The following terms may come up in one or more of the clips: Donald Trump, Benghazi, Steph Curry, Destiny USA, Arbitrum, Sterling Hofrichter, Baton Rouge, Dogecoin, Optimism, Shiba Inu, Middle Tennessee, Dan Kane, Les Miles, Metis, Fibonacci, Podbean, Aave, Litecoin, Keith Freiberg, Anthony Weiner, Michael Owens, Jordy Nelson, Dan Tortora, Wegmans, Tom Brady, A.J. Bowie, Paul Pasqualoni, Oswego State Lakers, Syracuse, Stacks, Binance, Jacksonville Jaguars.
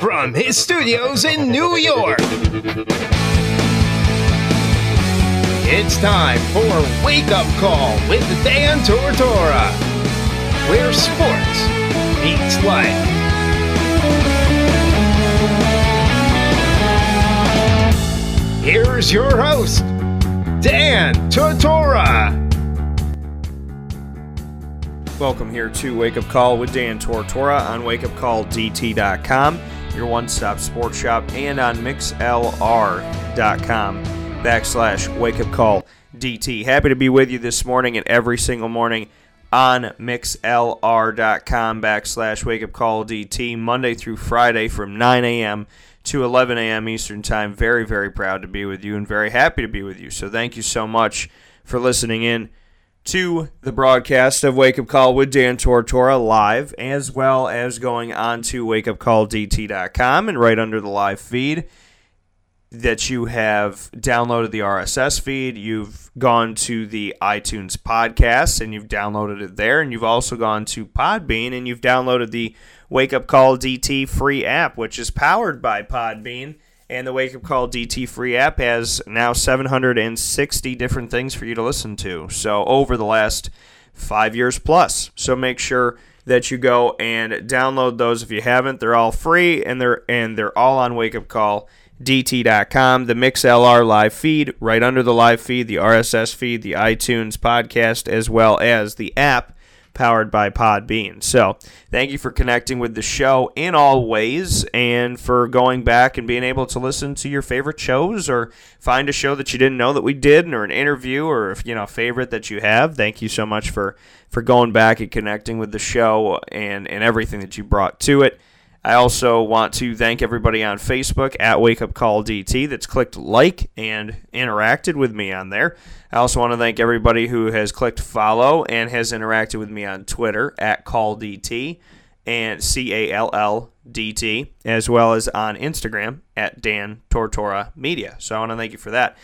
from his studios in New York. It's time for Wake Up Call with Dan Tortora, where sports meets life. Here's your host, Dan Tortora. Welcome here to Wake Up Call with Dan Tortora on wakeupcalldt.com, your one-stop sports shop, and on mixlr.com/wakeupcalldt. Happy to be with you this morning and every single morning on mixlr.com/wakeupcalldt, Monday through Friday from 9 a.m. to 11 a.m. Eastern Time. Very, very proud to be with you and very happy to be with you. So thank you so much for listening in to the broadcast of Wake Up Call with Dan Tortora live, as well as going on to wakeupcalldt.com and right under the live feed that you have downloaded the RSS feed. You've gone to the iTunes podcast and you've downloaded it there, and you've also gone to Podbean and you've downloaded the Wake Up Call DT free app, which is powered by Podbean. And the Wake Up Call DT free app has now 760 different things for you to listen to, so over the last 5 years plus. So make sure that you go and download those if you haven't. They're all free, and they're all on Wake Up Call DT.com, the MixLR live feed, right under the live feed, the RSS feed, the iTunes podcast, as well as the app powered by Podbean. So thank you for connecting with the show in all ways and for going back and being able to listen to your favorite shows or find a show that you didn't know that we did, or an interview, or if, you know, a favorite that you have. Thank you so much for going back and connecting with the show and everything that you brought to it. I also want to thank everybody on Facebook at Wake Up Call DT that's clicked like and interacted with me on there. I also want to thank everybody who has clicked follow and has interacted with me on Twitter at Call DT and CALLDT, as well as on Instagram at Dan Tortora Media. So I want to thank you for that.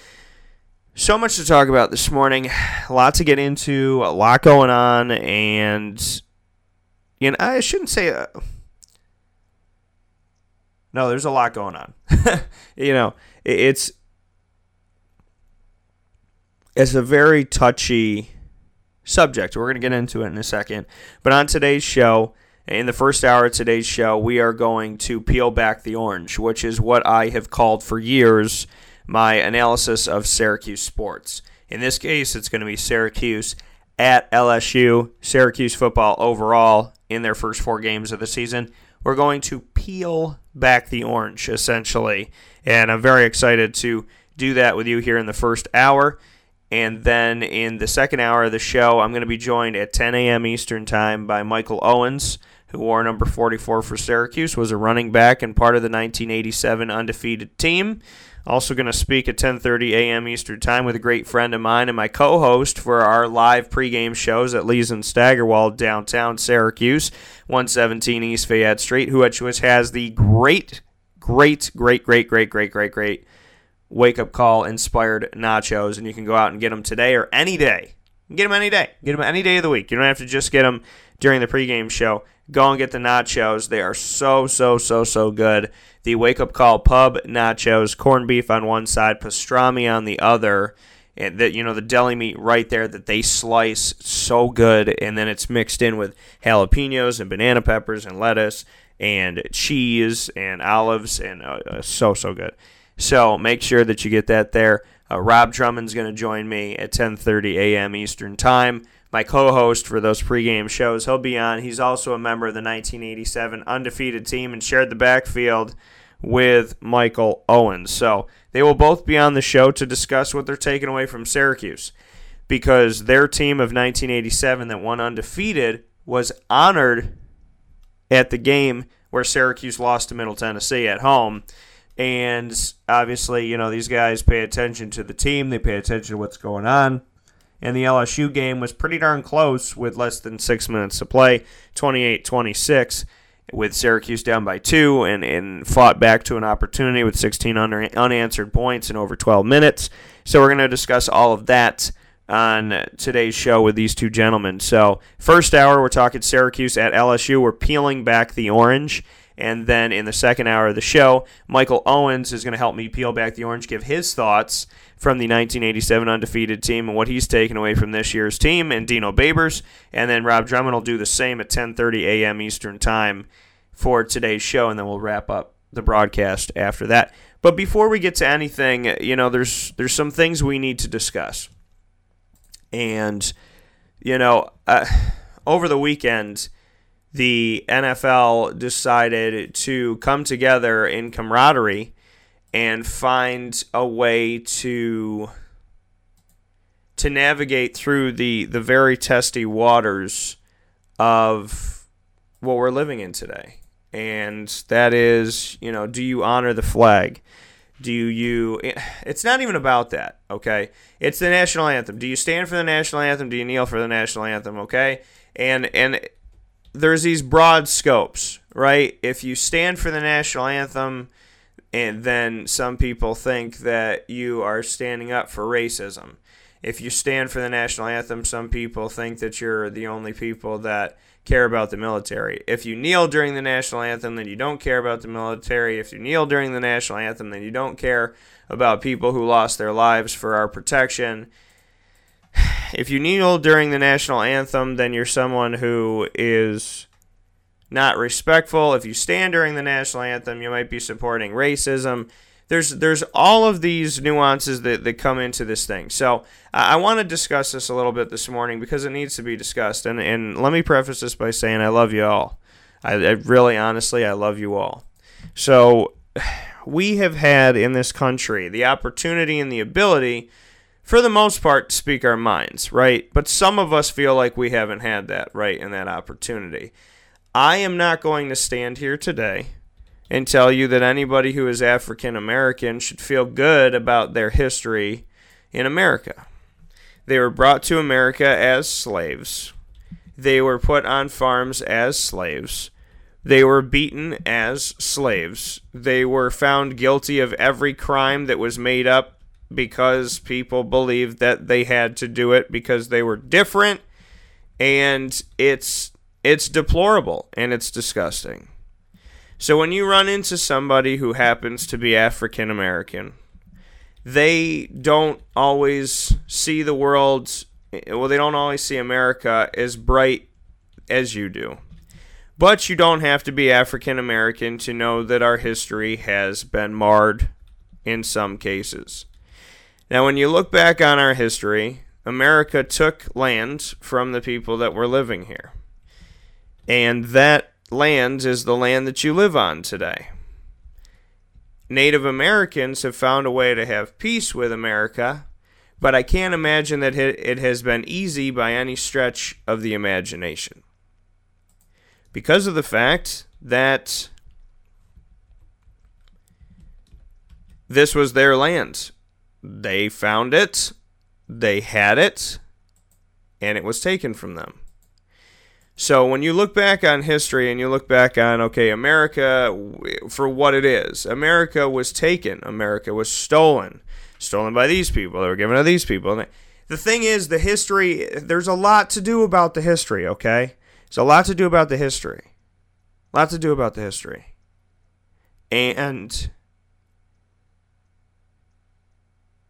So much to talk about this morning, a lot to get into, a lot going on, and I shouldn't say... No, there's a lot going on. You know, it's a very touchy subject. We're going to get into it in a second. But on today's show, in the first hour of today's show, we are going to peel back the orange, which is what I have called for years my analysis of Syracuse sports. In this case, it's going to be Syracuse at LSU, Syracuse football overall in their first four games of the season. We're going to peel back the orange, essentially, and I'm very excited to do that with you here in the first hour. And then in the second hour of the show, I'm going to be joined at 10 a.m. Eastern Time by Michael Owens, who wore number 44 for Syracuse, was a running back and part of the 1987 undefeated team. Also going to speak at 10:30 a.m. Eastern Time with a great friend of mine and my co-host for our live pregame shows at Lee's and Staggerwald, downtown Syracuse, 117 East Fayette Street, who has the great wake-up call-inspired nachos, and you can go out and get them today or any day. Get them any day. Get them any day of the week. You don't have to just get them during the pregame show. Go and get the nachos. They are so good. The Wake Up Call Pub nachos, corned beef on one side, pastrami on the other, and that, you know, the deli meat right there that they slice so good, and then it's mixed in with jalapenos and banana peppers and lettuce and cheese and olives, and so good. So make sure that you get that there. Rob Drummond's going to join me at 10:30 a.m. Eastern Time. My co-host for those pregame shows, he'll be on. He's also a member of the 1987 undefeated team and shared the backfield with Michael Owens. So they will both be on the show to discuss what they're taking away from Syracuse, because their team of 1987 that won undefeated was honored at the game where Syracuse lost to Middle Tennessee at home. And obviously, you know, these guys pay attention to the team. They pay attention to what's going on. And the LSU game was pretty darn close with less than 6 minutes to play, 28-26, with Syracuse down by 2 and fought back to an opportunity with 16 unanswered points in over 12 minutes. So we're going to discuss all of that on today's show with these two gentlemen. So first hour, we're talking Syracuse at LSU. We're peeling back the orange. And then in the second hour of the show, Michael Owens is going to help me peel back the orange, give his thoughts from the 1987 undefeated team and what he's taken away from this year's team, and Dino Babers. And then Rob Drummond will do the same at 10:30 a.m. Eastern Time for today's show, and then we'll wrap up the broadcast after that. But before we get to anything, you know, there's some things we need to discuss. And, you know, over the weekend, the NFL decided to come together in camaraderie and find a way to navigate through the very testy waters of what we're living in today. And that is, you know, do you honor the flag? It's not even about that, okay? It's the national anthem. Do you stand for the national anthem? Do you kneel for the national anthem, okay? And there's these broad scopes, right? If you stand for the national anthem, and then some people think that you are standing up for racism. If you stand for the national anthem, some people think that you're the only people that care about the military. If you kneel during the national anthem, then you don't care about the military. If you kneel during the national anthem, then you don't care about people who lost their lives for our protection. If you kneel during the national anthem, then you're someone who is not respectful. If you stand during the national anthem, you might be supporting racism. There's all of these nuances that come into this thing. So I want to discuss this a little bit this morning because it needs to be discussed. And let me preface this by saying I love you all. I really, honestly, I love you all. So we have had in this country the opportunity and the ability, for the most part, to speak our minds, right? But some of us feel like we haven't had that right and that opportunity. I am not going to stand here today and tell you that anybody who is African American should feel good about their history in America. They were brought to America as slaves. They were put on farms as slaves. They were beaten as slaves. They were found guilty of every crime that was made up because people believed that they had to do it because they were different. And it's deplorable and it's disgusting. So when you run into somebody who happens to be African American, they don't always see the world, well, they don't always see America as bright as you do. But you don't have to be African American to know that our history has been marred in some cases. Now, when you look back on our history, America took land from the people that were living here. And that land is the land that you live on today. Native Americans have found a way to have peace with America, but I can't imagine that it has been easy by any stretch of the imagination. Because of the fact that this was their land. They found it, they had it, and it was taken from them. So when you look back on history and you look back on, okay, America for what it is, America was taken, America was stolen by these people, they were given to these people. And the thing is, the history, there's a lot to do about the history, okay? There's a lot to do about the history. A lot to do about the history. And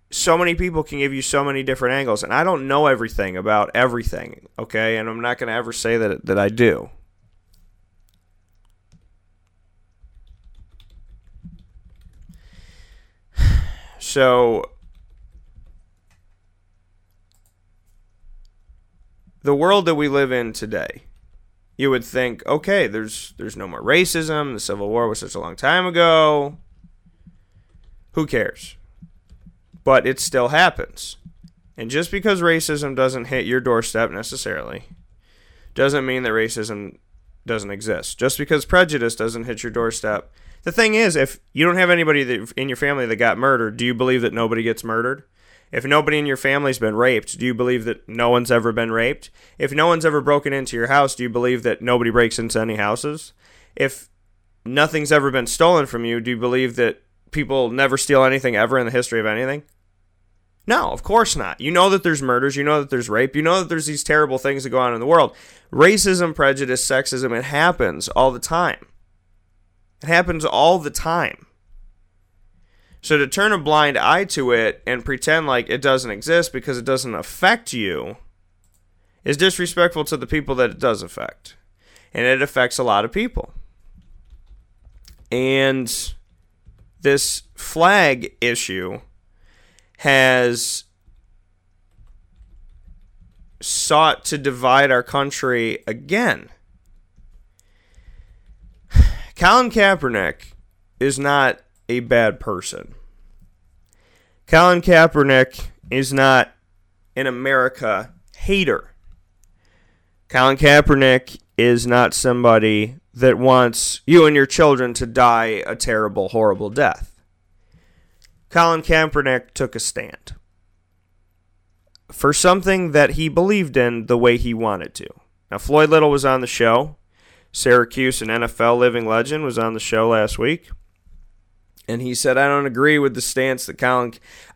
so many people can give you so many different angles, and I don't know everything about everything, okay? And I'm not going to ever say that I do. So the world that we live in today, you would think, okay, there's no more racism, the Civil War was such a long time ago, who cares? But it still happens. And just because racism doesn't hit your doorstep necessarily doesn't mean that racism doesn't exist. Just because prejudice doesn't hit your doorstep. The thing is, if you don't have anybody in your family that got murdered, do you believe that nobody gets murdered? If nobody in your family's been raped, do you believe that no one's ever been raped? If no one's ever broken into your house, do you believe that nobody breaks into any houses? If nothing's ever been stolen from you, do you believe that people never steal anything ever in the history of anything? No, of course not. You know that there's murders. You know that there's rape. You know that there's these terrible things that go on in the world. Racism, prejudice, sexism, it happens all the time. It happens all the time. So to turn a blind eye to it and pretend like it doesn't exist because it doesn't affect you is disrespectful to the people that it does affect. And it affects a lot of people. And this flag issue has sought to divide our country again. Colin Kaepernick is not a bad person. Colin Kaepernick is not an America hater. Colin Kaepernick is not somebody that wants you and your children to die a terrible, horrible death. Colin Kaepernick took a stand for something that he believed in the way he wanted to. Now, Floyd Little was on the show. Syracuse, an NFL living legend, was on the show last week. And he said, I don't agree with the stance that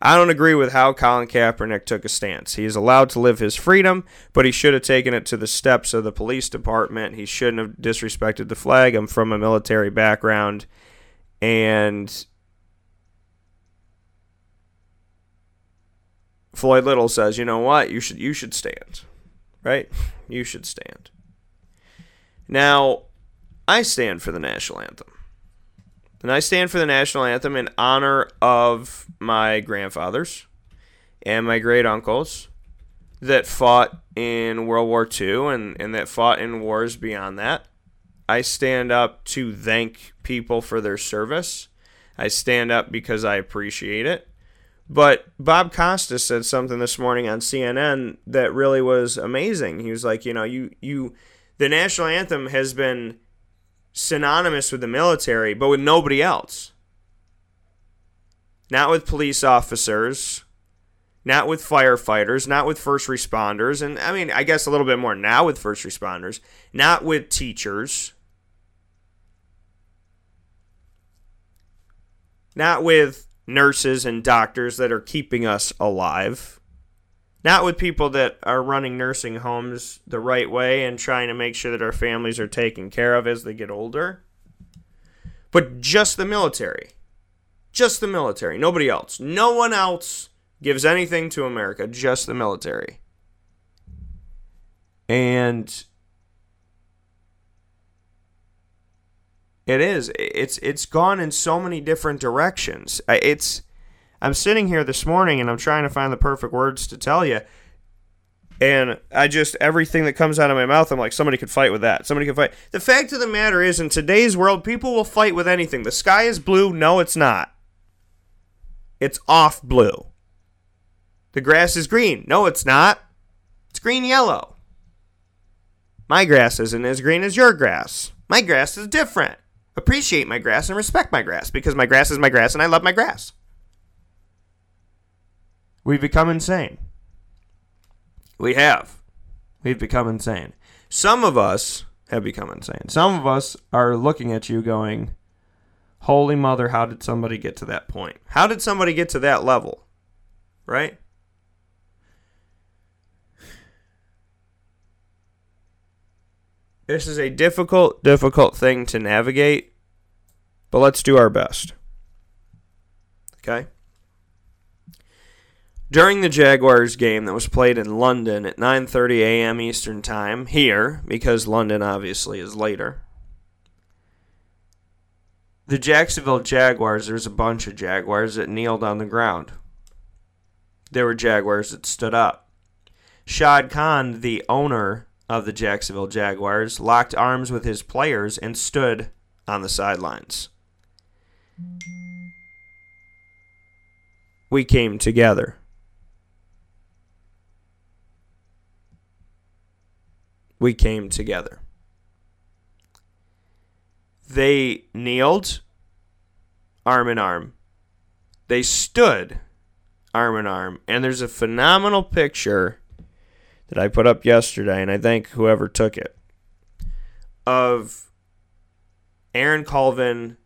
I don't agree with how Colin Kaepernick took a stance. He is allowed to live his freedom, but he should have taken it to the steps of the police department. He shouldn't have disrespected the flag. I'm from a military background. And Floyd Little says, you know what? You should stand. Right? You should stand. Now, I stand for the national anthem. And I stand for the national anthem in honor of my grandfathers and my great uncles that fought in World War II and that fought in wars beyond that. I stand up to thank people for their service. I stand up because I appreciate it. But Bob Costas said something this morning on CNN that really was amazing. He was like, the national anthem has been synonymous with the military, but with nobody else. Not with police officers, not with firefighters, not with first responders, and I mean, I guess a little bit more now with first responders, not with teachers, not with nurses and doctors that are keeping us alive. Not with people that are running nursing homes the right way and trying to make sure that our families are taken care of as they get older. But just the military. Just the military. Nobody else. No one else gives anything to America. Just the military. And it's gone in so many different directions. I'm sitting here this morning and I'm trying to find the perfect words to tell you. And everything that comes out of my mouth, I'm like, somebody could fight with that. Somebody could fight. The fact of the matter is, in today's world, people will fight with anything. The sky is blue. No, it's not. It's off blue. The grass is green. No, it's not. It's green yellow. My grass isn't as green as your grass. My grass is different. Appreciate my grass and respect my grass because my grass is my grass and I love my grass. We've become insane. We have. We've become insane. Some of us have become insane. Some of us are looking at you going, holy mother, how did somebody get to that point? How did somebody get to that level? Right? This is a difficult, difficult thing to navigate, but let's do our best. Okay? During the Jaguars game that was played in London at 9:30 a.m. Eastern Time, here, because London obviously is later, the Jacksonville Jaguars, there's a bunch of Jaguars that kneeled on the ground. There were Jaguars that stood up. Shad Khan, the owner of the Jacksonville Jaguars, locked arms with his players and stood on the sidelines. We came together. We came together. They kneeled arm in arm. They stood arm in arm. And there's a phenomenal picture that I put up yesterday, and I thank whoever took it, of Aaron Colvin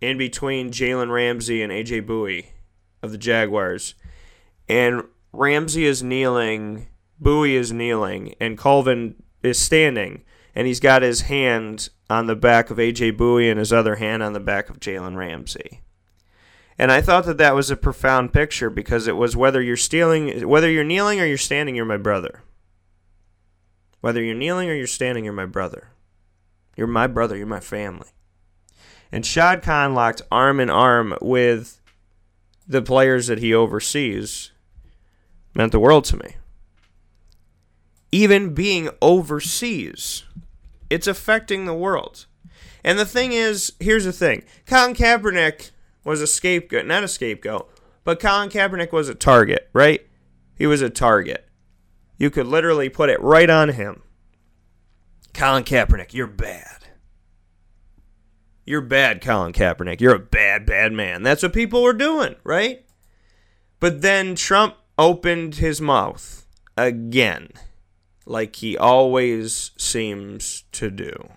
in between Jalen Ramsey and A.J. Bowie of the Jaguars. And Ramsey is kneeling, Bowie is kneeling, and Colvin is standing, and he's got his hand on the back of A.J. Bowie and his other hand on the back of Jalen Ramsey. And I thought that that was a profound picture, because it was whether you're kneeling or you're standing, you're my brother. Whether you're kneeling or you're standing, you're my brother. You're my brother. You're my family. And Shad Khan locked arm in arm with the players that he oversees. Meant the world to me. Even being overseas, it's affecting the world. And the thing is, here's the thing. Colin Kaepernick was a scapegoat. Not a scapegoat, but Colin Kaepernick was a target, right? He was a target. You could literally put it right on him. Colin Kaepernick, you're bad. You're bad, Colin Kaepernick. You're a bad, bad man. That's what people were doing, right? But then Trump opened his mouth again, like he always seems to do.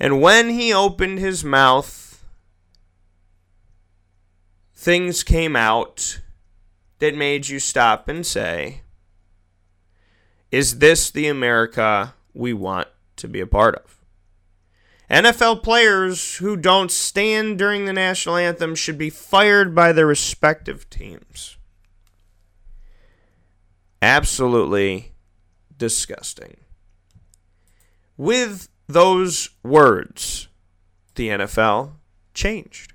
And when he opened his mouth, things came out that made you stop and say, is this the America we want to be a part of? NFL players who don't stand during the national anthem should be fired by their respective teams. Absolutely disgusting. With those words, the NFL changed.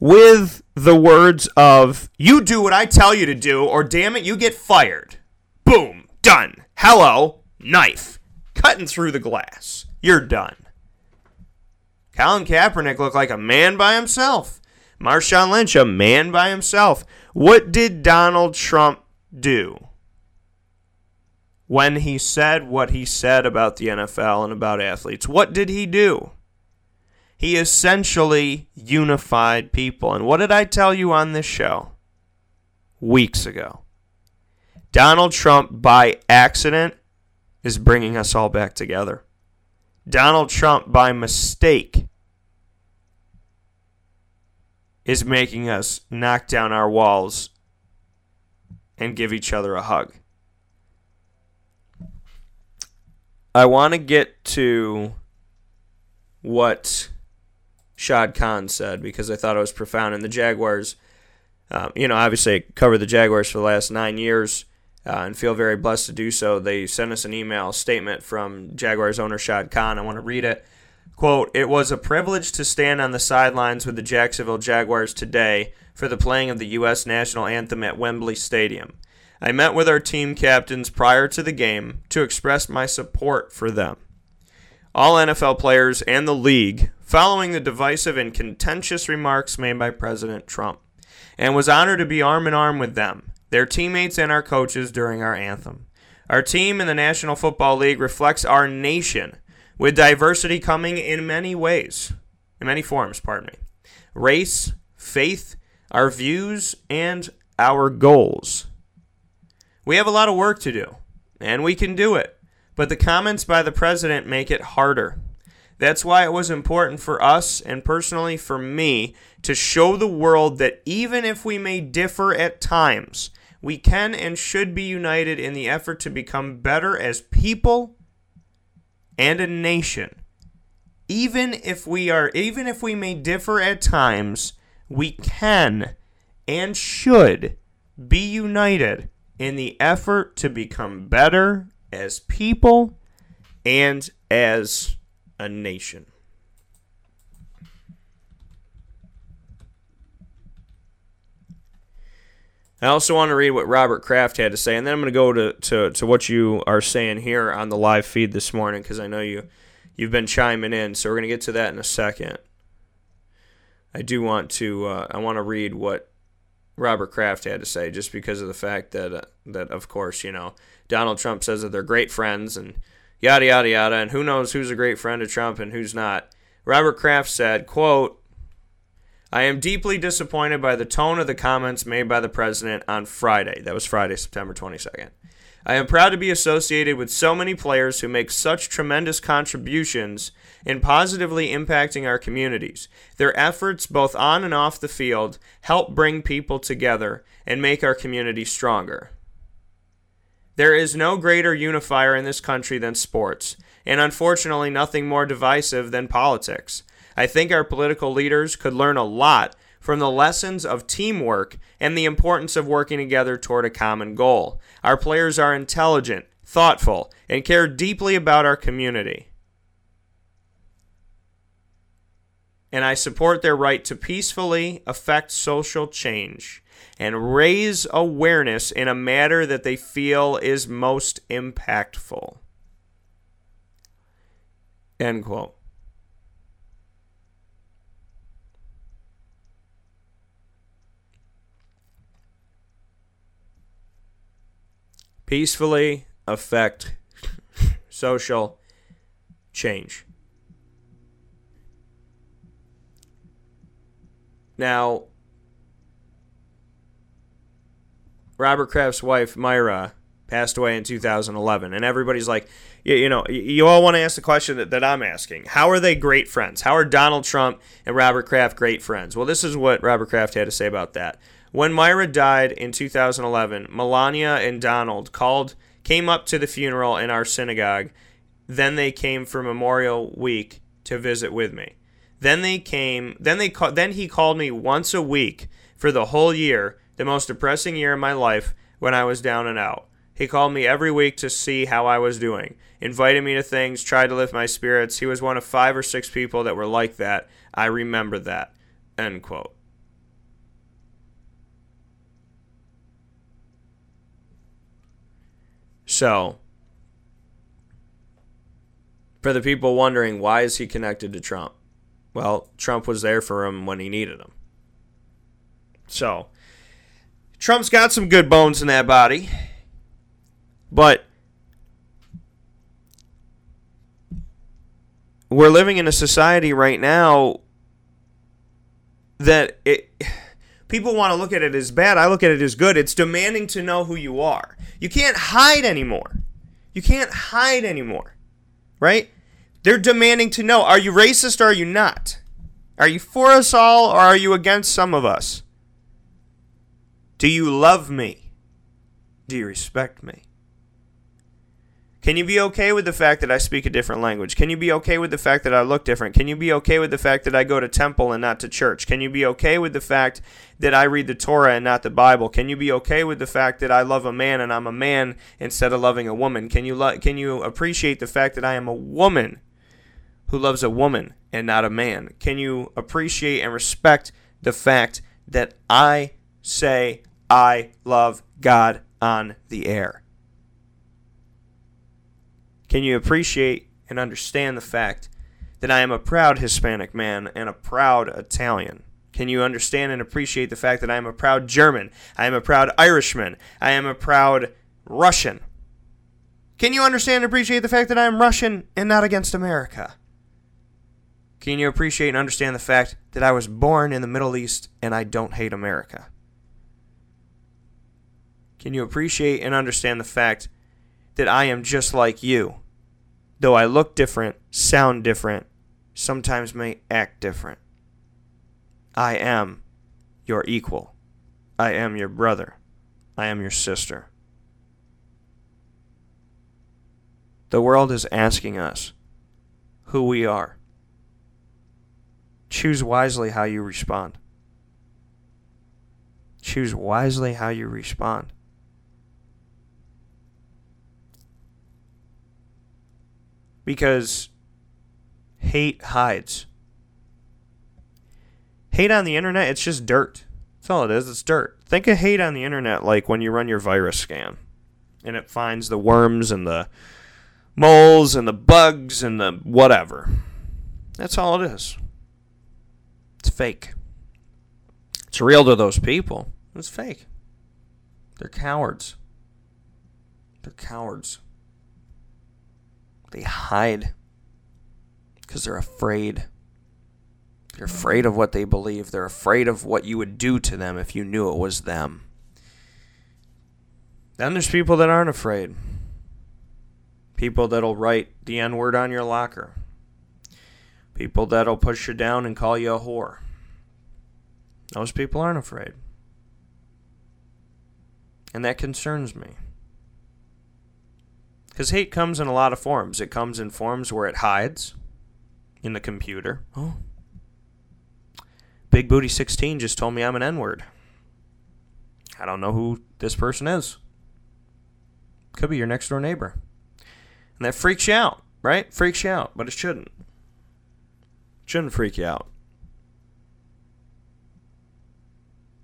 With the words of, you do what I tell you to do, or damn it, you get fired. Boom. Done. Hello. Knife. Cutting through the glass. You're done. Colin Kaepernick looked like a man by himself. Marshawn Lynch, a man by himself. What did Donald Trump do when he said what he said about the NFL and about athletes? What did he do? He essentially unified people. And what did I tell you on this show weeks ago? Donald Trump, by accident, is bringing us all back together. Donald Trump, by mistake, is making us knock down our walls and give each other a hug. I want to get to what Shad Khan said, because I thought it was profound. And the Jaguars, obviously covered the Jaguars for the last 9 years. And feel very blessed to do so. They sent us an email statement from Jaguars owner Shad Khan. I want to read it. Quote, "It was a privilege to stand on the sidelines with the Jacksonville Jaguars today for the playing of the U.S. National Anthem at Wembley Stadium. I met with our team captains prior to the game to express my support for them. All NFL players and the league following the divisive and contentious remarks made by President Trump, and was honored to be arm in arm with them, their teammates, and our coaches during our anthem. Our team in the National Football League reflects our nation, with diversity coming in many ways, in many forms, race, faith, our views, and our goals. We have a lot of work to do, and we can do it, but the comments by the president make it harder. That's why it was important for us, and personally for me, to show the world that even if we may differ at times, we can and should be united in the effort to become better as people and a nation. Even if we may differ at times, we can and should be united in the effort to become better as people and as a nation." I also want to read what Robert Kraft had to say, and then I'm going to go to what you are saying here on the live feed this morning, because I know you've been chiming in, so we're going to get to that in a second. I do want to I want to read what Robert Kraft had to say, just because of the fact that of course, Donald Trump says that they're great friends and yada, yada, yada, and who knows who's a great friend of Trump and who's not. Robert Kraft said, quote, "I am deeply disappointed by the tone of the comments made by the president on Friday." That was Friday, September 22nd. "I am proud to be associated with so many players who make such tremendous contributions in positively impacting our communities. Their efforts, both on and off the field, help bring people together and make our community stronger. There is no greater unifier in this country than sports, and unfortunately nothing more divisive than politics. I think our political leaders could learn a lot from the lessons of teamwork and the importance of working together toward a common goal. Our players are intelligent, thoughtful, and care deeply about our community. And I support their right to peacefully affect social change and raise awareness in a matter that they feel is most impactful. End quote. Peacefully affect social change. Now, Robert Kraft's wife, Myra, passed away in 2011. And everybody's like, you all want to ask the question that I'm asking. How are they great friends? How are Donald Trump and Robert Kraft great friends? Well, this is what Robert Kraft had to say about that. When Myra died in 2011, Melania and Donald came up to the funeral in our synagogue. Then they came for Memorial Week to visit with me. Then he called me once a week for the whole year, the most depressing year of my life when I was down and out. He called me every week to see how I was doing, invited me to things, tried to lift my spirits. He was one of 5 or 6 people that were like that. I remember that. End quote. So, for the people wondering, why is he connected to Trump? Well, Trump was there for him when he needed him. So, Trump's got some good bones in that body. But we're living in a society right now that people want to look at it as bad. I look at it as good. It's demanding to know who you are. You can't hide anymore. Right? They're demanding to know, are you racist or are you not? Are you for us all or are you against some of us? Do you love me? Do you respect me? Can you be okay with the fact that I speak a different language? Can you be okay with the fact that I look different? Can you be okay with the fact that I go to temple and not to church? Can you be okay with the fact that I read the Torah and not the Bible? Can you be okay with the fact that I love a man and I'm a man instead of loving a woman? Can you appreciate the fact that I am a woman who loves a woman and not a man? Can you appreciate and respect the fact that I say I love God on the air? Can you appreciate and understand the fact that I am a proud Hispanic man and a proud Italian? Can you understand and appreciate the fact that I am a proud German? I am a proud Irishman. I am a proud Russian. Can you understand and appreciate the fact that I am Russian and not against America? Can you appreciate and understand the fact that I was born in the Middle East and I don't hate America? Can you appreciate and understand the fact that I am just like you, though I look different, sound different, sometimes may act different? I am your equal. I am your brother. I am your sister. The world is asking us who we are. Choose wisely how you respond. Choose wisely how you respond. Because hate hides. Hate on the internet, it's just dirt. That's all it is, it's dirt. Think of hate on the internet like when you run your virus scan and it finds the worms and the moles and the bugs and the whatever. That's all it is. It's fake. It's real to those people. It's fake. They're cowards. They're cowards. They hide because they're afraid. They're afraid of what they believe. They're afraid of what you would do to them if you knew it was them. Then there's people that aren't afraid. People that'll write the N-word on your locker. People that'll push you down and call you a whore. Those people aren't afraid. And that concerns me. Because hate comes in a lot of forms. It comes in forms where it hides in the computer. Oh. Big Booty 16 just told me I'm an N-word. I don't know who this person is. Could be your next door neighbor. And that freaks you out, right? Freaks you out, but it shouldn't. It shouldn't freak you out.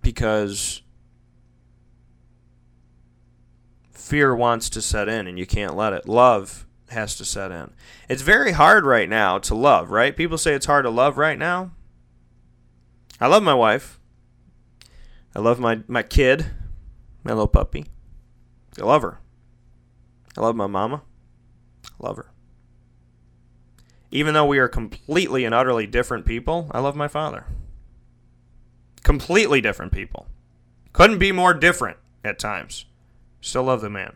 Because fear wants to set in, and you can't let it. Love has to set in. It's very hard right now to love, right? People say it's hard to love right now. I love my wife. I love my kid, my little puppy. I love her. I love my mama. I love her. Even though we are completely and utterly different people, I love my father. Completely different people. Couldn't be more different at times. Still love the man.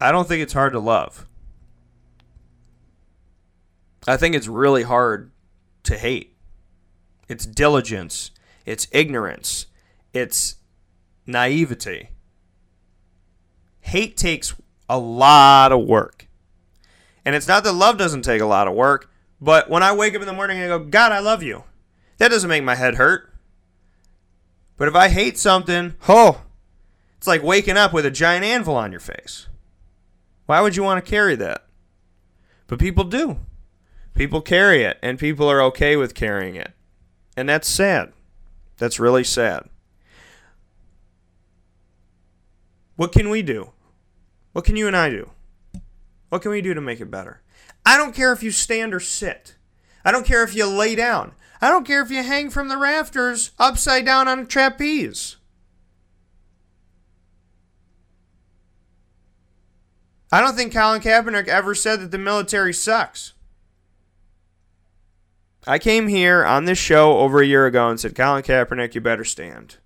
I don't think it's hard to love. I think it's really hard to hate. It's diligence. It's ignorance. It's naivety. Hate takes a lot of work. And it's not that love doesn't take a lot of work. But when I wake up in the morning and I go, God, I love you, that doesn't make my head hurt. But if I hate something, oh, it's like waking up with a giant anvil on your face. Why would you want to carry that? But people do. People carry it, and people are okay with carrying it. And that's sad. That's really sad. What can we do? What can you and I do? What can we do to make it better? I don't care if you stand or sit. I don't care if you lay down. I don't care if you hang from the rafters upside down on a trapeze. I don't think Colin Kaepernick ever said that the military sucks. I came here on this show over a year ago and said, Colin Kaepernick, you better stand.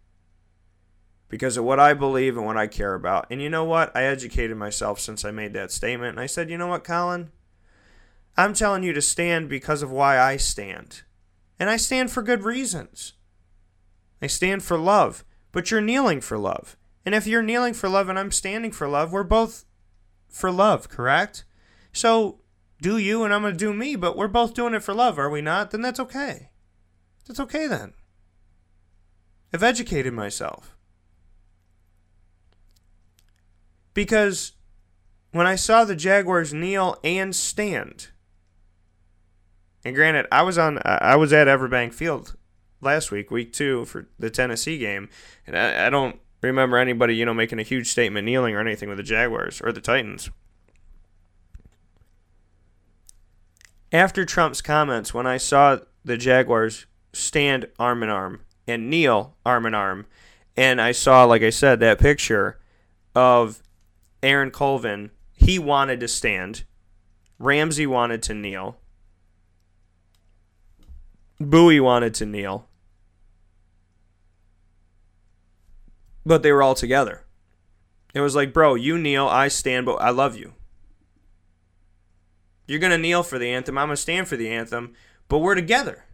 Because of what I believe and what I care about. And you know what? I educated myself since I made that statement. And I said, you know what, Colin? I'm telling you to stand because of why I stand. And I stand for good reasons. I stand for love. But you're kneeling for love. And if you're kneeling for love and I'm standing for love, we're both for love, correct? So do you and I'm going to do me, but we're both doing it for love, are we not? Then that's okay. That's okay then. I've educated myself. Because when I saw the Jaguars kneel and stand... And granted, I was at Everbank Field last week, week two, for the Tennessee game, and I don't remember anybody, you know, making a huge statement kneeling or anything with the Jaguars or the Titans. After Trump's comments, when I saw the Jaguars stand arm in arm and kneel arm in arm, and I saw, like I said, that picture of Aaron Colvin, he wanted to stand, Ramsey wanted to kneel, Bowie wanted to kneel. But they were all together. It was like, bro, you kneel, I stand, but I love you. You're going to kneel for the anthem, I'm going to stand for the anthem, but we're together.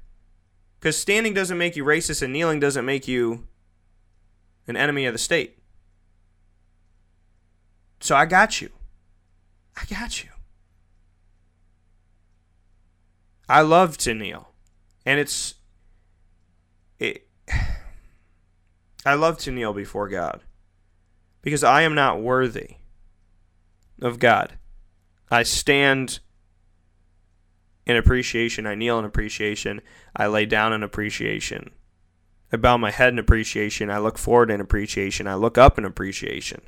Because standing doesn't make you racist and kneeling doesn't make you an enemy of the state. So I got you. I got you. I love to kneel. And I love to kneel before God because I am not worthy of God. I stand in appreciation. I kneel in appreciation. I lay down in appreciation. I bow my head in appreciation. I look forward in appreciation. I look up in appreciation.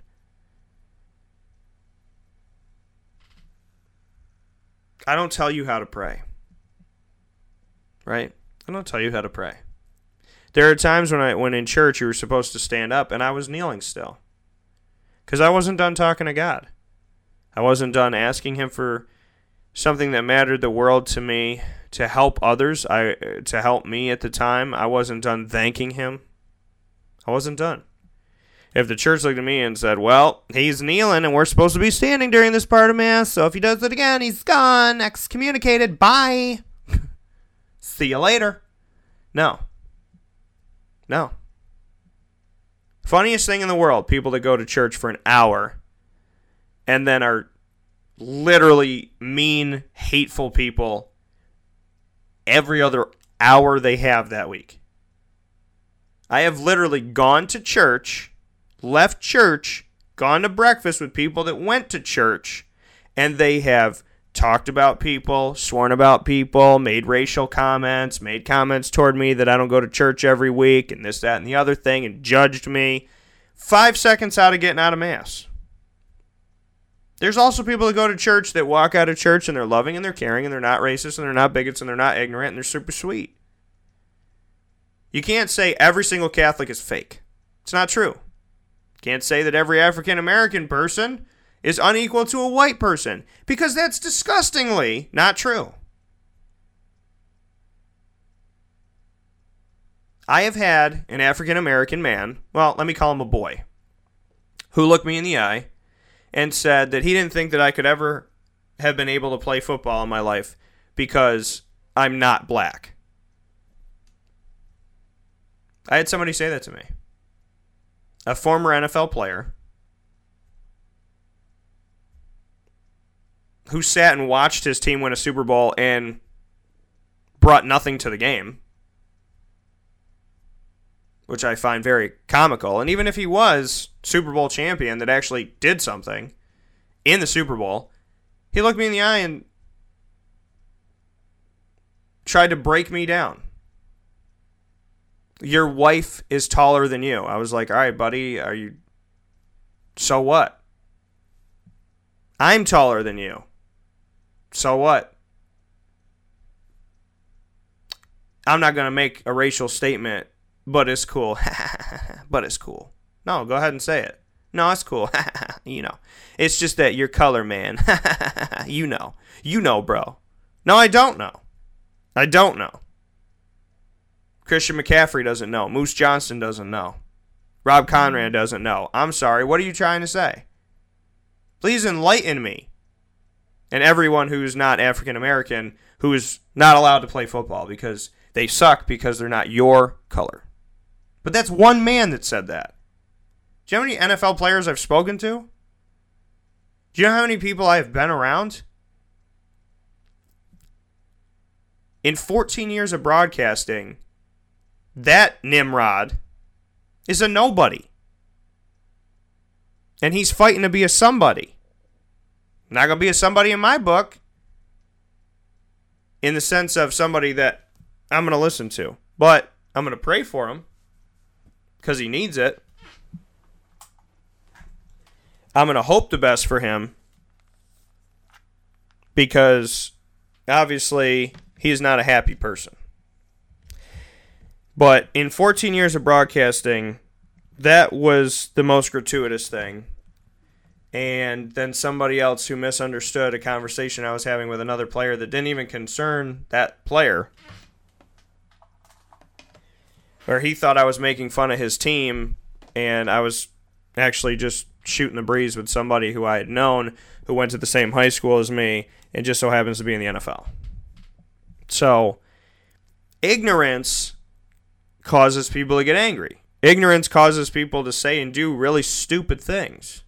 I don't tell you how to pray. Right? I don't tell you how to pray. There are times when in church you were supposed to stand up and I was kneeling still. Because I wasn't done talking to God. I wasn't done asking Him for something that mattered the world to me, to help others, to help me at the time. I wasn't done thanking Him. I wasn't done. If the church looked at me and said, well, he's kneeling and we're supposed to be standing during this part of Mass, so if he does it again, he's gone, excommunicated, bye. See you later. No. No. Funniest thing in the world, people that go to church for an hour and then are literally mean, hateful people every other hour they have that week. I have literally gone to church, left church, gone to breakfast with people that went to church, and they have talked about people, sworn about people, made racial comments, made comments toward me that I don't go to church every week, and this, that, and the other thing, and judged me 5 seconds out of getting out of Mass. There's also people that go to church that walk out of church and they're loving and they're caring and they're not racist and they're not bigots and they're not ignorant and they're super sweet. You can't say every single Catholic is fake. It's not true. Can't say that every African American person is unequal to a white person, because that's disgustingly not true. I have had an African American man, well, let me call him a boy, who looked me in the eye and said that he didn't think that I could ever have been able to play football in my life because I'm not black. I had somebody say that to me. A former NFL player who sat and watched his team win a Super Bowl and brought nothing to the game, which I find very comical. And even if he was Super Bowl champion that actually did something in the Super Bowl, he looked me in the eye and tried to break me down. Your wife is taller than you. I was like, all right, buddy, are you... So what? I'm taller than you. So what? I'm not going to make a racial statement, but it's cool. But it's cool. No, go ahead and say it. No, it's cool. You know. It's just that your color, man. You know. You know, bro. No, I don't know. I don't know. Christian McCaffrey doesn't know. Moose Johnson doesn't know. Rob Conrad doesn't know. I'm sorry. What are you trying to say? Please enlighten me. And everyone who's not African American who is not allowed to play football because they suck because they're not your color. But that's one man that said that. Do you know how many NFL players I've spoken to? Do you know how many people I've been around? In 14 years of broadcasting, that Nimrod is a nobody. And he's fighting to be a somebody. Not going to be a somebody in my book. In the sense of somebody that I'm going to listen to. But I'm going to pray for him. Because he needs it. I'm going to hope the best for him. Because obviously he is not a happy person. But in 14 years of broadcasting, that was the most gratuitous thing. And then somebody else who misunderstood a conversation I was having with another player that didn't even concern that player. Where he thought I was making fun of his team, and I was actually just shooting the breeze with somebody who I had known who went to the same high school as me and just so happens to be in the NFL. So, ignorance causes people to get angry. Ignorance causes people to say and do really stupid things.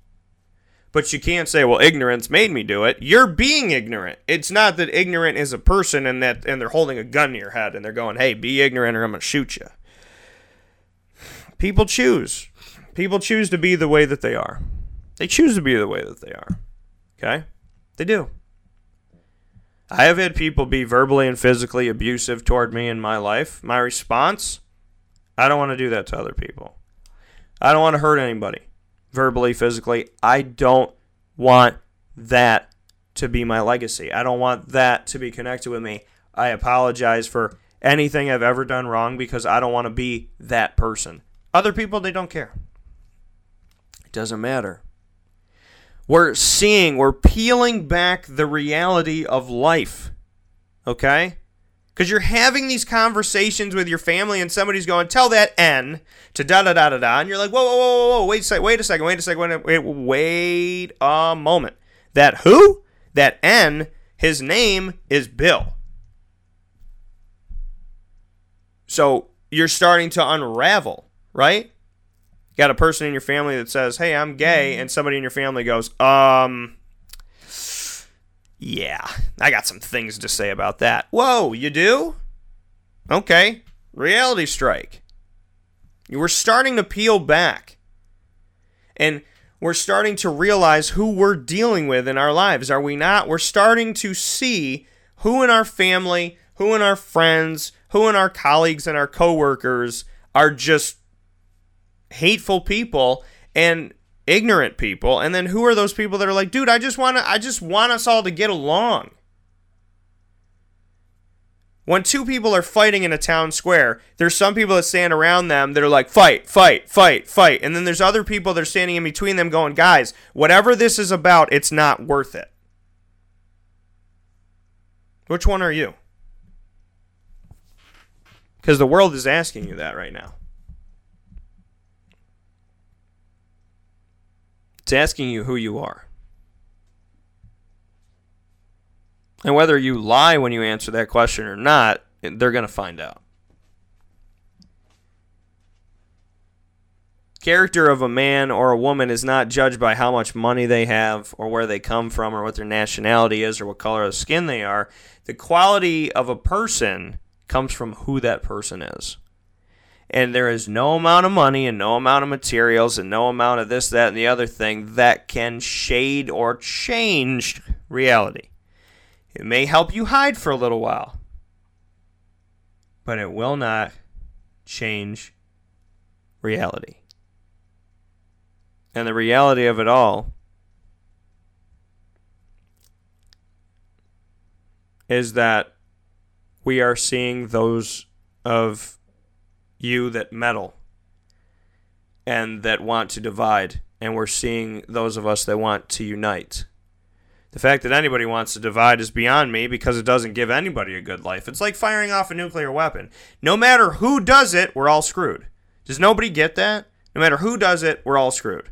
But you can't say, well, ignorance made me do it. You're being ignorant. It's not that ignorant is a person and they're holding a gun to your head and they're going, hey, be ignorant or I'm going to shoot you. People choose. People choose to be the way that they are. They choose to be the way that they are. Okay? They do. I have had people be verbally and physically abusive toward me in my life. My response... I don't want to do that to other people. I don't want to hurt anybody, verbally, physically. I don't want that to be my legacy. I don't want that to be connected with me. I apologize for anything I've ever done wrong because I don't want to be that person. Other people, they don't care. It doesn't matter. We're peeling back the reality of life, okay? Because you're having these conversations with your family and somebody's going, tell that N to da-da-da-da-da. And you're like, whoa, wait a moment. That who? That N, his name is Bill. So you're starting to unravel, right? You got a person in your family that says, hey, I'm gay, and somebody in your family goes, yeah, I got some things to say about that. Whoa, you do? Okay, reality strike. We're starting to peel back. And we're starting to realize who we're dealing with in our lives, are we not? We're starting to see who in our family, who in our friends, who in our colleagues and our coworkers are just hateful people and ignorant people. And then who are those people that are like, dude, I just want us all to get along. When two people are fighting in a town square, there's some people that stand around them that are like, fight, fight, fight, fight. And then there's other people that are standing in between them going, guys, whatever this is about, it's not worth it. Which one are you? Because the world is asking you that right now. It's asking you who you are. And whether you lie when you answer that question or not, they're going to find out. Character of a man or a woman is not judged by how much money they have or where they come from or what their nationality is or what color of skin they are. The quality of a person comes from who that person is. And there is no amount of money and no amount of materials and no amount of this, that, and the other thing that can shade or change reality. It may help you hide for a little while, but it will not change reality. And the reality of it all is that we are seeing those of you that meddle and that want to divide, and we're seeing those of us that want to unite. The fact that anybody wants to divide is beyond me because it doesn't give anybody a good life. It's like firing off a nuclear weapon. No matter who does it, we're all screwed. Does nobody get that? No matter who does it, we're all screwed.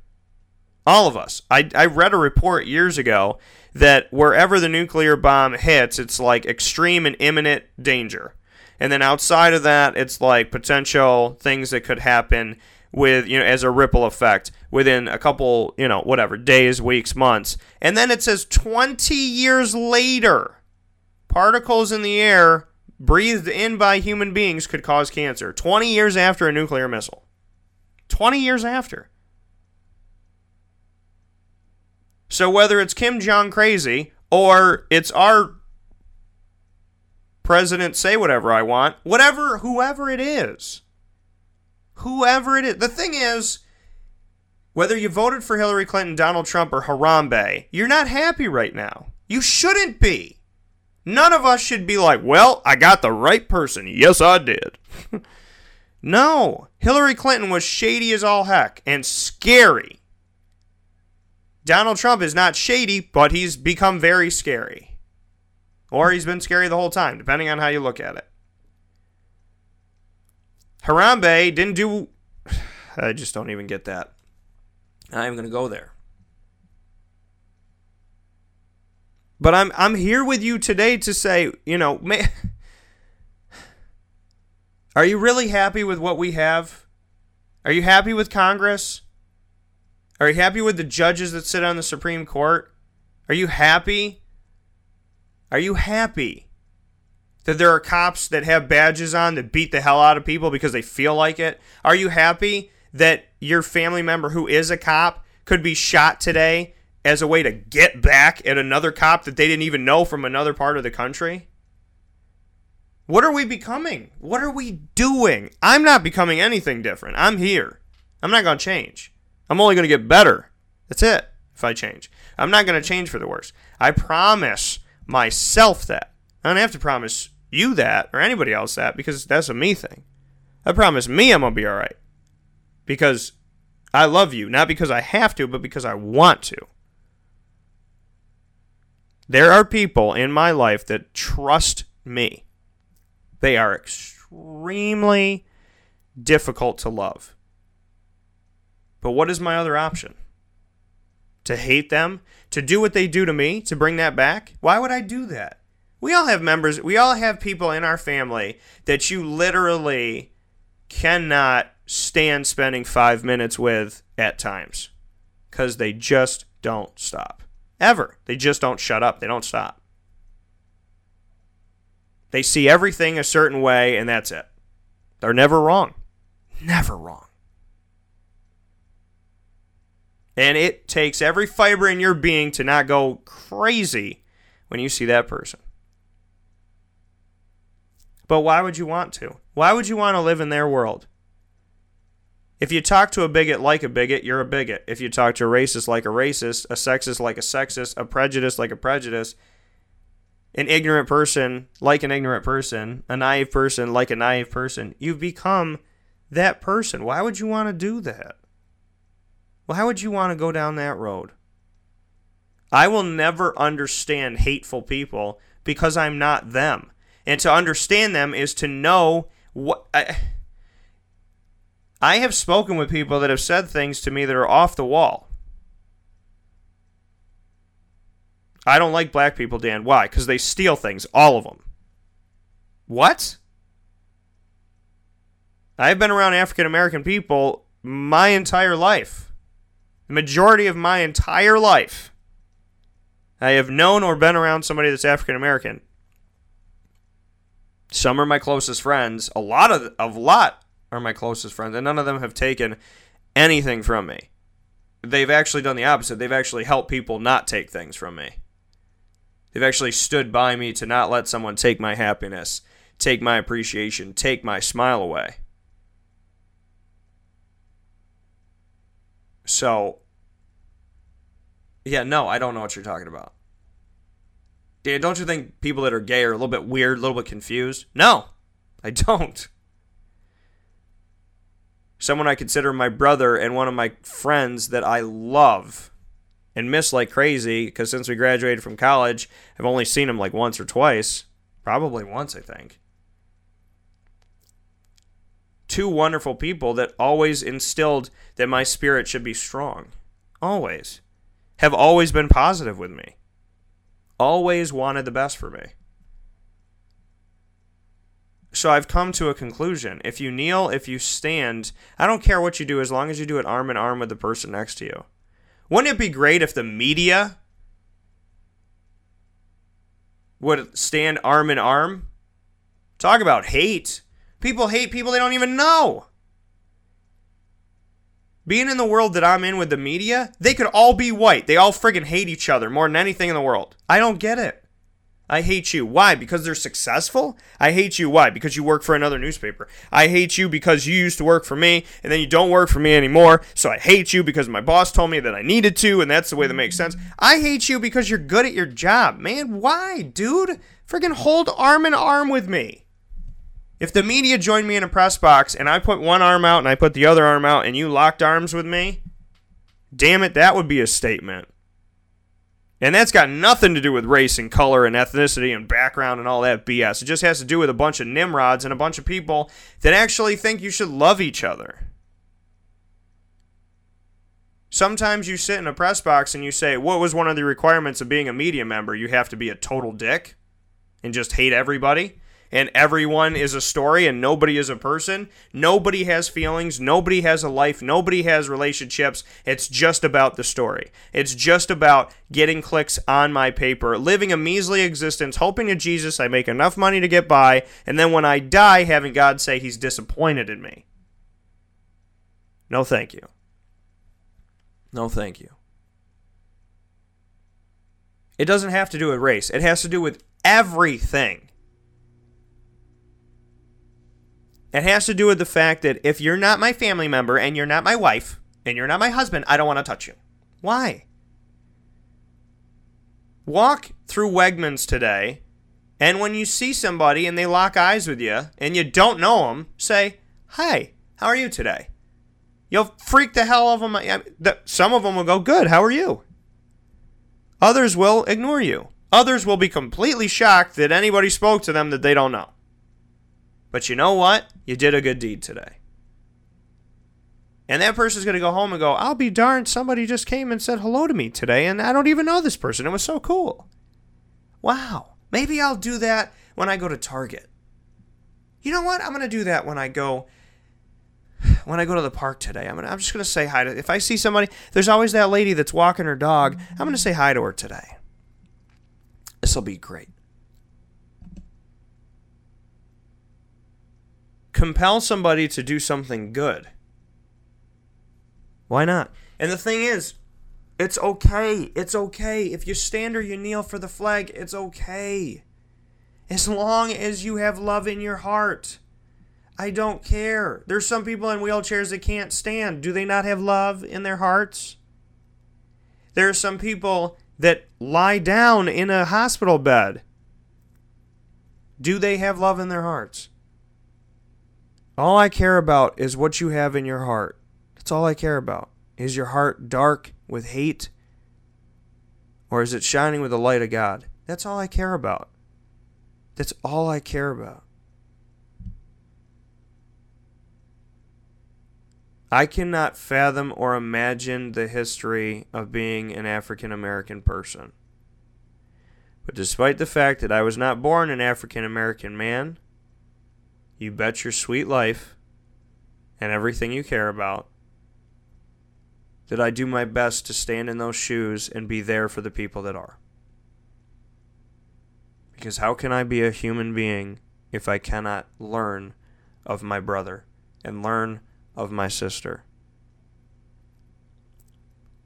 All of us. I read a report years ago that wherever the nuclear bomb hits, it's like extreme and imminent danger. And then outside of that, it's like potential things that could happen with, you know, as a ripple effect within a couple, you know, whatever, days, weeks, months. And then it says 20 years later, particles in the air breathed in by human beings could cause cancer. 20 years after a nuclear missile. 20 years after. So whether it's Kim Jong crazy or it's our president say whatever I want, whatever, whoever it is, whoever it is. The thing is, whether you voted for Hillary Clinton, Donald Trump, or Harambe, you're not happy right now. You shouldn't be. None of us should be like, well, I got the right person. Yes, I did. No. Hillary Clinton was shady as all heck and scary. Donald Trump is not shady, but he's become very scary. Or he's been scary the whole time, depending on how you look at it. Harambe didn't do... I just don't even get that. I'm going to go there. But I'm here with you today to say, you know, are you really happy with what we have? Are you happy with Congress? Are you happy with the judges that sit on the Supreme Court? Are you happy? Are you happy that there are cops that have badges on that beat the hell out of people because they feel like it? Are you happy that your family member who is a cop could be shot today as a way to get back at another cop that they didn't even know from another part of the country? What are we becoming? What are we doing? I'm not becoming anything different. I'm here. I'm not going to change. I'm only going to get better. That's it, if I change. I'm not going to change for the worse. I promise myself that. I don't have to promise you that or anybody else that, because that's a me thing. I promise me I'm gonna be all right because I love you, not because I have to, but because I want to. There are people in my life that trust me. They are extremely difficult to love. But what is my other option? To hate them? To do what they do to me? To bring that back? Why would I do that? We all have people in our family that you literally cannot stand spending 5 minutes with at times because they just don't stop. Ever. They just don't shut up. They don't stop. They see everything a certain way, and that's it. They're never wrong. Never wrong. And it takes every fiber in your being to not go crazy when you see that person. But why would you want to? Why would you want to live in their world? If you talk to a bigot like a bigot, you're a bigot. If you talk to a racist like a racist, a sexist like a sexist, a prejudice like a prejudice, an ignorant person like an ignorant person, a naive person like a naive person, you've become that person. Why would you want to do that? Why would you want to go down that road? I will never understand hateful people because I'm not them. And to understand them is to know what... I have spoken with people that have said things to me that are off the wall. I don't like black people, Dan. Why? Because they steal things, all of them. What? I've been around African American people my entire life. The majority of my entire life, I have known or been around somebody that's African American. Some are my closest friends. A lot are my closest friends, and none of them have taken anything from me. They've actually done the opposite. They've actually helped people not take things from me. They've actually stood by me to not let someone take my happiness, take my appreciation, take my smile away. So, yeah, no, I don't know what you're talking about. Dan, don't you think people that are gay are a little bit weird, a little bit confused? No, I don't. Someone I consider my brother and one of my friends that I love and miss like crazy because since we graduated from college, I've only seen him like once or twice. Probably once, I think. Two wonderful people that always instilled that my spirit should be strong. Always. Have always been positive with me. Always wanted the best for me. So I've come to a conclusion. If you kneel, if you stand, I don't care what you do as long as you do it arm in arm with the person next to you. Wouldn't it be great if the media would stand arm in arm? Talk about hate. People hate people they don't even know. Being in the world that I'm in with the media, they could all be white. They all friggin' hate each other more than anything in the world. I don't get it. I hate you. Why? Because they're successful? I hate you. Why? Because you work for another newspaper. I hate you because you used to work for me, and then you don't work for me anymore, so I hate you because my boss told me that I needed to, and that's the way that makes sense. I hate you because you're good at your job. Man, why, dude? Friggin' hold arm in arm with me. If the media joined me in a press box, and I put one arm out, and I put the other arm out, and you locked arms with me, damn it, that would be a statement. And that's got nothing to do with race and color and ethnicity and background and all that BS. It just has to do with a bunch of nimrods and a bunch of people that actually think you should love each other. Sometimes you sit in a press box and you say, what was one of the requirements of being a media member? You have to be a total dick and just hate everybody. And everyone is a story and nobody is a person. Nobody has feelings. Nobody has a life. Nobody has relationships. It's just about the story. It's just about getting clicks on my paper, living a measly existence, hoping to Jesus I make enough money to get by, and then when I die, having God say he's disappointed in me. No, thank you. No, thank you. It doesn't have to do with race. It has to do with everything. It has to do with the fact that if you're not my family member and you're not my wife and you're not my husband, I don't want to touch you. Why? Walk through Wegmans today, and when you see somebody and they lock eyes with you and you don't know them, say, hi, how are you today? You'll freak the hell out of them. Some of them will go, good, how are you? Others will ignore you. Others will be completely shocked that anybody spoke to them that they don't know. But you know what? You did a good deed today. And that person's going to go home and go, I'll be darned, somebody just came and said hello to me today, and I don't even know this person. It was so cool. Wow. Maybe I'll do that when I go to Target. You know what? I'm going to do that when I go when I go to the park today, I'm just going to say hi to, if I see somebody, there's always that lady that's walking her dog. I'm going to say hi to her today. This will be great. Compel somebody to do something good. Why not? And the thing is, it's okay. It's okay. If you stand or you kneel for the flag, it's okay. As long as you have love in your heart. I don't care. There's some people in wheelchairs that can't stand. Do they not have love in their hearts? There are some people that lie down in a hospital bed. Do they have love in their hearts? All I care about is what you have in your heart. That's all I care about. Is your heart dark with hate? Or is it shining with the light of God? That's all I care about. That's all I care about. I cannot fathom or imagine the history of being an African American person. But despite the fact that I was not born an African American man, you bet your sweet life and everything you care about that I do my best to stand in those shoes and be there for the people that are. Because how can I be a human being if I cannot learn of my brother and learn of my sister?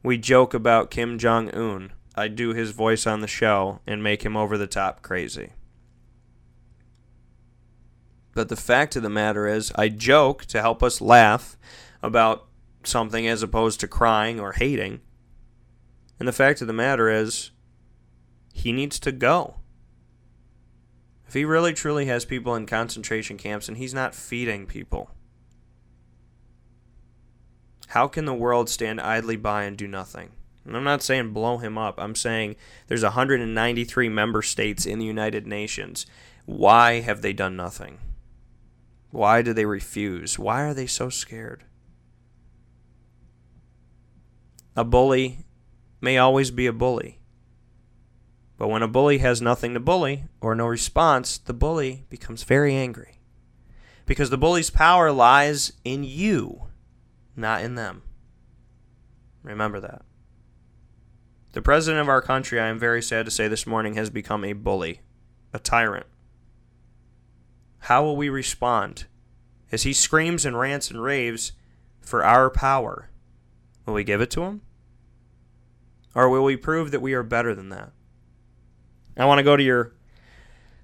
We joke about Kim Jong-un. I do his voice on the show and make him over the top crazy. But the fact of the matter is, I joke to help us laugh about something as opposed to crying or hating. And the fact of the matter is, he needs to go. If he really truly has people in concentration camps and he's not feeding people, how can the world stand idly by and do nothing? And I'm not saying blow him up. I'm saying there's 193 member states in the United Nations. Why have they done nothing? Why do they refuse? Why are they so scared? A bully may always be a bully. But when a bully has nothing to bully or no response, the bully becomes very angry. Because the bully's power lies in you. Not in them. Remember that. The president of our country, I am very sad to say this morning, has become a bully, a tyrant. How will we respond as he screams and rants and raves for our power? Will we give it to him? Or will we prove that we are better than that? I want to go to your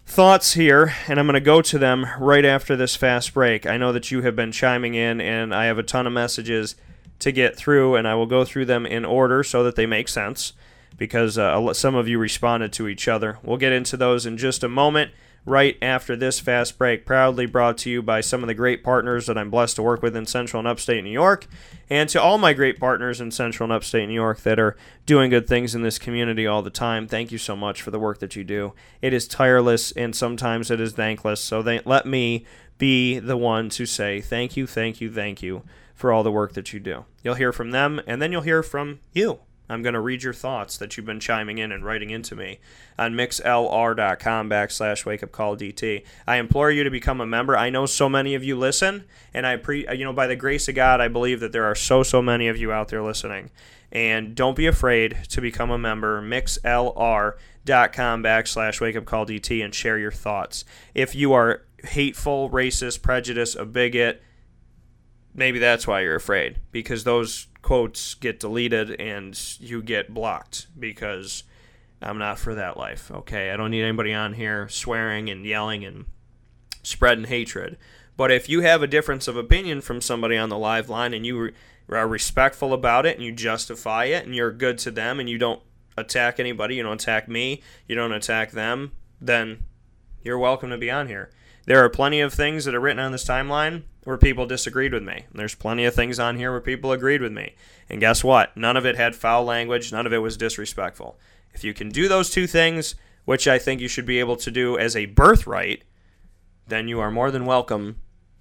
thoughts here, and I'm going to go to them right after this fast break. I know that you have been chiming in, and I have a ton of messages to get through, and I will go through them in order so that they make sense, because some of you responded to each other. We'll get into those in just a moment, right after this fast break, proudly brought to you by some of the great partners that I'm blessed to work with in Central and Upstate New York, and to all my great partners in Central and Upstate New York that are doing good things in this community all the time. Thank you so much for the work that you do. It is tireless, and sometimes it is thankless, so let me be the one to say thank you for all the work that you do. You'll hear from them, and then you'll hear from you. I'm going to read your thoughts that you've been chiming in and writing into me on mixlr.com/wakeupcalldt. I implore you to become a member. I know so many of you listen, and by the grace of God, I believe that there are so many of you out there listening. And don't be afraid to become a member, mixlr.com/wakeupcalldt, and share your thoughts. If you are hateful, racist, prejudiced, a bigot, maybe that's why you're afraid, because those quotes get deleted and you get blocked, because I'm not for that life, okay? I don't need anybody on here swearing and yelling and spreading hatred. But if you have a difference of opinion from somebody on the live line and you are respectful about it and you justify it and you're good to them and you don't attack anybody, you don't attack me, you don't attack them, then you're welcome to be on here. There are plenty of things that are written on this timeline where people disagreed with me. There's plenty of things on here where people agreed with me. And guess what? None of it had foul language. None of it was disrespectful. If you can do those two things, which I think you should be able to do as a birthright, then you are more than welcome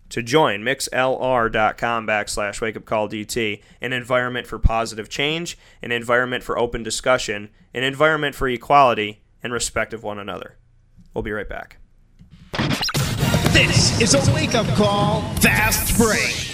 to join mixlr.com/wakeupcalldt, an environment for positive change, an environment for open discussion, an environment for equality and respect of one another. We'll be right back. This is a wake-up call fast break.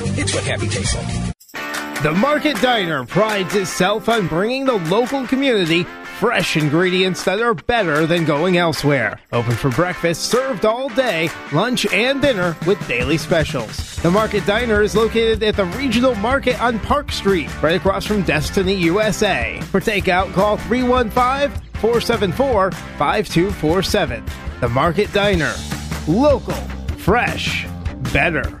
It's what happy tastes like. The Market Diner prides itself on bringing the local community fresh ingredients that are better than going elsewhere. Open for breakfast, served all day, lunch, and dinner with daily specials. The Market Diner is located at the Regional Market on Park Street, right across from Destiny, USA. For takeout, call 315-474-5247. The Market Diner. Local. Fresh. Better.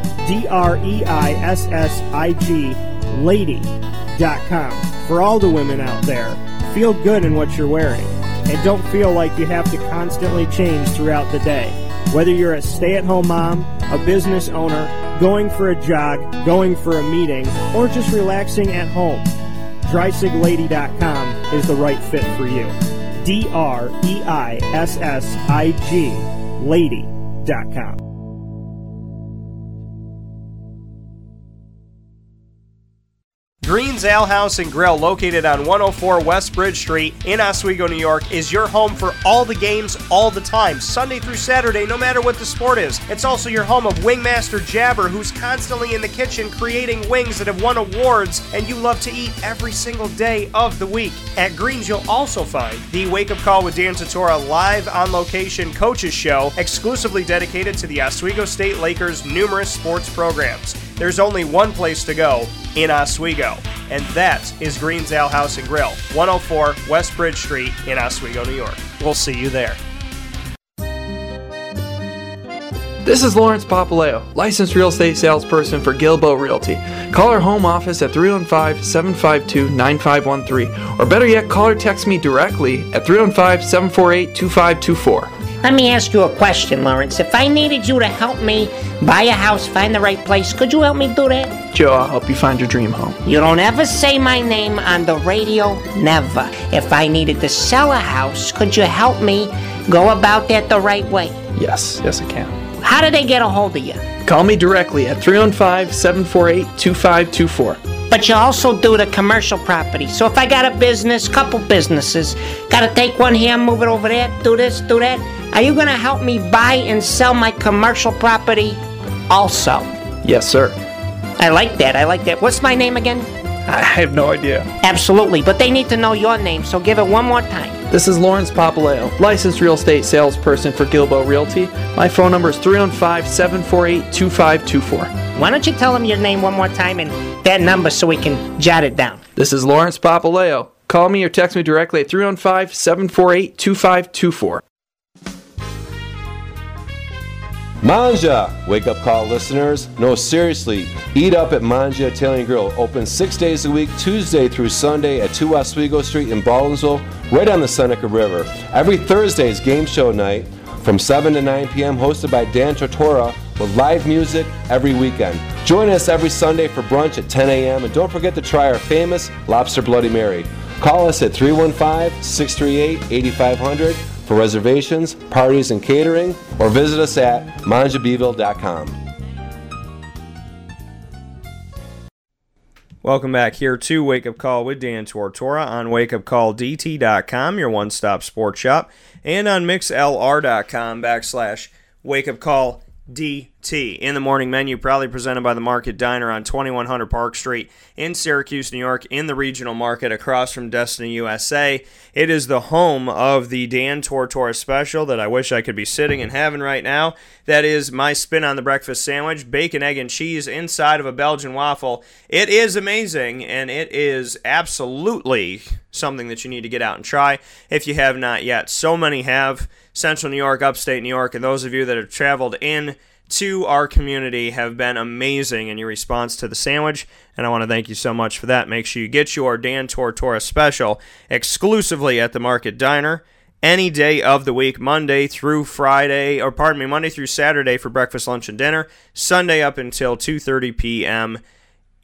D-R-E-I-S-S-I-G, lady.com. For all the women out there, feel good in what you're wearing. And don't feel like you have to constantly change throughout the day. Whether you're a stay-at-home mom, a business owner, going for a jog, going for a meeting, or just relaxing at home, DreissigLady.com is the right fit for you. D-R-E-I-S-S-I-G, lady.com. Green's Ale House and Grill, located on 104 West Bridge Street in Oswego, New York, is your home for all the games all the time, Sunday through Saturday, no matter what the sport is. It's also your home of Wingmaster Jabber, who's constantly in the kitchen creating wings that have won awards and you love to eat every single day of the week. At Green's, you'll also find the Wake Up Call with Dan Tortora live on location coaches show, exclusively dedicated to the Oswego State Lakers' numerous sports programs. There's only one place to go in Oswego, and that is Green's Ale House and Grill, 104 West Bridge Street in Oswego, New York. We'll see you there. This is Lawrence Papaleo, licensed real estate salesperson for Gilbo Realty. Call our home office at 315-752-9513, or better yet, call or text me directly at 315-748-2524. Let me ask you a question, Lawrence. If I needed you to help me buy a house, find the right place, could you help me do that? Joe, I'll help you find your dream home. You don't ever say my name on the radio, never. If I needed to sell a house, could you help me go about that the right way? Yes, I can. How do they get a hold of you? Call me directly at 315-748-2524. But you also do the commercial property. So if I got a business, couple businesses, got to take one here, move it over there, do this, do that. Are you going to help me buy and sell my commercial property also? Yes, sir. I like that. What's my name again? I have no idea. Absolutely, but they need to know your name, so give it one more time. This is Lawrence Papaleo, licensed real estate salesperson for Gilbo Realty. My phone number is 315-748-2524. Why don't you tell them your name one more time and that number so we can jot it down? This is Lawrence Papaleo. Call me or text me directly at 315-748-2524. Manja! Wake Up Call listeners. No, seriously. Eat up at Manja Italian Grill. Open 6 days a week, Tuesday through Sunday at 2 Oswego Street in Baldwinsville, right on the Seneca River. Every Thursday is game show night from 7 to 9 p.m. hosted by Dan Tortora, with live music every weekend. Join us every Sunday for brunch at 10 a.m. and don't forget to try our famous Lobster Bloody Mary. Call us at 315-638-8500 for reservations, parties, and catering, or visit us at manjabeeville.com. Welcome back here to Wake Up Call with Dan Tortora on wakeupcalldt.com, your one-stop sports shop, and on mixlr.com/wakeupcalldt. Tea in the morning menu, proudly presented by the Market Diner on 2100 Park Street in Syracuse, New York, in the regional market across from Destiny, USA. It is the home of the Dan Tortora special that I wish I could be sitting and having right now. That is my spin on the breakfast sandwich, bacon, egg, and cheese inside of a Belgian waffle. It is amazing, and it is absolutely something that you need to get out and try if you have not yet. So many have. Central New York, upstate New York, and those of you that have traveled in to our community have been amazing in your response to the sandwich, and I want to thank you so much for that. Make sure you get your Dan Tortora special exclusively at the Market Diner any day of the week, Monday through Saturday for breakfast, lunch, and dinner, Sunday up until 2:30 p.m.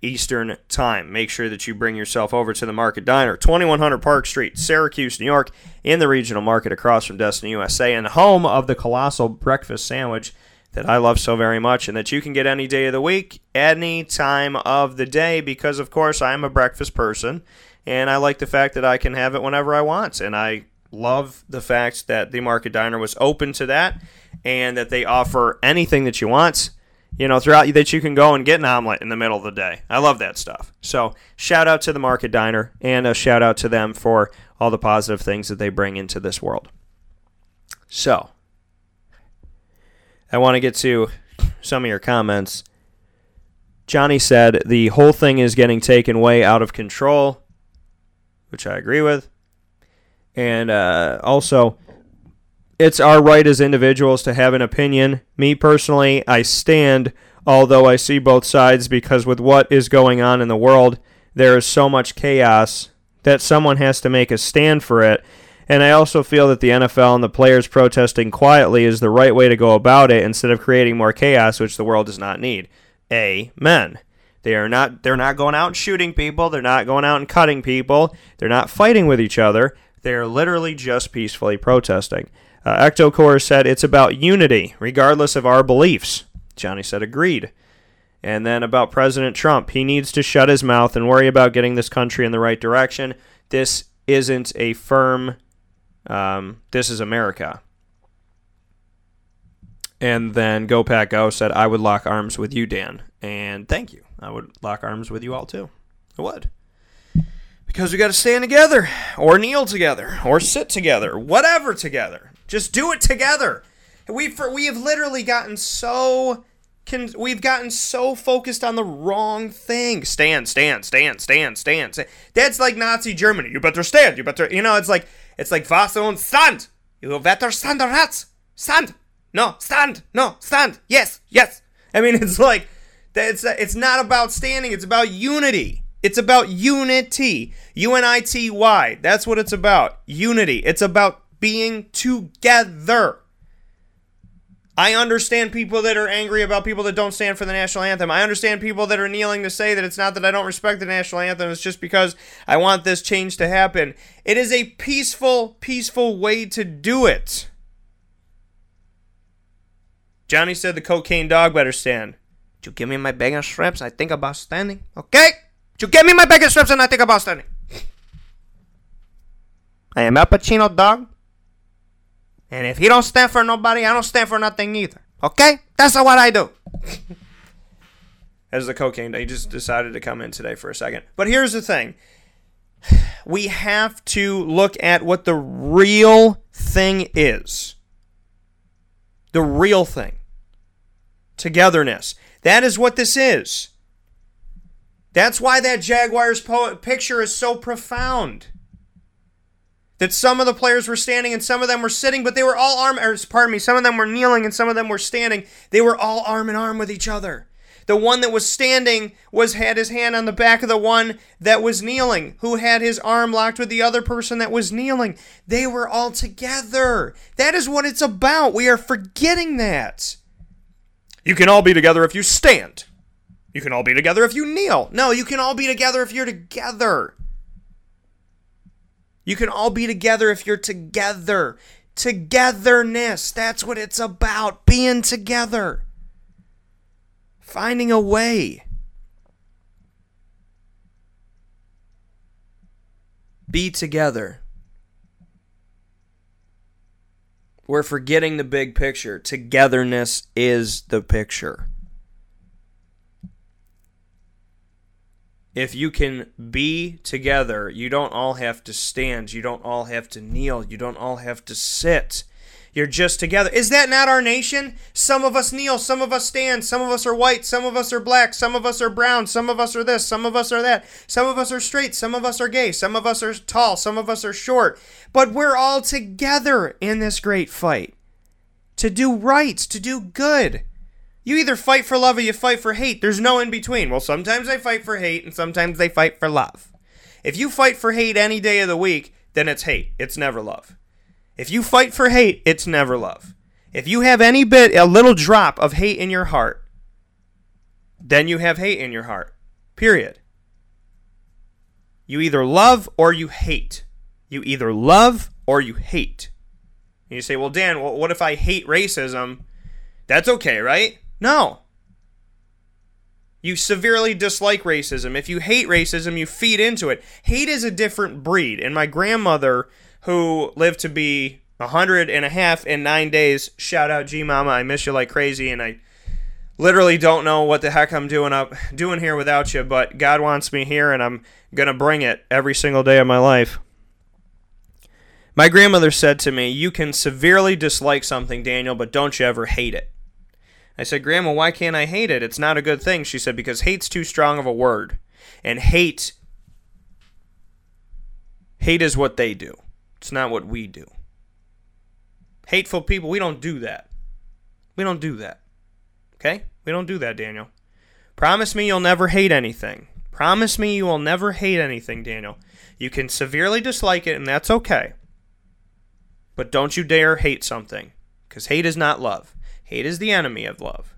Eastern Time. Make sure that you bring yourself over to the Market Diner, 2100 Park Street, Syracuse, New York, in the regional market across from Destiny, USA, and home of the colossal breakfast sandwich that I love so very much, and that you can get any day of the week, any time of the day, because, of course, I'm a breakfast person, and I like the fact that I can have it whenever I want, and I love the fact that the Market Diner was open to that, and that they offer anything that you want, you know, throughout, that you can go and get an omelet in the middle of the day. I love that stuff. So, shout out to the Market Diner, and a shout out to them for all the positive things that they bring into this world. So, I want to get to some of your comments. Johnny said, the whole thing is getting taken way out of control, which I agree with. And also, it's our right as individuals to have an opinion. Me personally, I stand, although I see both sides, because with what is going on in the world, there is so much chaos that someone has to make a stand for it. And I also feel that the NFL and the players protesting quietly is the right way to go about it instead of creating more chaos, which the world does not need. Amen. They're not going out and shooting people. They're not going out and cutting people. They're not fighting with each other. They're literally just peacefully protesting. Ectocore said, it's about unity, regardless of our beliefs. Johnny said, agreed. And then about President Trump, he needs to shut his mouth and worry about getting this country in the right direction. This isn't a firm... this is America. And then Go Pack Go said, I would lock arms with you, Dan. And thank you. I would lock arms with you all, too. I would. Because we got to stand together, or kneel together, or sit together, whatever together. Just do it together. We've gotten so focused on the wrong thing. Stand. That's like Nazi Germany. You better stand. You better, it's like Wasser und Stand. You better stand or not. Stand. No, stand. No, stand. Yes. I mean, it's like, it's not about standing. It's about unity. It's about unity. U-N-I-T-Y. That's what it's about. Unity. It's about being together. I understand people that are angry about people that don't stand for the national anthem. I understand people that are kneeling to say that it's not that I don't respect the national anthem. It's just because I want this change to happen. It is a peaceful way to do it. Johnny said the cocaine dog better stand. Did you give me my bag of shrimps? I think about standing. Okay? Did you give me my bag of shrimps and I think about standing? I am Al Pacino, dog. And if he don't stand for nobody, I don't stand for nothing either. Okay? That's what I do. As the cocaine, he just decided to come in today for a second. But here's the thing. We have to look at what the real thing is. The real thing. Togetherness. That is what this is. That's why that Jaguars picture is so profound. That some of the players were standing and some of them were sitting, but they were all some of them were kneeling and some of them were standing. They were all arm in arm with each other. The one that was standing had his hand on the back of the one that was kneeling, who had his arm locked with the other person that was kneeling. They were all together. That is what it's about. We are forgetting that. You can all be together if you stand. You can all be together if you kneel. No, you can all be together if you're together. You can all be together if you're together. Togetherness. That's what it's about. Being together. Finding a way. Be together. We're forgetting the big picture. Togetherness is the picture. If you can be together, you don't all have to stand. You don't all have to kneel. You don't all have to sit. You're just together. Is that not our nation? Some of us kneel. Some of us stand. Some of us are white. Some of us are black. Some of us are brown. Some of us are this. Some of us are that. Some of us are straight. Some of us are gay. Some of us are tall. Some of us are short. But we're all together in this great fight to do right, to do good. You either fight for love or you fight for hate. There's no in between. Well, sometimes they fight for hate and sometimes they fight for love. If you fight for hate any day of the week, then it's hate. It's never love. If you fight for hate, it's never love. If you have any bit, a little drop of hate in your heart, then you have hate in your heart. Period. You either love or you hate. You either love or you hate. And you say, well, Dan, what if I hate racism? That's okay, right? No. You severely dislike racism. If you hate racism, you feed into it. Hate is a different breed. And my grandmother, who lived to be 109 days, shout out G Mama, I miss you like crazy, and I literally don't know what the heck I'm doing here without you, but God wants me here, and I'm going to bring it every single day of my life. My grandmother said to me, you can severely dislike something, Daniel, but don't you ever hate it. I said, Grandma, why can't I hate it? It's not a good thing. She said, because hate's too strong of a word. And hate is what they do. It's not what we do. Hateful people, we don't do that. We don't do that. Okay? We don't do that, Daniel. Promise me you'll never hate anything. Promise me you will never hate anything, Daniel. You can severely dislike it, and that's okay. But don't you dare hate something, because hate is not love. Hate is the enemy of love.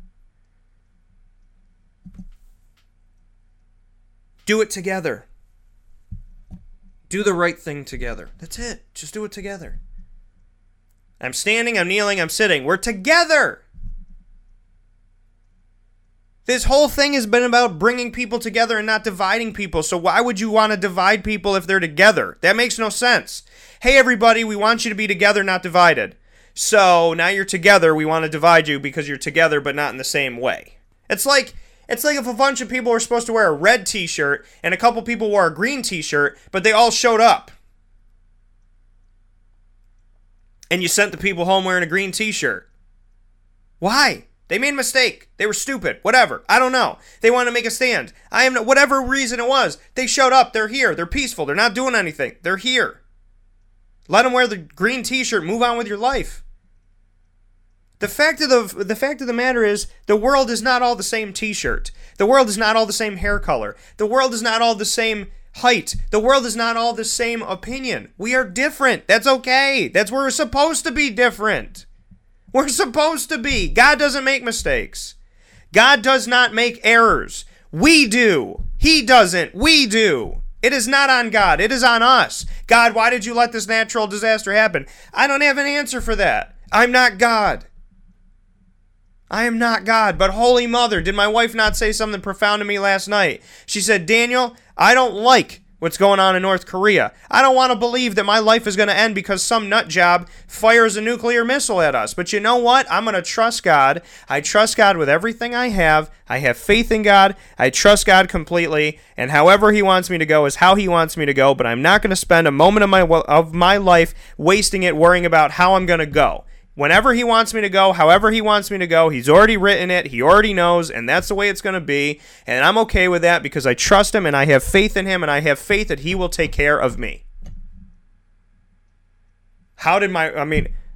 Do it together. Do the right thing together. That's it. Just do it together. I'm standing, I'm kneeling, I'm sitting. We're together. This whole thing has been about bringing people together and not dividing people. So why would you want to divide people if they're together? That makes no sense. Hey, everybody, we want you to be together, not divided. So now you're together. We want to divide you because you're together, but not in the same way. It's like if a bunch of people were supposed to wear a red t-shirt and a couple people wore a green t-shirt, but they all showed up. And you sent the people home wearing a green t-shirt. Why? They made a mistake. They were stupid. Whatever. I don't know. They wanted to make a stand. Whatever reason it was, they showed up. They're here. They're peaceful. They're not doing anything. They're here. Let them wear the green t-shirt. Move on with your life. The fact of the matter is, the world is not all the same t-shirt. The world is not all the same hair color. The world is not all the same height. The world is not all the same opinion. We are different. That's okay. That's where we're supposed to be different. We're supposed to be. God doesn't make mistakes. God does not make errors. We do. He doesn't. We do. It is not on God. It is on us. God, why did you let this natural disaster happen? I don't have an answer for that. I'm not God. I am not God, but Holy Mother, did my wife not say something profound to me last night? She said, Daniel, I don't like what's going on in North Korea. I don't want to believe that my life is going to end because some nut job fires a nuclear missile at us. But you know what? I'm going to trust God. I trust God with everything I have. I have faith in God. I trust God completely. And however he wants me to go is how he wants me to go. But I'm not going to spend a moment of my life wasting it worrying about how I'm going to go. Whenever he wants me to go, however he wants me to go, he's already written it, he already knows, and that's the way it's going to be, and I'm okay with that because I trust him and I have faith in him and I have faith that he will take care of me.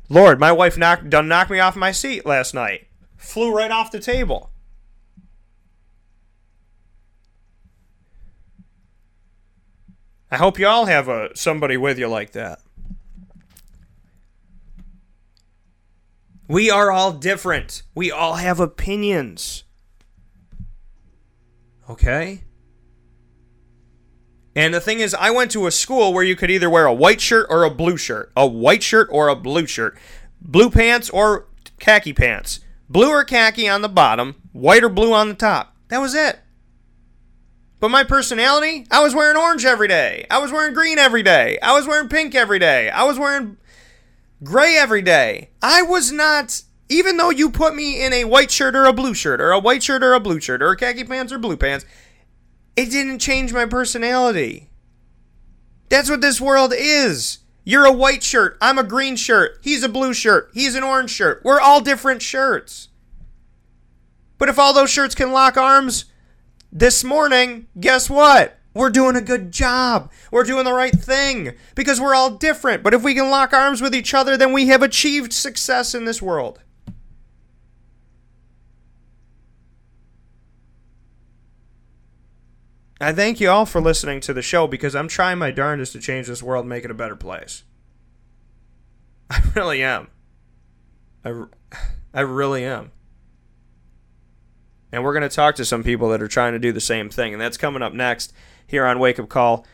Lord, my wife knocked me off my seat last night. Flew right off the table. I hope you all have somebody with you like that. We are all different. We all have opinions. Okay? And the thing is, I went to a school where you could either wear a white shirt or a blue shirt. A white shirt or a blue shirt. Blue pants or khaki pants. Blue or khaki on the bottom, white or blue on the top. That was it. But my personality, I was wearing orange every day. I was wearing green every day. I was wearing pink every day. I was wearing gray every day. I was not, even though you put me in a white shirt or a blue shirt, or a white shirt or a blue shirt, or khaki pants or blue pants, it didn't change my personality. That's what this world is. You're a white shirt. I'm a green shirt. He's a blue shirt. He's an orange shirt. We're all different shirts. But if all those shirts can lock arms this morning, guess what? We're doing a good job. We're doing the right thing because we're all different. But if we can lock arms with each other, then we have achieved success in this world. I thank you all for listening to the show because I'm trying my darndest to change this world and make it a better place. I really am. I really am. And we're going to talk to some people that are trying to do the same thing. And that's coming up next here on Wake Up Call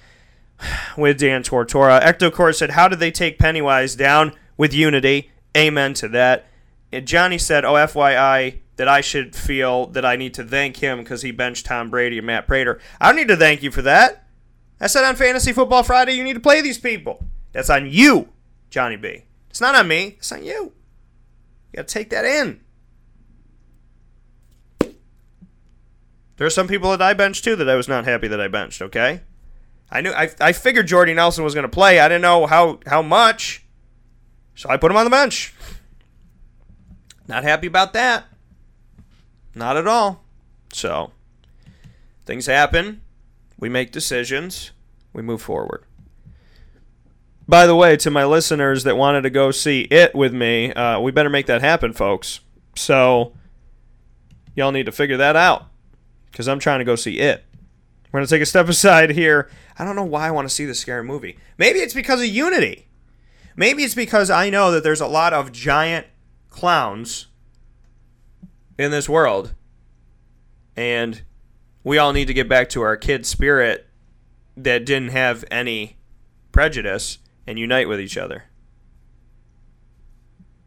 with Dan Tortora. Ectocore said, how did they take Pennywise down with unity? Amen to that. And Johnny said, oh, FYI, that I should feel that I need to thank him because he benched Tom Brady and Matt Prater. I don't need to thank you for that. I said on Fantasy Football Friday, you need to play these people. That's on you, Johnny B. It's not on me. It's on you. You got to take that in. There are some people that I benched, too, that I was not happy that I benched, okay? I figured Jordy Nelson was going to play. I didn't know how much, so I put him on the bench. Not happy about that. Not at all. So, things happen. We make decisions. We move forward. By the way, to my listeners that wanted to go see it with me, we better make that happen, folks. So, y'all need to figure that out. Because I'm trying to go see it. We're going to take a step aside here. I don't know why I want to see this scary movie. Maybe it's because of unity. Maybe it's because I know that there's a lot of giant clowns in this world. And we all need to get back to our kid spirit that didn't have any prejudice and unite with each other.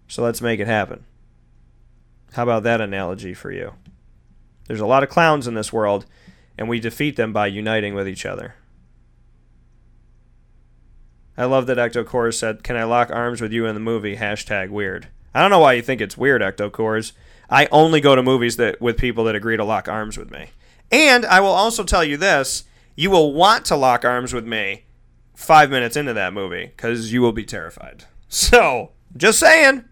So let's make it happen. How about that analogy for you? There's a lot of clowns in this world, and we defeat them by uniting with each other. I love that Ectocores said, can I lock arms with you in the movie? Hashtag weird. I don't know why you think it's weird, Ectocores. I only go to movies that with people that agree to lock arms with me. And I will also tell you this, you will want to lock arms with me 5 minutes into that movie, because you will be terrified. So, just saying.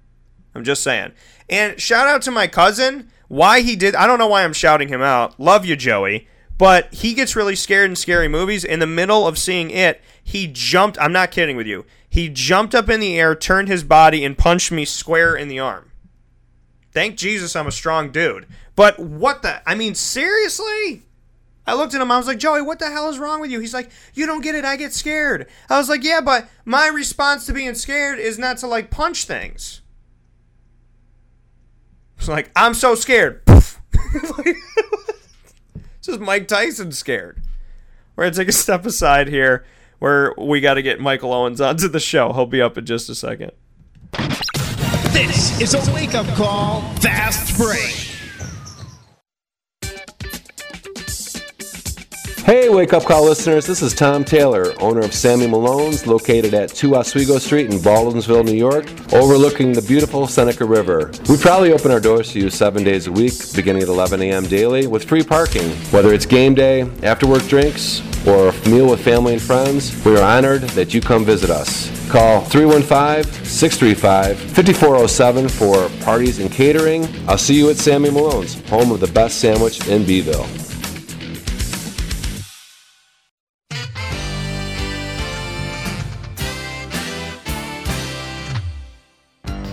I'm just saying. And shout out to my cousin. Why he did, I don't know why I'm shouting him out. Love you, Joey. But he gets really scared in scary movies. In the middle of seeing it, he jumped, I'm not kidding with you, he jumped up in the air, turned his body, and punched me square in the arm. Thank Jesus I'm a strong dude. But what the, I mean, seriously? I looked at him, I was like, Joey, what the hell is wrong with you? He's like, you don't get it, I get scared. I was like, yeah, but my response to being scared is not to, like, punch things. It's like, I'm so scared. This is Mike Tyson scared. We're going to take a step aside here where we got to get Michael Owens onto the show. He'll be up in just a second. This is a wake-up call, fast break. Hey, Wake Up Call listeners, this is Tom Taylor, owner of Sammy Malone's, located at 2 Oswego Street in Baldwinsville, New York, overlooking the beautiful Seneca River. We proudly open our doors to you 7 days a week, beginning at 11 a.m. daily, with free parking. Whether it's game day, after-work drinks, or a meal with family and friends, we are honored that you come visit us. Call 315-635-5407 for parties and catering. I'll see you at Sammy Malone's, home of the best sandwich in Beeville.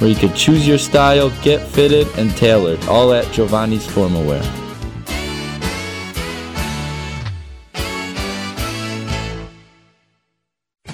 where you can choose your style, get fitted, and tailored, all at Giovanni's Formal Wear.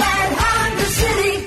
at Honda City.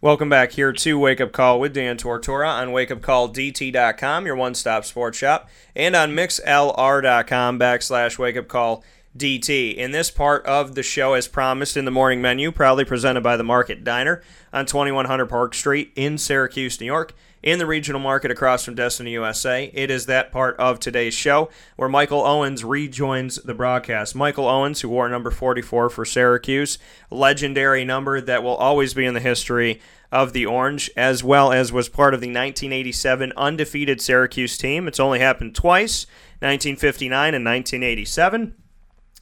Welcome back here to Wake Up Call with Dan Tortora on wakeupcalldt.com, your one-stop sports shop, and on mixlr.com/wakeupcalldt. In this part of the show, as promised in the morning menu, proudly presented by the Market Diner on 2100 Park Street in Syracuse, New York, in the regional market across from Destiny USA. It is that part of today's show where Michael Owens rejoins the broadcast. Michael Owens, who wore number 44 for Syracuse, legendary number that will always be in the history of the Orange, as well as was part of the 1987 undefeated Syracuse team. It's only happened twice, 1959 and 1987.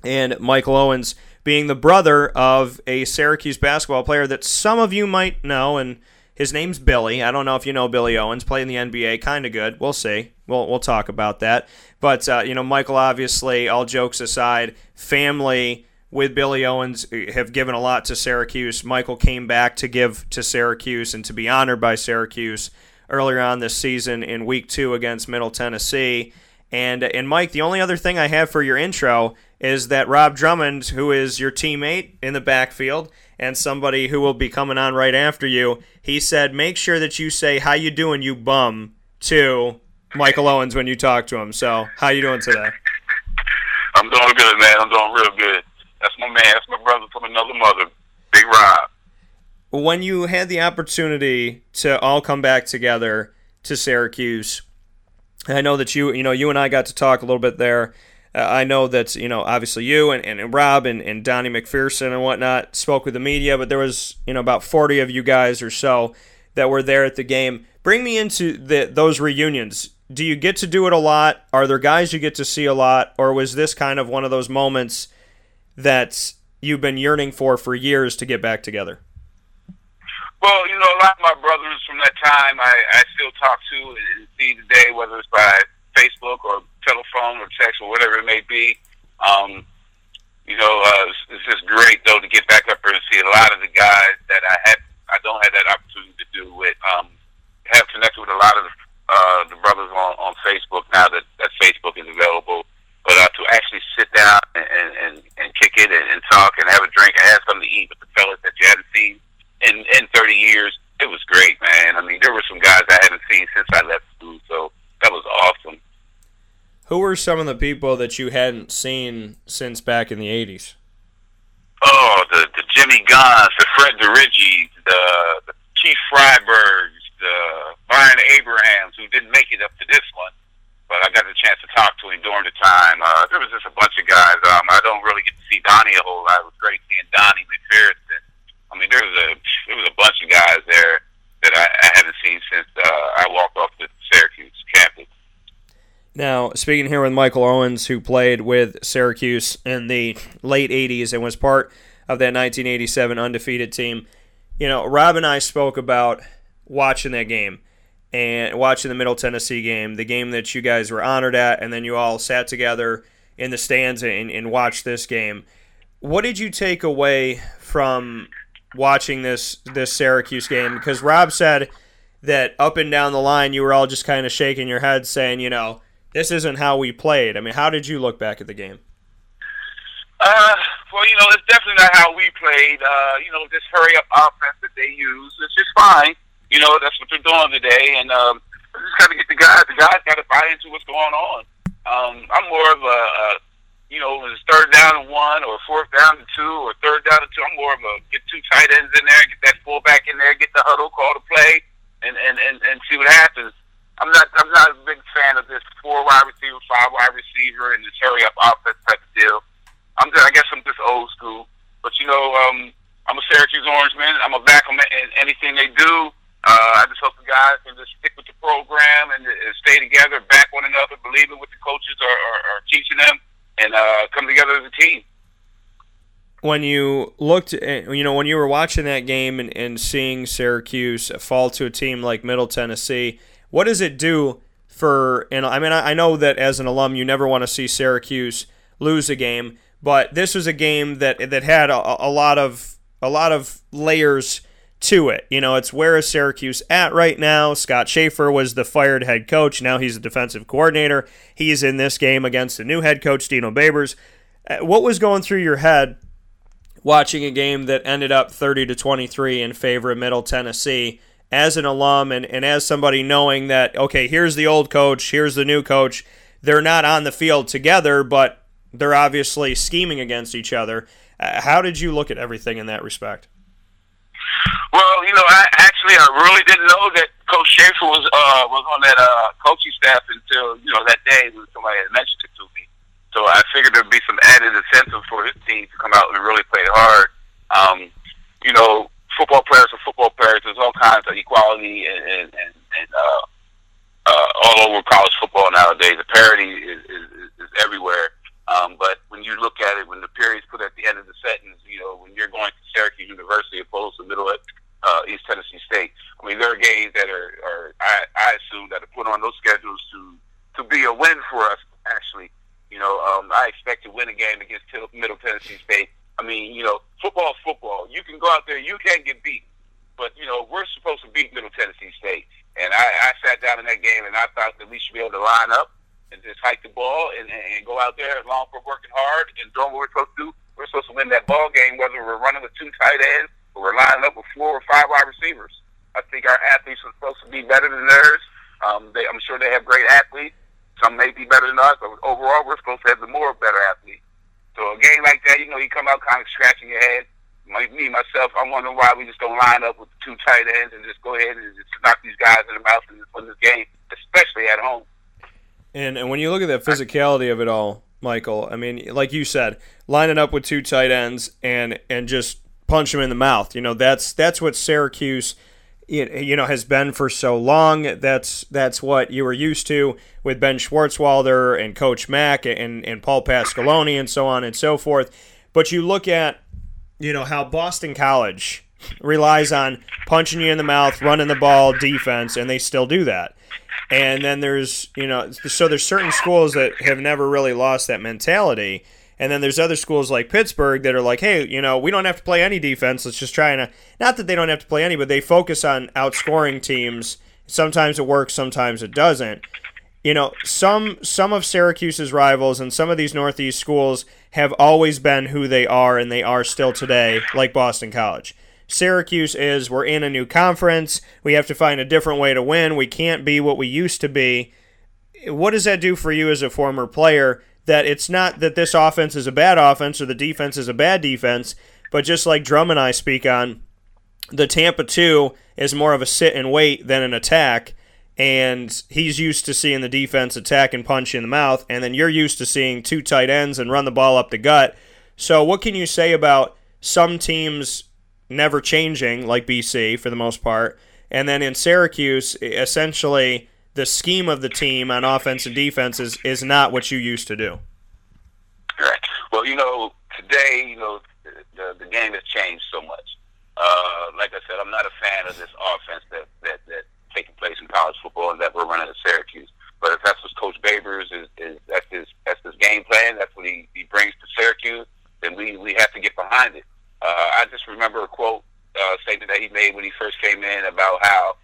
And Michael Owens being the brother of a Syracuse basketball player that some of you might know, and his name's Billy. I don't know if you know Billy Owens. Played in the NBA, kind of good. We'll see. We'll talk about that. But, Michael, obviously, all jokes aside, family with Billy Owens have given a lot to Syracuse. Michael came back to give to Syracuse and to be honored by Syracuse earlier on this season in Week 2 against Middle Tennessee. And Mike, the only other thing I have for your intro is that Rob Drummond, who is your teammate in the backfield, and somebody who will be coming on right after you, he said, make sure that you say, how you doing, you bum, to Michael Owens when you talk to him. So, how you doing today? I'm doing good, man. I'm doing real good. That's my man. That's my brother from another mother, Big Rob. When you had the opportunity to all come back together to Syracuse, I know that you and I got to talk a little bit there. I know that, obviously you and Rob and Donnie McPherson and whatnot spoke with the media, but there was, about 40 of you guys or so that were there at the game. Bring me into those reunions. Do you get to do it a lot? Are there guys you get to see a lot? Or was this kind of one of those moments that you've been yearning for years to get back together? Well, a lot of my brothers from that time I still talk to and see today, whether it's by Facebook or telephone or text or whatever it may be. It's just great though to get back up there and see a lot of the guys that I don't have that opportunity to do with. Have connected with a lot of the brothers on Facebook now that Facebook is available. But to actually sit down and kick it and talk and have a drink and have something to eat with the fellas that you hadn't seen in 30 years, it was great, man. I mean, there were some guys I hadn't seen since I left school, so that was awesome. Who were some of the people that you hadn't seen since back in the 80s? Oh, the Jimmy Guns, the Fred DeRiggi, the Keith Freibergs, the Brian Abrahams, who didn't make it up to this one, but I got the chance to talk to him during the time. There was just a bunch of guys. I don't really get to see Donnie a whole lot. It was great seeing Donnie McPherson. I mean, there was a bunch of guys there that I haven't seen since I walked off the Syracuse campus. Now, speaking here with Michael Owens, who played with Syracuse in the late 80s and was part of that 1987 undefeated team, Rob and I spoke about watching that game and watching the Middle Tennessee game, the game that you guys were honored at, and then you all sat together in the stands and watched this game. What did you take away from watching this Syracuse game? Because Rob said that up and down the line you were all just kind of shaking your head saying, this isn't how we played. I mean, how did you look back at the game? Well, it's definitely not how we played. This hurry-up offense that they use, it's just fine. That's what they're doing today. And I just got to get the guys got to buy into what's going on. I'm more of a you know, it was third down and one or fourth down and two or third down and two. I'm more of a get two tight ends in there, get that fullback in there, get the huddle, call the play, and see what happens. I'm not a big fan of this 4 wide receiver, 5 wide receiver, and this hurry up offense type of deal. I guess I'm just old school, but you know, I'm a Syracuse Orange man. I'm a back them in anything they do. I just hope the guys can just stick with the program and stay together, back one another, believe in what the coaches are teaching them, and come together as a team. When you looked at, you know, when you were watching that game and seeing Syracuse fall to a team like Middle Tennessee, what does it do for, and I mean, I know that as an alum, you never want to see Syracuse lose a game, but this was a game that had a lot of layers to it. You know, it's where is Syracuse at right now? Scott Schaefer was the fired head coach. Now he's a defensive coordinator. He's in this game against the new head coach, Dino Babers. What was going through your head watching a game that ended up 30-23 in favor of Middle Tennessee as an alum and as somebody knowing that, okay, here's the old coach, here's the new coach. They're not on the field together, but they're obviously scheming against each other. How did you look at everything in that respect? Well, you know, I really didn't know that Coach Schaefer was on that coaching staff until, you know, that day when somebody had mentioned it to me. So I figured there'd be some added incentive for his team to come out and really play hard. You know, football players are football players. There's all kinds of equality and all over college football nowadays. The parity is everywhere. But when you look at it, when the period's put at the end of the sentence, you know, when you're going to Syracuse University opposed to Middle East Tennessee State, I mean, there are games that are I assume, that are put on those schedules to be a win for us, actually. You know, I expect to win a game against Middle Tennessee State. I mean, you know, football, football. You can go out there, you can get beat. But, you know, we're supposed to beat Middle Tennessee State. And I sat down in that game and I thought that we should be able to line up and just hike the ball and go out there as long as we're working hard and doing what we're supposed to do. We're supposed to win that ball game, whether we're running with 2 tight ends or we're lining up with 4 or 5 wide receivers. I think our athletes are supposed to be better than theirs. I'm sure they have great athletes. Some may be better than us, but overall we're supposed to have the more better athletes. So a game like that, you know, you come out kind of scratching your head. Me, myself, I'm wondering why we just don't line up with 2 tight ends and just go ahead and just knock these guys in the mouth and just win this game, especially at home. And when you look at that physicality of it all, Michael, I mean, like you said, lining up with 2 tight ends and just punch them in the mouth. You know, that's what Syracuse, you know, has been for so long. That's what you were used to with Ben Schwartzwalder and Coach Mack and Paul Pasqualoni and so on and so forth. But you look at, you know, how Boston College relies on punching you in the mouth, running the ball, defense, and they still do that. And then there's, you know, so there's certain schools that have never really lost that mentality. And then there's other schools like Pittsburgh that are like, hey, you know, we don't have to play any defense. Let's just try and, not that they don't have to play any, but they focus on outscoring teams. Sometimes it works, sometimes it doesn't. You know, some of Syracuse's rivals and some of these Northeast schools have always been who they are, and they are still today, like Boston College. Syracuse is, we're in a new conference, we have to find a different way to win, we can't be what we used to be. What does that do for you as a former player, that it's not that this offense is a bad offense or the defense is a bad defense, but just like Drum and I speak on, the Tampa 2 is more of a sit and wait than an attack, and he's used to seeing the defense attack and punch you in the mouth, and then you're used to seeing 2 tight ends and run the ball up the gut. So what can you say about some teams never changing, like BC for the most part, and then in Syracuse, essentially the scheme of the team on offense and defense is not what you used to do? Right. Well, you know, today, you know, the game has changed so much. Like I said, I'm not a fan of this offense that's taking place in college football and that we're running at Syracuse. But if that's what Coach Babers that's his game plan, that's what he brings to Syracuse, then we have to get behind it. I just remember a quote statement that he made when he first came in about how,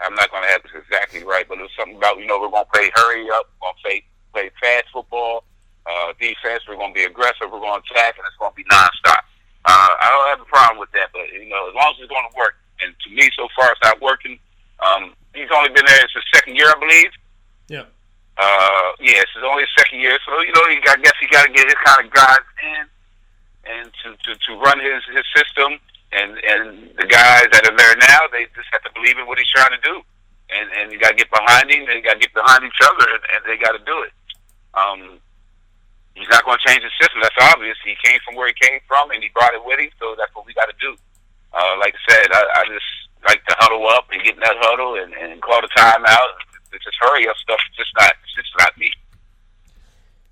I'm not going to have this exactly right, but it was something about, you know, we're going to play hurry up, we're going to play fast football, defense, we're going to be aggressive, we're going to attack, and it's going to be nonstop. I don't have a problem with that, but, you know, as long as it's going to work. And to me, so far, it's not working. He's only been there, it's his second year, I believe. Yeah. It's only his second year, so, you know, I guess he got get his kind of guys in and to run his system. And the guys that are there now, they just have to believe in what he's trying to do. And you got to get behind him, and you got to get behind each other, and they got to do it. He's not going to change the system. That's obvious. He came from where he came from, and he brought it with him, so that's what we got to do. Like I said, I just like to huddle up and get in that huddle and call the timeout. It's just hurry up stuff. It's just not me.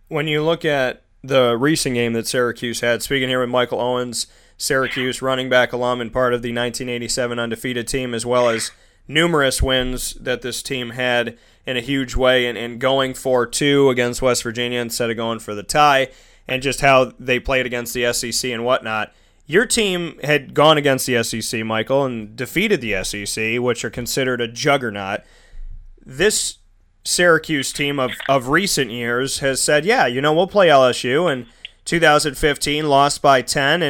When you look at the recent game that Syracuse had, speaking here with Michael Owens, Syracuse running back alum and part of the 1987 undefeated team, as well as numerous wins that this team had in a huge way, and going for two against West Virginia instead of going for the tie, and just how they played against the SEC and whatnot. Your team had gone against the SEC, Michael, and defeated the SEC, which are considered a juggernaut. This Syracuse team of recent years has said, yeah, you know, we'll play LSU, and 2015 lost by 10,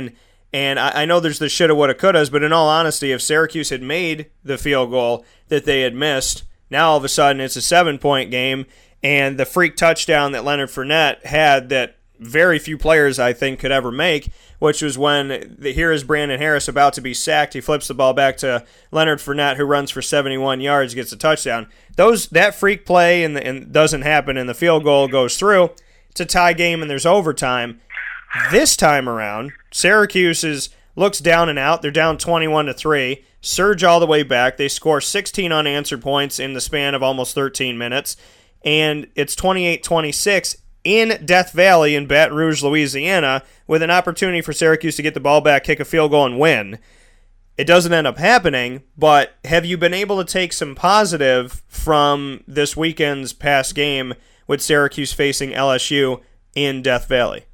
and I know there's the shoulda, woulda, couldas, but in all honesty, if Syracuse had made the field goal that they had missed, now all of a sudden it's a 7-point game, and the freak touchdown that Leonard Fournette had that very few players, I think, could ever make, which was when here is Brandon Harris about to be sacked. He flips the ball back to Leonard Fournette, who runs for 71 yards, gets a touchdown. That freak play and doesn't happen, and the field goal goes through. It's a tie game, and there's overtime. This time around, Syracuse looks down and out. They're down 21-3, surge all the way back. They score 16 unanswered points in the span of almost 13 minutes, and it's 28-26. In Death Valley in Baton Rouge, Louisiana, with an opportunity for Syracuse to get the ball back, kick a field goal, and win. It doesn't end up happening, but have you been able to take some positive from this weekend's past game with Syracuse facing LSU in Death Valley?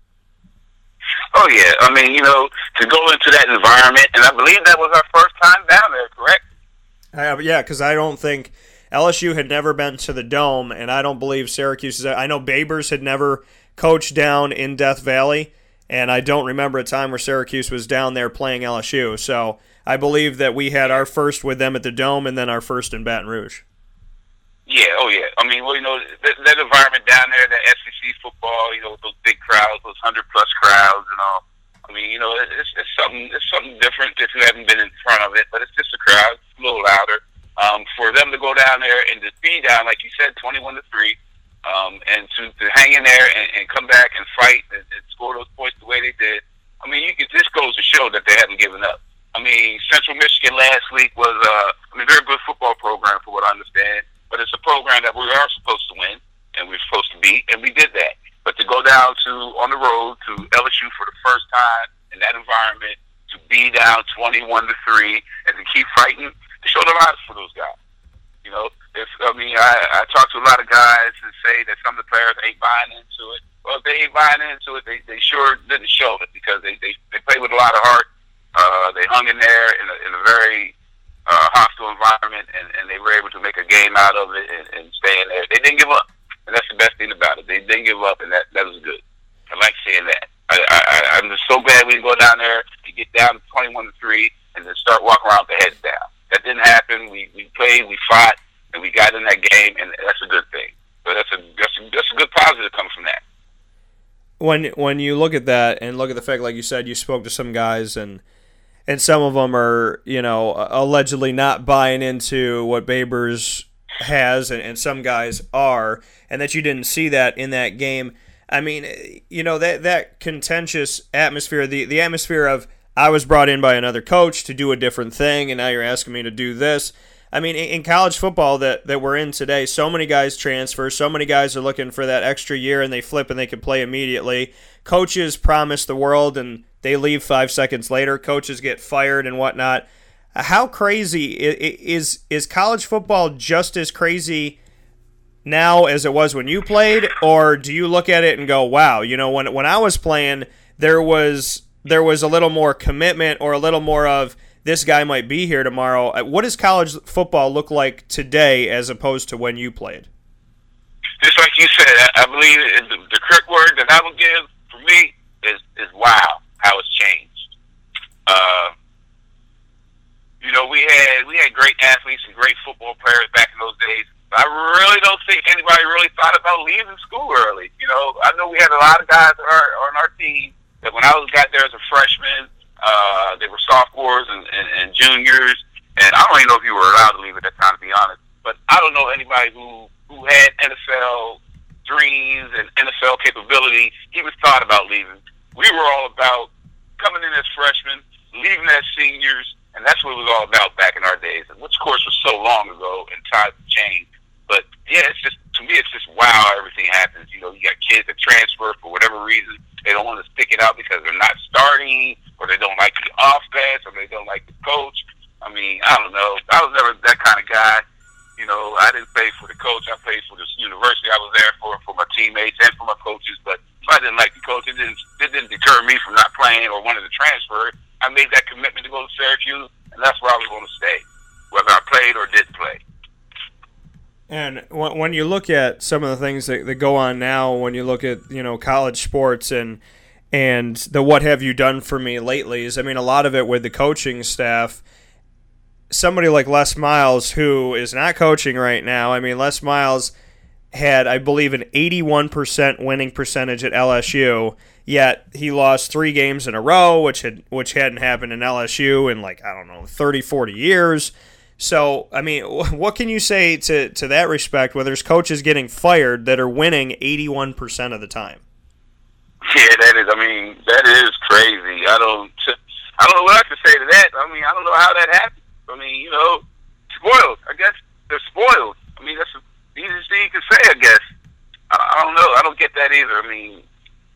Oh, yeah. I mean, you know, to go into that environment, and I believe that was our first time down there, correct? Yeah, because I don't think LSU had never been to the Dome, and I don't believe Syracuse. I know Babers had never coached down in Death Valley, and I don't remember a time where Syracuse was down there playing LSU. So I believe that we had our first with them at the Dome and then our first in Baton Rouge. Yeah, oh yeah. I mean, well, you know, that environment down there, that SEC football, you know, those big crowds, those 100-plus crowds and all. I mean, you know, it's something different if you haven't been in front of it, but it's just a crowd. It's a little louder. For them to go down there and to be down, like you said, 21-3, and to hang in there and come back and fight and score those points the way they did, I mean, it just goes to show that they haven't given up. I mean, Central Michigan last week was they're a good football program for what I understand, but it's a program that we are supposed to win and we're supposed to beat, and we did that. But to go down on the road to LSU for the first time in that environment, to be down 21-3, and to keep fighting, it showed a lot for those guys. You know, I talk to a lot of guys and say that some of the players ain't buying into it. Well, if they ain't buying into it, they sure didn't show it, because they played with a lot of heart. They hung in there in a very hostile environment, and they were able to make a game out of it and stay in there. They didn't give up, and that's the best thing about it. They didn't give up, and that was good. I like seeing that. I'm just so glad we can go down there and get down to 21-3 and then start walking around with the heads down. That didn't happen. We played, we fought, and we got in that game, and that's a good thing. So that's a good positive coming from that. When you look at that and look at the fact, like you said, you spoke to some guys, and some of them are, you know, allegedly not buying into what Babers has, and some guys are, and that you didn't see that in that game. I mean, you know, that contentious atmosphere, the atmosphere of, I was brought in by another coach to do a different thing, and now you're asking me to do this. I mean, in college football that we're in today, so many guys transfer, so many guys are looking for that extra year, and they flip and they can play immediately. Coaches promise the world, and they leave 5 seconds later. Coaches get fired and whatnot. How crazy is college football? Just as crazy now as it was when you played, or do you look at it and go, wow, you know, when I was playing, there was a little more commitment, or a little more of this guy might be here tomorrow. What does college football look like today as opposed to when you played? Just like you said, I believe the correct word that I would give for me is wow, how it's changed. You know, we had great athletes and great football players back in those days. I really don't think anybody really thought about leaving school early. You know, I know we had a lot of guys on our team that when I got there as a freshman, they were sophomores and juniors, and I don't even know if you were allowed to leave at that time, to be honest. But I don't know anybody who had NFL dreams and NFL capability. He was thought about leaving. We were all about coming in as freshmen, leaving as seniors, and that's what it was all about back in our days, which, of course, was so long ago and times have changed. But, yeah, it's just, to me, it's just wow, everything happens. You know, you got kids that transfer for whatever reason. They don't want to stick it out because they're not starting, or they don't like the offense, or they don't like the coach. I mean, I don't know. I was never that kind of guy. You know, I didn't play for the coach. I played for this university I was there for my teammates and for my coaches. But if I didn't like the coach, it didn't deter me from not playing or wanting to transfer. I made that commitment to go to Syracuse, and that's where I was going to stay, whether I played or didn't play. And when you look at some of the things that go on now, when you look at, you know, college sports and the what have you done for me lately is, I mean, a lot of it with the coaching staff. Somebody like Les Miles, who is not coaching right now, I mean, Les Miles had, I believe, an 81% winning percentage at LSU, yet he lost 3 games in a row, which hadn't happened in LSU in, like, I don't know, 30, 40 years. So, I mean, what can you say to that respect where there's coaches getting fired that are winning 81% of the time? Yeah, that is crazy. I don't know what I can say to that. I mean, I don't know how that happened. I mean, you know, spoiled. I guess they're spoiled. I mean, that's the easiest thing you can say, I guess. I don't know. I don't get that either. I mean,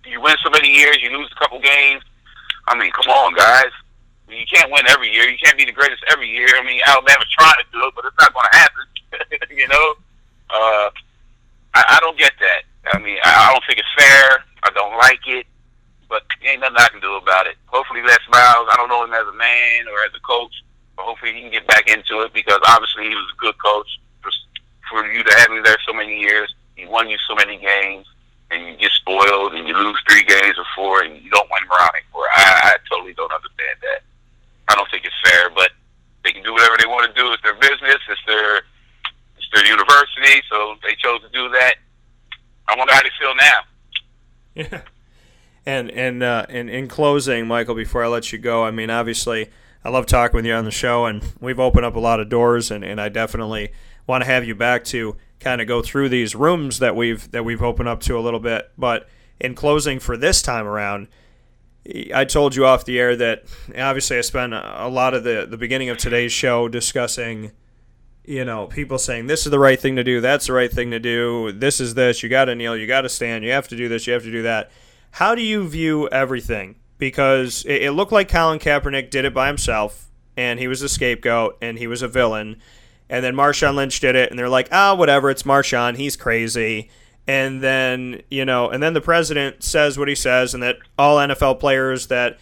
you win so many years, you lose a couple games. I mean, come on, guys. I mean, you can't win every year. You can't be the greatest every year. I mean, Alabama's trying to do it, but it's not going to happen, you know? I don't get that. I mean, I don't think it's fair. I don't like it. But ain't nothing I can do about it. Hopefully, Les Miles, I don't know him as a man or as a coach, but hopefully he can get back into it, because obviously he was a good coach for you to have him there so many years. He won you so many games, and you get spoiled, and you lose 3 games or 4, and you don't win round 4. I totally don't understand that. I don't think it's fair, but they can do whatever they want to do. It's their business. It's their university, so they chose to do that. I wonder how they feel now. Yeah. And in closing, Michael, before I let you go, I mean, obviously – I love talking with you on the show, and we've opened up a lot of doors, and I definitely want to have you back to kind of go through these rooms that we've opened up to a little bit. But in closing for this time around, I told you off the air that obviously I spent a lot of the beginning of today's show discussing, you know, people saying this is the right thing to do, that's the right thing to do, this is this, you got to kneel, you got to stand, you have to do this, you have to do that. How do you view everything? Because it looked like Colin Kaepernick did it by himself, and he was a scapegoat, and he was a villain. And then Marshawn Lynch did it, and they're like, ah, whatever, it's Marshawn, he's crazy. And then, you know, and then the president says what he says, and that all NFL players that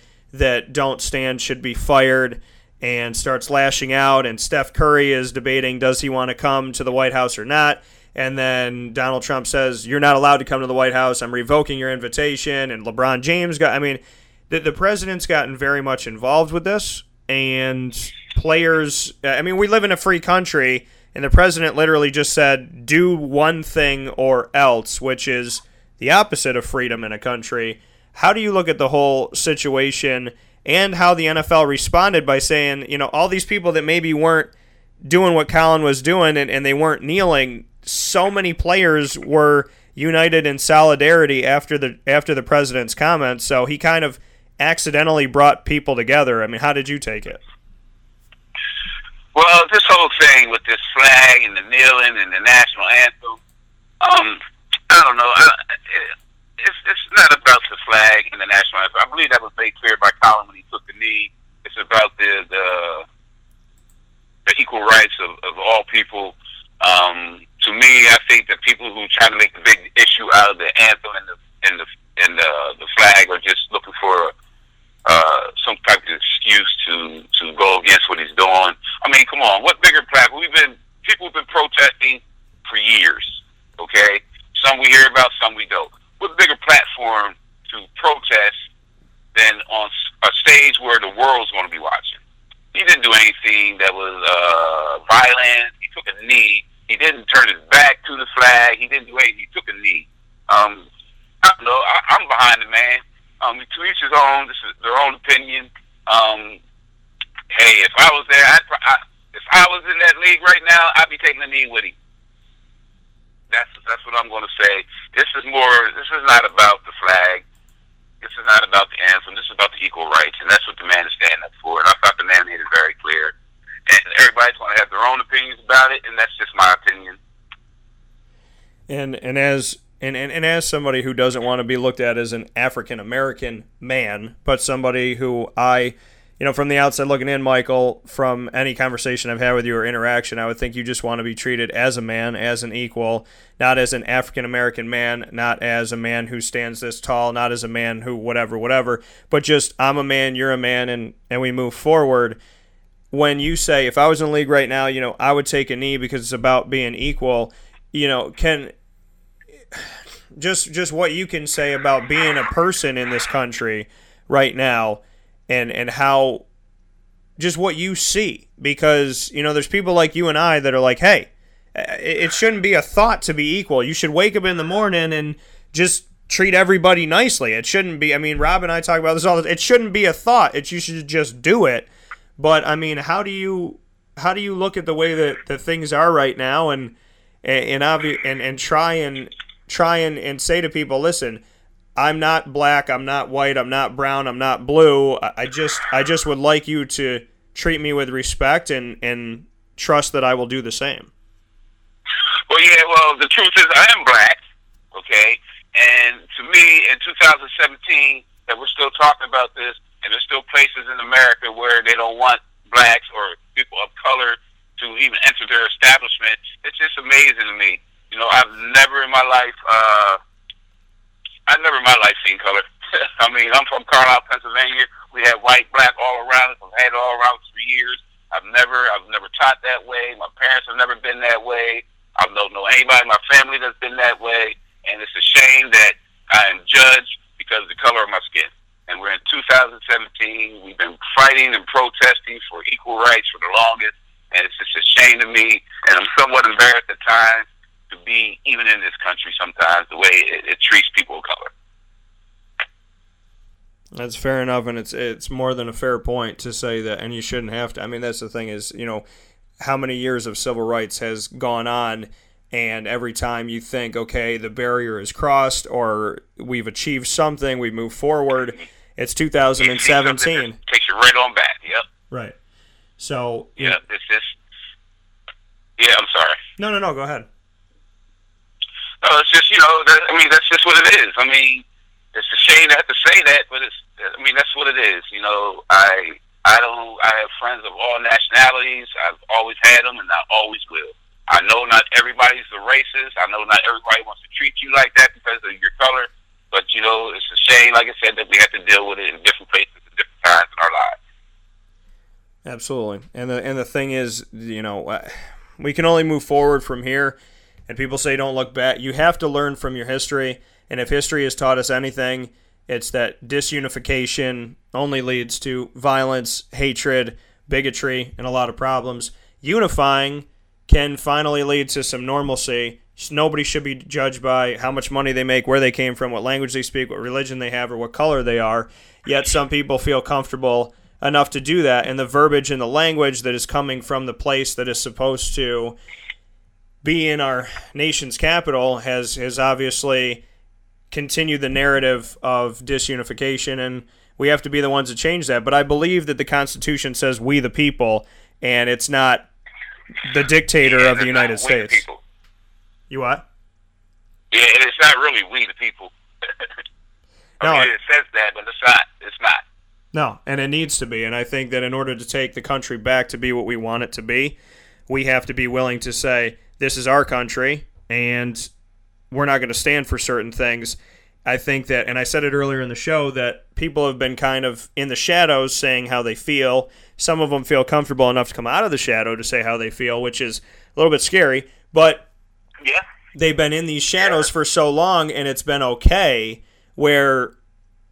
don't stand should be fired, and starts lashing out. And Steph Curry is debating, does he want to come to the White House or not? And then Donald Trump says, you're not allowed to come to the White House, I'm revoking your invitation. And LeBron James got, I mean, the president's gotten very much involved with this, and players, I mean, we live in a free country, and the president literally just said, do one thing or else, which is the opposite of freedom in a country. How do you look at the whole situation and how the NFL responded by saying, you know, all these people that maybe weren't doing what Colin was doing and they weren't kneeling, so many players were united in solidarity after the president's comments, so he kind of accidentally brought people together. I mean, how did you take it? Well, this whole thing with this flag and the kneeling and the national anthem, I don't know. It's not about the flag and the national anthem. I believe that was made clear by Colin when he took the knee. It's about the equal rights of all people. To me, I think that people who try to make the big issue out of the anthem and the flag are just looking for some type of excuse to go against what he's doing. I mean, come on, what bigger flag? People have been protesting for years, okay? Some we hear about, some we don't. What bigger platform to protest than on a stage where the world's going to be watching? He didn't do anything that was violent. He took a knee. He He didn't turn his back to the flag. He didn't do anything. He took a knee. I don't know. I'm behind the man. To each his own. This is their own opinion. Hey, if I was there, if I was in that league right now, I'd be taking a knee with him. That's what I'm going to say. This is not about the flag. This is not about the anthem. This is about the equal rights, and that's what the man is standing up for. And I thought the man made it very clear. And everybody's going to have their own opinions about it, and that's just my opinion. And as somebody who doesn't want to be looked at as an African American man, but somebody who from the outside looking in, Michael, from any conversation I've had with you or interaction, I would think you just want to be treated as a man, as an equal, not as an African American man, not as a man who stands this tall, not as a man who whatever, but just I'm a man, you're a man, and we move forward. When you say, if I was in the league right now, I would take a knee because it's about being equal, just what you can say about being a person in this country right now, and how, just what you see, because there's people like you and I that are like, hey, it shouldn't be a thought to be equal. You should wake up in the morning and just treat everybody nicely. It shouldn't be. I mean, Rob and I talk about this all the time. It shouldn't be a thought. You should just do it. But I mean, how do you look at the way that things are right now, and try and say to people, listen, I'm not black, I'm not white, I'm not brown, I'm not blue. I just would like you to treat me with respect and trust that I will do the same. Well, yeah, the truth is I am black, okay? And to me, in 2017, that we're still talking about this, and there's still places in America where they don't want blacks or people of color to even enter their establishment. It's just amazing to me. I've never in my life... I've never in my life seen color. I mean, I'm from Carlisle, Pennsylvania. We had white, black all around us. I've had it all around us for years. I've never taught that way. My parents have never been that way. I don't know anybody in my family that's been that way. And it's a shame that I am judged because of the color of my skin. And we're in 2017. We've been fighting and protesting for equal rights for the longest. And it's just a shame to me. And I'm somewhat embarrassed at times to be even in this country sometimes the way it treats people of color. That's fair enough, and it's more than a fair point to say that, and you shouldn't have to. I mean, that's the thing is, how many years of civil rights has gone on, and every time you think, okay, the barrier is crossed or we've achieved something, we've moved forward, it's 2017. It takes you right on back, yep. Right. So... Yeah, it's just... Yeah, I'm sorry. No, go ahead. No, it's just, that's just what it is. I mean, it's a shame to have to say that, but that's what it is. I have friends of all nationalities. I've always had them, and I always will. I know not everybody's a racist. I know not everybody wants to treat you like that because of your color, but, it's a shame, like I said, that we have to deal with it in different places at different times in our lives. Absolutely. And the thing is, we can only move forward from here. And people say don't look back. You have to learn from your history. And if history has taught us anything, it's that disunification only leads to violence, hatred, bigotry, and a lot of problems. Unifying can finally lead to some normalcy. Nobody should be judged by how much money they make, where they came from, what language they speak, what religion they have, or what color they are. Yet some people feel comfortable enough to do that. And the verbiage and the language that is coming from the place that is supposed to be in our nation's capital has obviously continued the narrative of disunification, and we have to be the ones to change that. But I believe that the Constitution says we the people, and it's not the dictator of the United States. The people. You what? Yeah, it's not really we the people. It says that, but it's not. No, and it needs to be, and I think that in order to take the country back to be what we want it to be, we have to be willing to say, this is our country, and we're not going to stand for certain things. I think that, and I said it earlier in the show, that people have been kind of in the shadows saying how they feel. Some of them feel comfortable enough to come out of the shadow to say how they feel, which is a little bit scary. But yeah, they've been in these shadows for so long, and it's been okay, where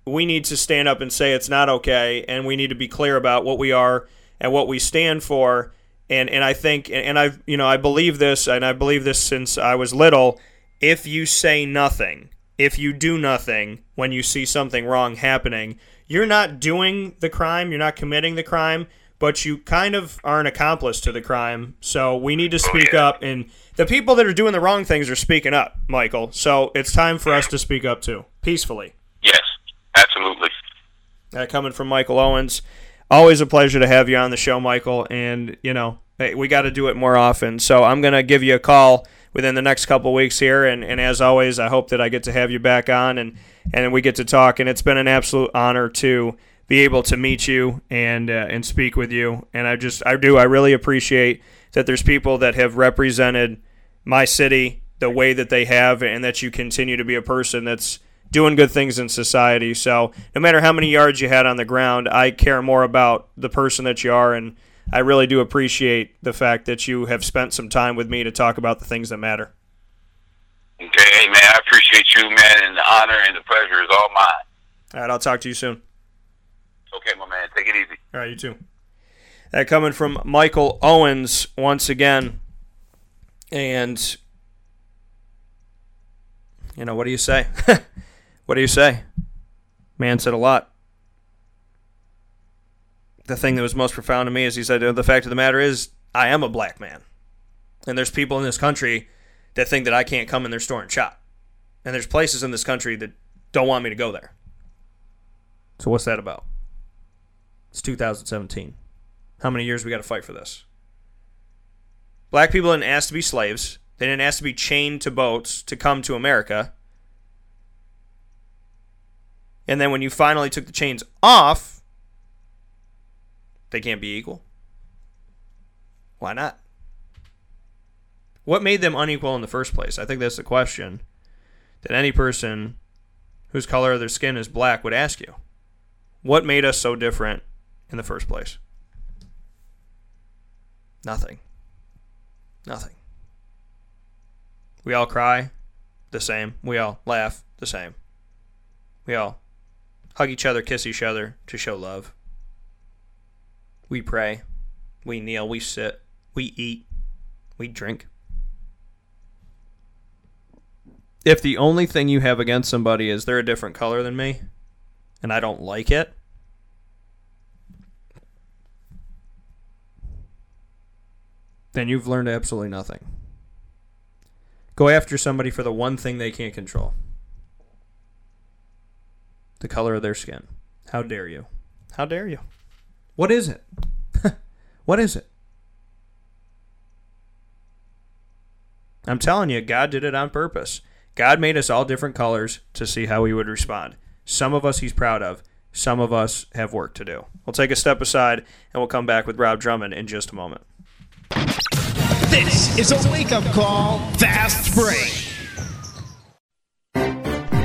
we need to stand up and say it's not okay, and we need to be clear about what we are and what we stand for. And I think, and I've, you know, I believe this, and I believe this since I was little. If you say nothing, if you do nothing when you see something wrong happening, you're not doing the crime, you're not committing the crime, but you kind of are an accomplice to the crime. So we need to speak up, and the people that are doing the wrong things are speaking up, Michael. So it's time for us to speak up too, peacefully. Yes, absolutely. That coming from Michael Owens. Always a pleasure to have you on the show, Michael, and, you know, hey, we got to do it more often. So I'm going to give you a call within the next couple of weeks here, and as always, I hope that I get to have you back on, and we get to talk, and it's been an absolute honor to be able to meet you and speak with you, and I really appreciate that there's people that have represented my city the way that they have, and that you continue to be a person that's doing good things in society. So no matter how many yards you had on the ground, I care more about the person that you are, and I really do appreciate the fact that you have spent some time with me to talk about the things that matter. Okay, hey, man, I appreciate you, man, and the honor and the pleasure is all mine. All right, I'll talk to you soon. Okay, my man, take it easy. All right, you too. That coming from Michael Owens once again, and, you know, what do you say? What do you say? Man said a lot. The thing that was most profound to me is he said, the fact of the matter is, I am a black man. And there's people in this country that think that I can't come in their store and shop. And there's places in this country that don't want me to go there. So what's that about? It's 2017. How many years we got to fight for this? Black people didn't ask to be slaves. They didn't ask to be chained to boats to come to America. And then when you finally took the chains off, they can't be equal. Why not? What made them unequal in the first place? I think that's the question that any person whose color of their skin is black would ask you. What made us so different in the first place? Nothing. Nothing. We all cry the same. We all laugh the same. We all hug each other, kiss each other to show love. We pray. We kneel. We sit. We eat. We drink. If the only thing you have against somebody is they're a different color than me, and I don't like it, then you've learned absolutely nothing. Go after somebody for the one thing they can't control. The color of their skin. How dare you? How dare you? What is it? What is it? I'm telling you, God did it on purpose. God made us all different colors to see how we would respond. Some of us he's proud of. Some of us have work to do. We'll take a step aside, and we'll come back with Rob Drummond in just a moment. This is a wake-up call, Fast Break.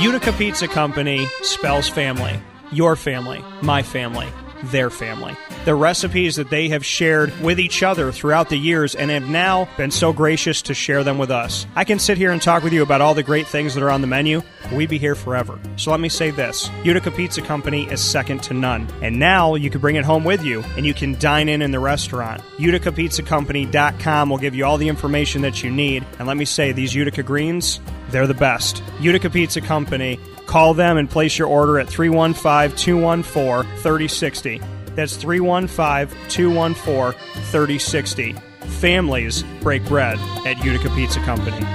Utica Pizza Company spells family. Your family, my family, their family. The recipes that they have shared with each other throughout the years and have now been so gracious to share them with us. I can sit here and talk with you about all the great things that are on the menu. We'd be here forever. So let me say this. Utica Pizza Company is second to none. And now you can bring it home with you, and you can dine in the restaurant. UticaPizzaCompany.com will give you all the information that you need. And let me say, these Utica greens, they're the best. Utica Pizza Company. Call them and place your order at 315-214-3060. That's 315-214-3060. Families break bread at Utica Pizza Company.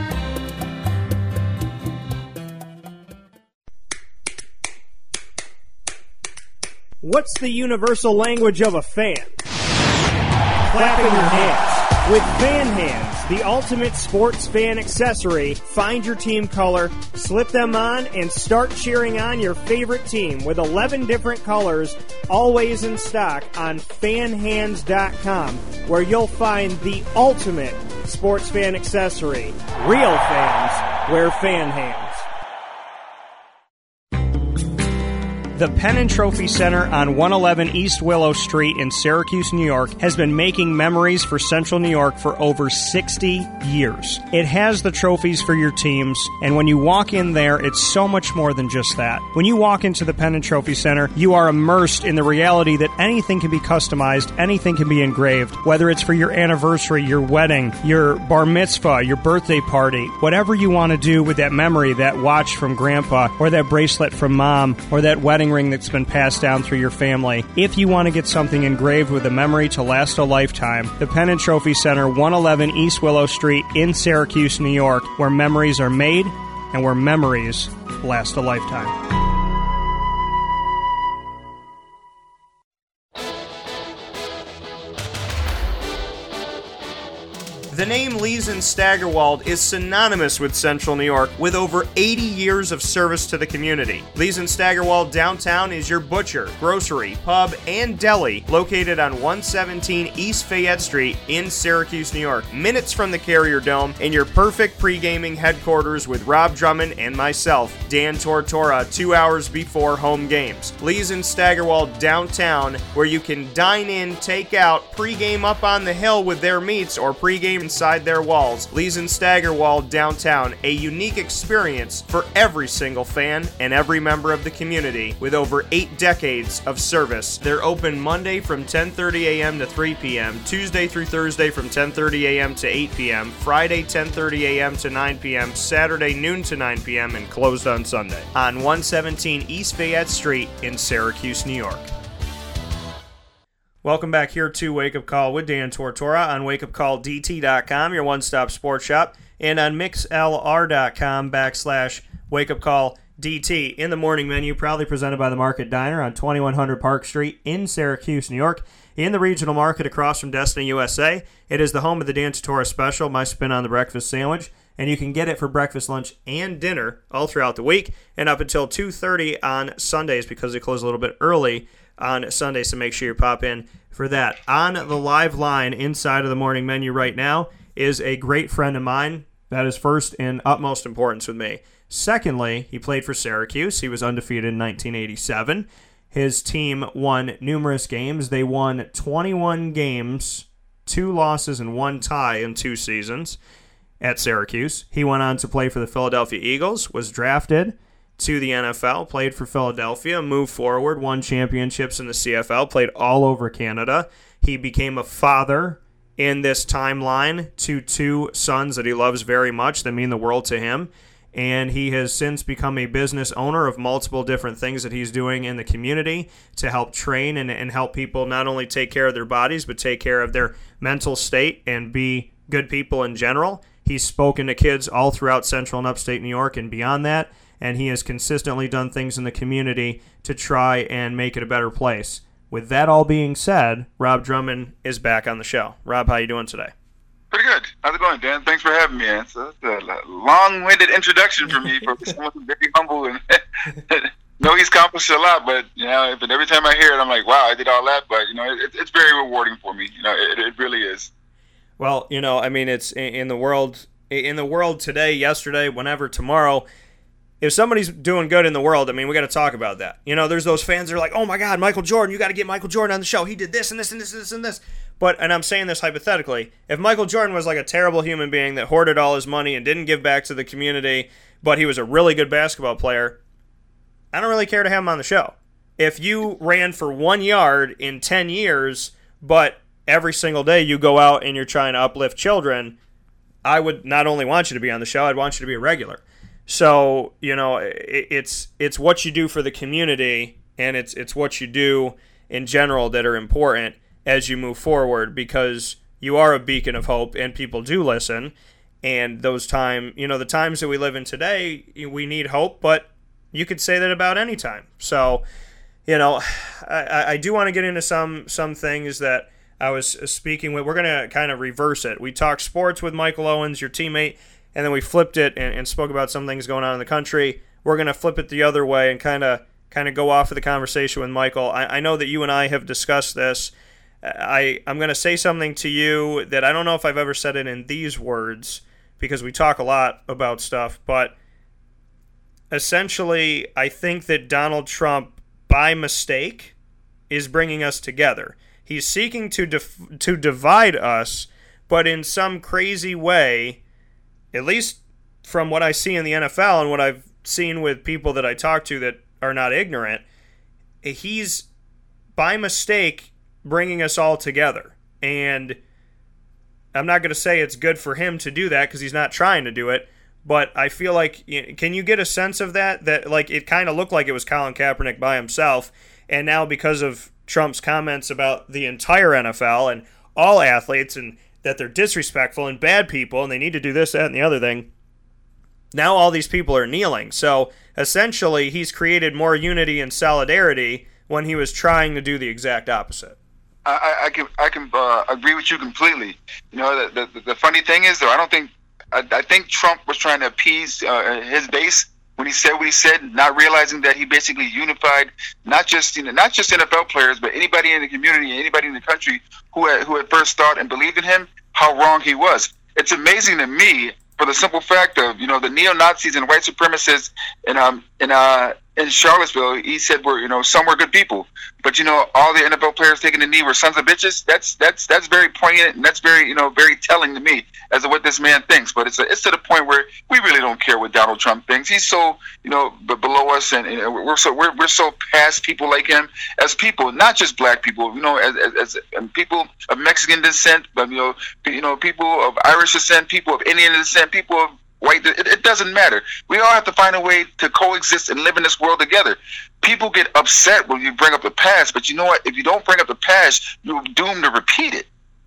What's the universal language of a fan? Clapping your hands. With Fan Hands, the ultimate sports fan accessory, find your team color, slip them on, and start cheering on your favorite team with 11 different colors, always in stock on fanhands.com, where you'll find the ultimate sports fan accessory. Real fans wear Fan Hands. The Penn and Trophy Center on 111 East Willow Street in Syracuse, New York, has been making memories for Central New York for over 60 years. It has the trophies for your teams, and when you walk in there, it's so much more than just that. When you walk into the Penn and Trophy Center, you are immersed in the reality that anything can be customized, anything can be engraved, whether it's for your anniversary, your wedding, your bar mitzvah, your birthday party, whatever you want to do with that memory, that watch from grandpa, or that bracelet from mom, or that wedding ring that's been passed down through your family. If you want to get something engraved with a memory to last a lifetime, the Penn and Trophy Center, 111 East Willow Street in Syracuse, New York, where memories are made and where memories last a lifetime. The name Lees and Staggerwald is synonymous with Central New York, with over 80 years of service to the community. Lees and Staggerwald downtown is your butcher, grocery, pub, and deli, located on 117 East Fayette Street in Syracuse, New York, minutes from the Carrier Dome, and your perfect pre-gaming headquarters with Rob Drummond and myself, Dan Tortora, 2 hours before home games. Lees and Staggerwald downtown, where you can dine in, take out, pre-game up on the hill with their meats, or pre-game inside their walls. Lees and Staggerwald downtown, a unique experience for every single fan and every member of the community, with over 8 decades of service. They're open Monday from 10:30 a.m. to 3 p.m., Tuesday through Thursday from 10:30 a.m. to 8 p.m., Friday 10:30 a.m. to 9 p.m., Saturday noon to 9 p.m., and closed on Sunday. On 117 East Fayette Street in Syracuse, New York. Welcome back here to Wake Up Call with Dan Tortora on wakeupcalldt.com, your one-stop sports shop, and on mixlr.com/wakeupcalldt. In the morning menu, proudly presented by the Market Diner on 2100 Park Street in Syracuse, New York, in the regional market across from Destiny, USA. It is the home of the Dan Tortora Special, my spin on the breakfast sandwich, and you can get it for breakfast, lunch, and dinner all throughout the week, and up until 2:30 on Sundays, because they close a little bit early on Sunday, so make sure you pop in for that. On the live line inside of the morning menu right now is a great friend of mine. That is first and utmost importance with me. Secondly, he played for Syracuse. He was undefeated in 1987. His team won numerous games. They won 21 games, 2 losses, and 1 tie in 2 seasons at Syracuse. He went on to play for the Philadelphia Eagles, was drafted to the NFL, played for Philadelphia, moved forward, won championships in the CFL, played all over Canada. He became a father in this timeline to 2 sons that he loves very much, that mean the world to him, and he has since become a business owner of multiple different things that he's doing in the community to help train and help people not only take care of their bodies, but take care of their mental state and be good people in general. He's spoken to kids all throughout Central and Upstate New York and beyond that, and he has consistently done things in the community to try and make it a better place. With that all being said, Rob Drummond is back on the show. Rob, how you doing today? Pretty good. How's it going, Dan? Thanks for having me. It's a long-winded introduction for me, for someone very humble. And know he's accomplished a lot, but you know, but every time I hear it, I'm like, wow, I did all that. But you know, it's very rewarding for me. You know, it really is. Well, you know, I mean, it's in the world today, yesterday, whenever, tomorrow. If somebody's doing good in the world, I mean, we got to talk about that. You know, there's those fans that are like, oh my God, Michael Jordan, you got to get Michael Jordan on the show. He did this and this and this and this and this. And I'm saying this hypothetically, if Michael Jordan was like a terrible human being that hoarded all his money and didn't give back to the community, but he was a really good basketball player, I don't really care to have him on the show. If you ran for 1 yard in 10 years, but every single day you go out and you're trying to uplift children, I would not only want you to be on the show, I'd want you to be a regular. So, you know, it's what you do for the community, and it's what you do in general that are important as you move forward, because you are a beacon of hope and people do listen. And the times that we live in today, we need hope, but you could say that about any time. So, you know, I do want to get into some things that I was speaking with. We're going to kind of reverse it. We talked sports with Michael Owens, your teammate, and then we flipped it and spoke about some things going on in the country. We're going to flip it the other way and kind of go off of the conversation with Michael. I know that you and I have discussed this. I'm going to say something to you that I don't know if I've ever said it in these words, because we talk a lot about stuff, but essentially I think that Donald Trump, by mistake, is bringing us together. He's seeking to divide us, but in some crazy way, at least from what I see in the NFL and what I've seen with people that I talk to that are not ignorant, he's, by mistake, bringing us all together. And I'm not going to say it's good for him to do that because he's not trying to do it, but I feel like, can you get a sense of that like it kind of looked like it was Colin Kaepernick by himself, and now because of Trump's comments about the entire NFL and all athletes and that they're disrespectful and bad people and they need to do this, that, and the other thing, now all these people are kneeling. So essentially he's created more unity and solidarity when he was trying to do the exact opposite. I can agree with you completely. You know, the funny thing is, though, I think Trump was trying to appease his base when he said what he said, not realizing that he basically unified not just NFL players, but anybody in the community, anybody in the country who had first thought and believed in him, how wrong he was. It's amazing to me, for the simple fact of, you know, the neo-Nazis and white supremacists in Charlottesville, he said, "We're, you know, some were good people, but, you know, all the NFL players taking the knee were sons of bitches." That's very poignant, and that's very, you know, very telling to me as to what this man thinks. But it's to the point where we really don't care what Donald Trump thinks. He's so, you know, below us, and we're so past people like him as people, not just black people, you know, as people of Mexican descent, but you know, people of Irish descent, people of Indian descent, people of white, it doesn't matter. We all have to find a way to coexist and live in this world together. People get upset when you bring up the past, but you know what? If you don't bring up the past, you're doomed to repeat it.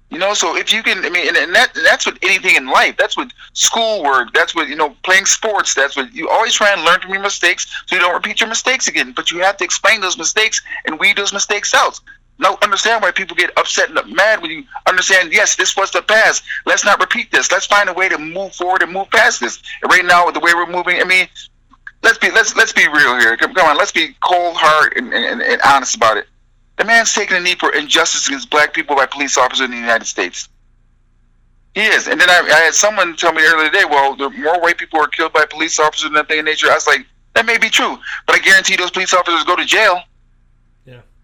You know, so if you can, I mean, and that's with anything in life. That's with schoolwork. That's with, you know, playing sports. That's what you always try and learn from your mistakes so you don't repeat your mistakes again. But you have to explain those mistakes and weed those mistakes out. Now, understand why people get upset and mad when you understand, yes, this was the past. Let's not repeat this. Let's find a way to move forward and move past this. And right now, with the way we're moving, I mean, let's be real here. Come on, let's be cold, hard, and honest about it. The man's taking a knee for injustice against black people by police officers in the United States. He is. And then I had someone tell me earlier today, well, there more white people are killed by police officers than anything in nature. I was like, that may be true, but I guarantee those police officers go to jail.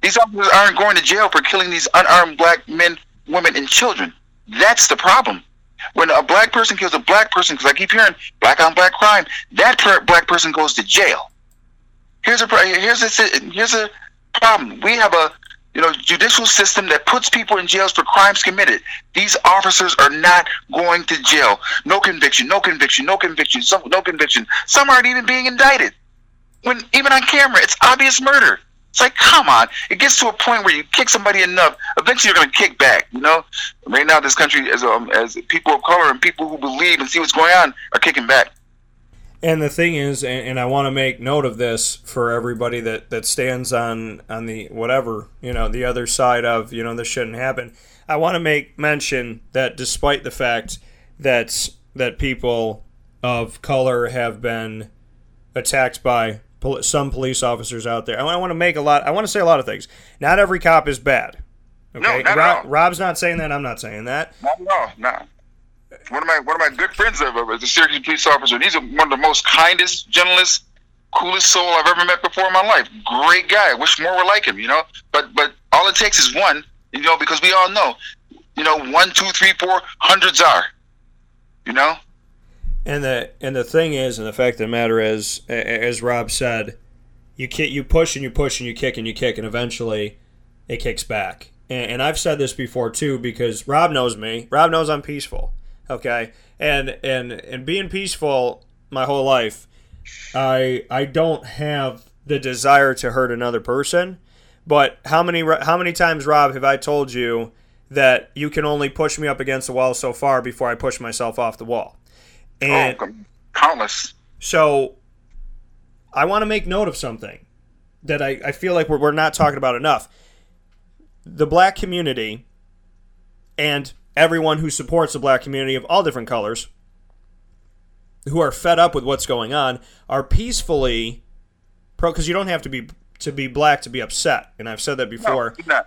These officers aren't going to jail for killing these unarmed black men, women, and children. That's the problem. When a black person kills a black person, because I keep hearing black on black crime, that black person goes to jail. Here's a problem. We have a, you know, judicial system that puts people in jails for crimes committed. These officers are not going to jail. No conviction. No conviction. No conviction. No conviction. Some aren't even being indicted. When even on camera, it's obvious murder. It's like, come on. It gets to a point where you kick somebody enough, eventually you're going to kick back, you know? Right now, this country, as people of color and people who believe and see what's going on, are kicking back. And the thing is, and I want to make note of this for everybody that stands on the whatever, you know, the other side of, you know, this shouldn't happen. I want to make mention that despite the fact that people of color have been attacked by some police officers out there, I want to say a lot of things. Not every cop is bad. Okay? No, not at all. Rob's not saying that. I'm not saying that. Not at all. No. One of my good friends is a Syracuse police officer. He's one of the most kindest, gentlest, coolest soul I've ever met before in my life. Great guy. I wish more were like him. You know. But all it takes is one. You know, because we all know. You know, 1, 2, 3, 4, hundreds are. You know. And the thing is, and the fact of the matter is, as Rob said, you push and you push and you kick, and eventually it kicks back. And I've said this before too, because Rob knows me. Rob knows I'm peaceful, okay? And being peaceful my whole life, I don't have the desire to hurt another person. But how many times, Rob, have I told you that you can only push me up against the wall so far before I push myself off the wall? And countless. So I want to make note of something that I feel like we're not talking about enough. The black community and everyone who supports the black community of all different colors who are fed up with what's going on are peacefully pro, because you don't have to be black to be upset, and I've said that before. No.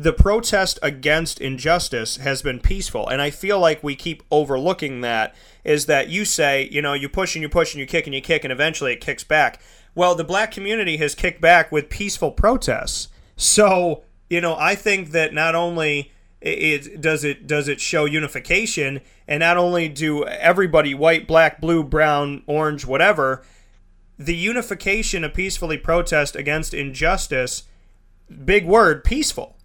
The protest against injustice has been peaceful, and I feel like we keep overlooking that, is that you say, you know, you push and you push and you kick, and eventually it kicks back. Well, the black community has kicked back with peaceful protests. So, you know, I think that not only does it show unification, and not only do everybody, white, black, blue, brown, orange, whatever, the unification of peacefully protest against injustice, big word, peaceful.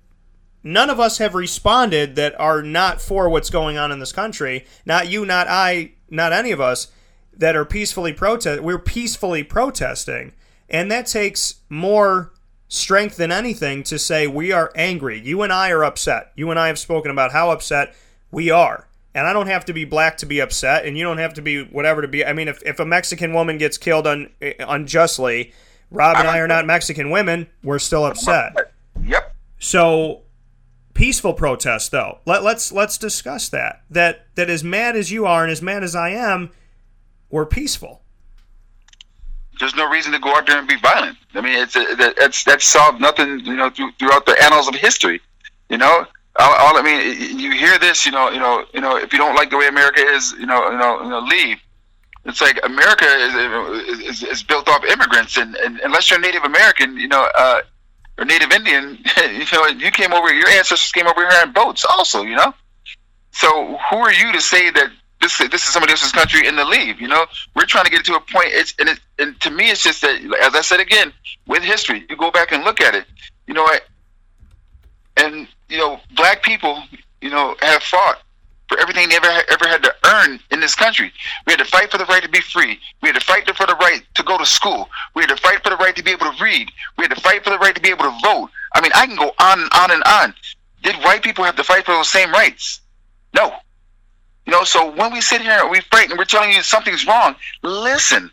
None of us have responded that are not for what's going on in this country. Not you, not I, not any of us that are peacefully protest. We're peacefully protesting. And that takes more strength than anything to say we are angry. You and I are upset. You and I have spoken about how upset we are. And I don't have to be black to be upset, and you don't have to be whatever to be. I mean, if a Mexican woman gets killed unjustly, Rob and I are not Mexican women. We're still upset. Yep. So... peaceful protest, though. Let's discuss that. That as mad as you are and as mad as I am, we're peaceful. There's no reason to go out there and be violent. I mean, that's solved nothing, you know, throughout the annals of history. You know, all I mean, you hear this, you know, if you don't like the way America is, you know, leave. It's like America is built off immigrants, and unless you're Native American, you know. Or Native Indian, you know, you came over. Your ancestors came over here on boats, also, you know. So who are you to say that this is somebody else's country and to leave? You know, we're trying to get to a point. And to me, it's just that, as I said again, with history, you go back and look at it. You know, and you know, black people, you know, have fought for everything they ever had to earn in this country. We had to fight for the right to be free. We had to fight for the right to go to school. We had to fight for the right to be able to read. We had to fight for the right to be able to vote. I mean, I can go on and on and on. Did white people have to fight for those same rights? No. You know, so when we sit here and we fight and we're telling you something's wrong, listen.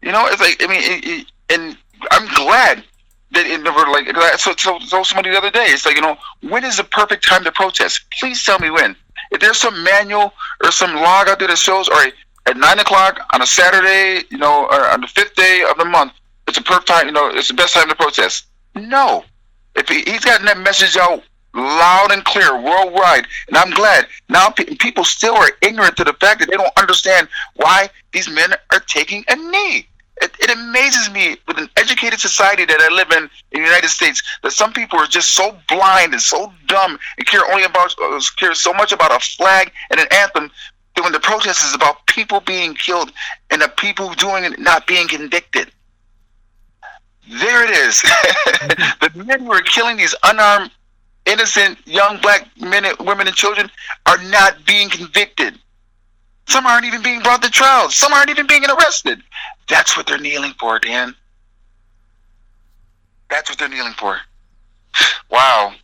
You know, it's like, I mean, and I'm glad that it never, like, I told somebody the other day, it's like, you know, when is the perfect time to protest? Please tell me when. If there's some manual or some log out there that shows, all right, at 9 o'clock on a Saturday, you know, or on the 5th day of the month, it's a perfect time, you know, it's the best time to protest. No. If he's gotten that message out loud and clear, worldwide, and I'm glad. Now people still are ignorant to the fact that they don't understand why these men are taking a knee. It amazes me, with an educated society that I live in the United States, that some people are just so blind and so dumb and care so much about a flag and an anthem, that when the protest is about people being killed and the people doing it not being convicted. There it is. The men who are killing these unarmed, innocent, young black men, women, and children are not being convicted. Some aren't even being brought to trial. Some aren't even being arrested. That's what they're kneeling for, Dan. That's what they're kneeling for. Wow.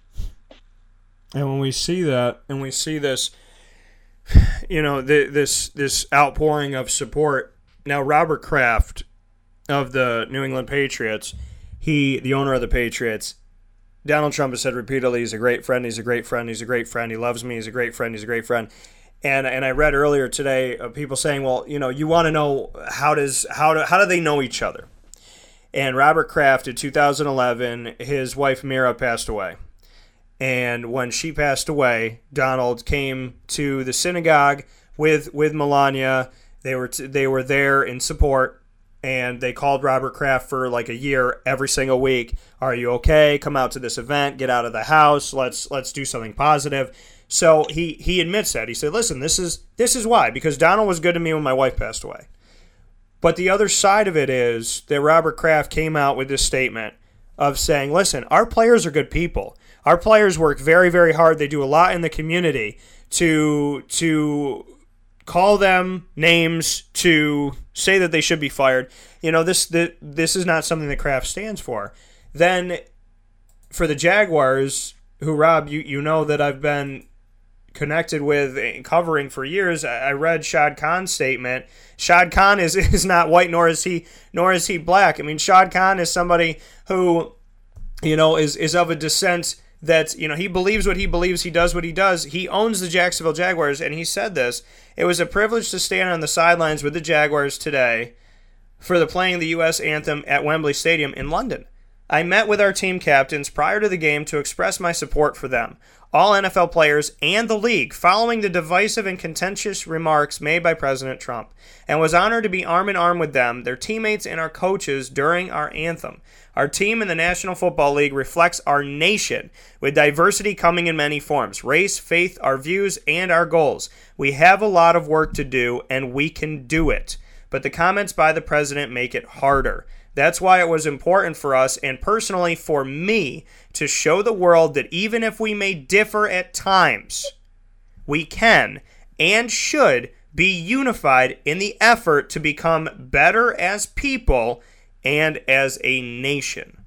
And when we see that, and we see this, you know, this outpouring of support. Now, Robert Kraft of the New England Patriots, the owner of the Patriots, Donald Trump has said repeatedly, he's a great friend, he's a great friend, he's a great friend, he loves me, he's a great friend, he's a great friend. And I read earlier today of people saying, well, you know, you want to know how do they know each other? And Robert Kraft, in 2011, his wife Myra passed away. And when she passed away, Donald came to the synagogue with Melania. They were there in support, and they called Robert Kraft for like a year every single week. Are you okay? Come out to this event. Get out of the house. Let's do something positive. So he admits that. He said, listen, this is why, because Donald was good to me when my wife passed away. But the other side of it is that Robert Kraft came out with this statement of saying, listen, our players are good people. Our players work very, very hard. They do a lot in the community to call them names, to say that they should be fired. You know, this is not something that Kraft stands for. Then for the Jaguars, who, Rob, you know that I've been connected with and covering for years. I read Shad Khan's statement. Shad Khan is not white, nor is he black. I mean, Shad Khan is somebody who, you know, is of a descent that, you know, he believes what he believes, he does what he does. He owns the Jacksonville Jaguars, and he said this: "It was a privilege to stand on the sidelines with the Jaguars today for the playing of the U.S. anthem at Wembley Stadium in London. I met with our team captains prior to the game to express my support for them, all NFL players, and the league, following the divisive and contentious remarks made by President Trump, and was honored to be arm in arm with them, their teammates, and our coaches during our anthem. Our team in the National Football League reflects our nation, with diversity coming in many forms: race, faith, our views, and our goals. We have a lot of work to do, and we can do it. But the comments by the president make it harder. That's why it was important for us, and personally for me, to show the world that even if we may differ at times, we can and should be unified in the effort to become better as people and as a nation."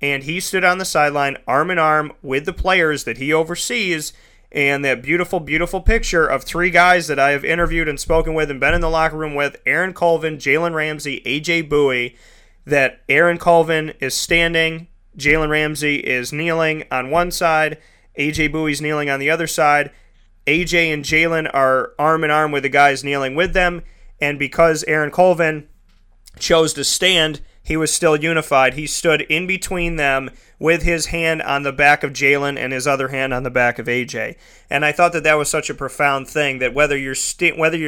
And he stood on the sideline arm in arm with the players that he oversees, and that beautiful, beautiful picture of three guys that I have interviewed and spoken with and been in the locker room with, Aaron Colvin, Jalen Ramsey, A.J. Bowie, that Aaron Colvin is standing, Jalen Ramsey is kneeling on one side, A.J. Bowie's kneeling on the other side. A.J. and Jalen are arm in arm with the guys kneeling with them, and because Aaron Colvin chose to stand, he was still unified. He stood in between them with his hand on the back of Jalen and his other hand on the back of AJ. And I thought that that was such a profound thing, that whether you're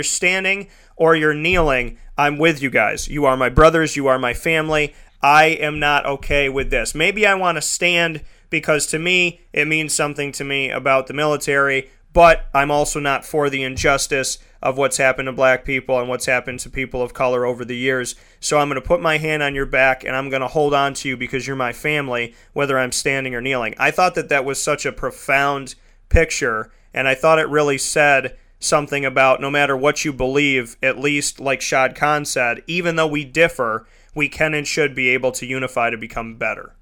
standing or you're kneeling, I'm with you guys. You are my brothers. You are my family. I am not okay with this. Maybe I want to stand because to me, it means something to me about the military, but I'm also not for the injustice of what's happened to black people and what's happened to people of color over the years. So I'm going to put my hand on your back and I'm going to hold on to you because you're my family, whether I'm standing or kneeling. I thought that that was such a profound picture, and I thought it really said something about no matter what you believe, at least like Shad Khan said, even though we differ, we can and should be able to unify to become better.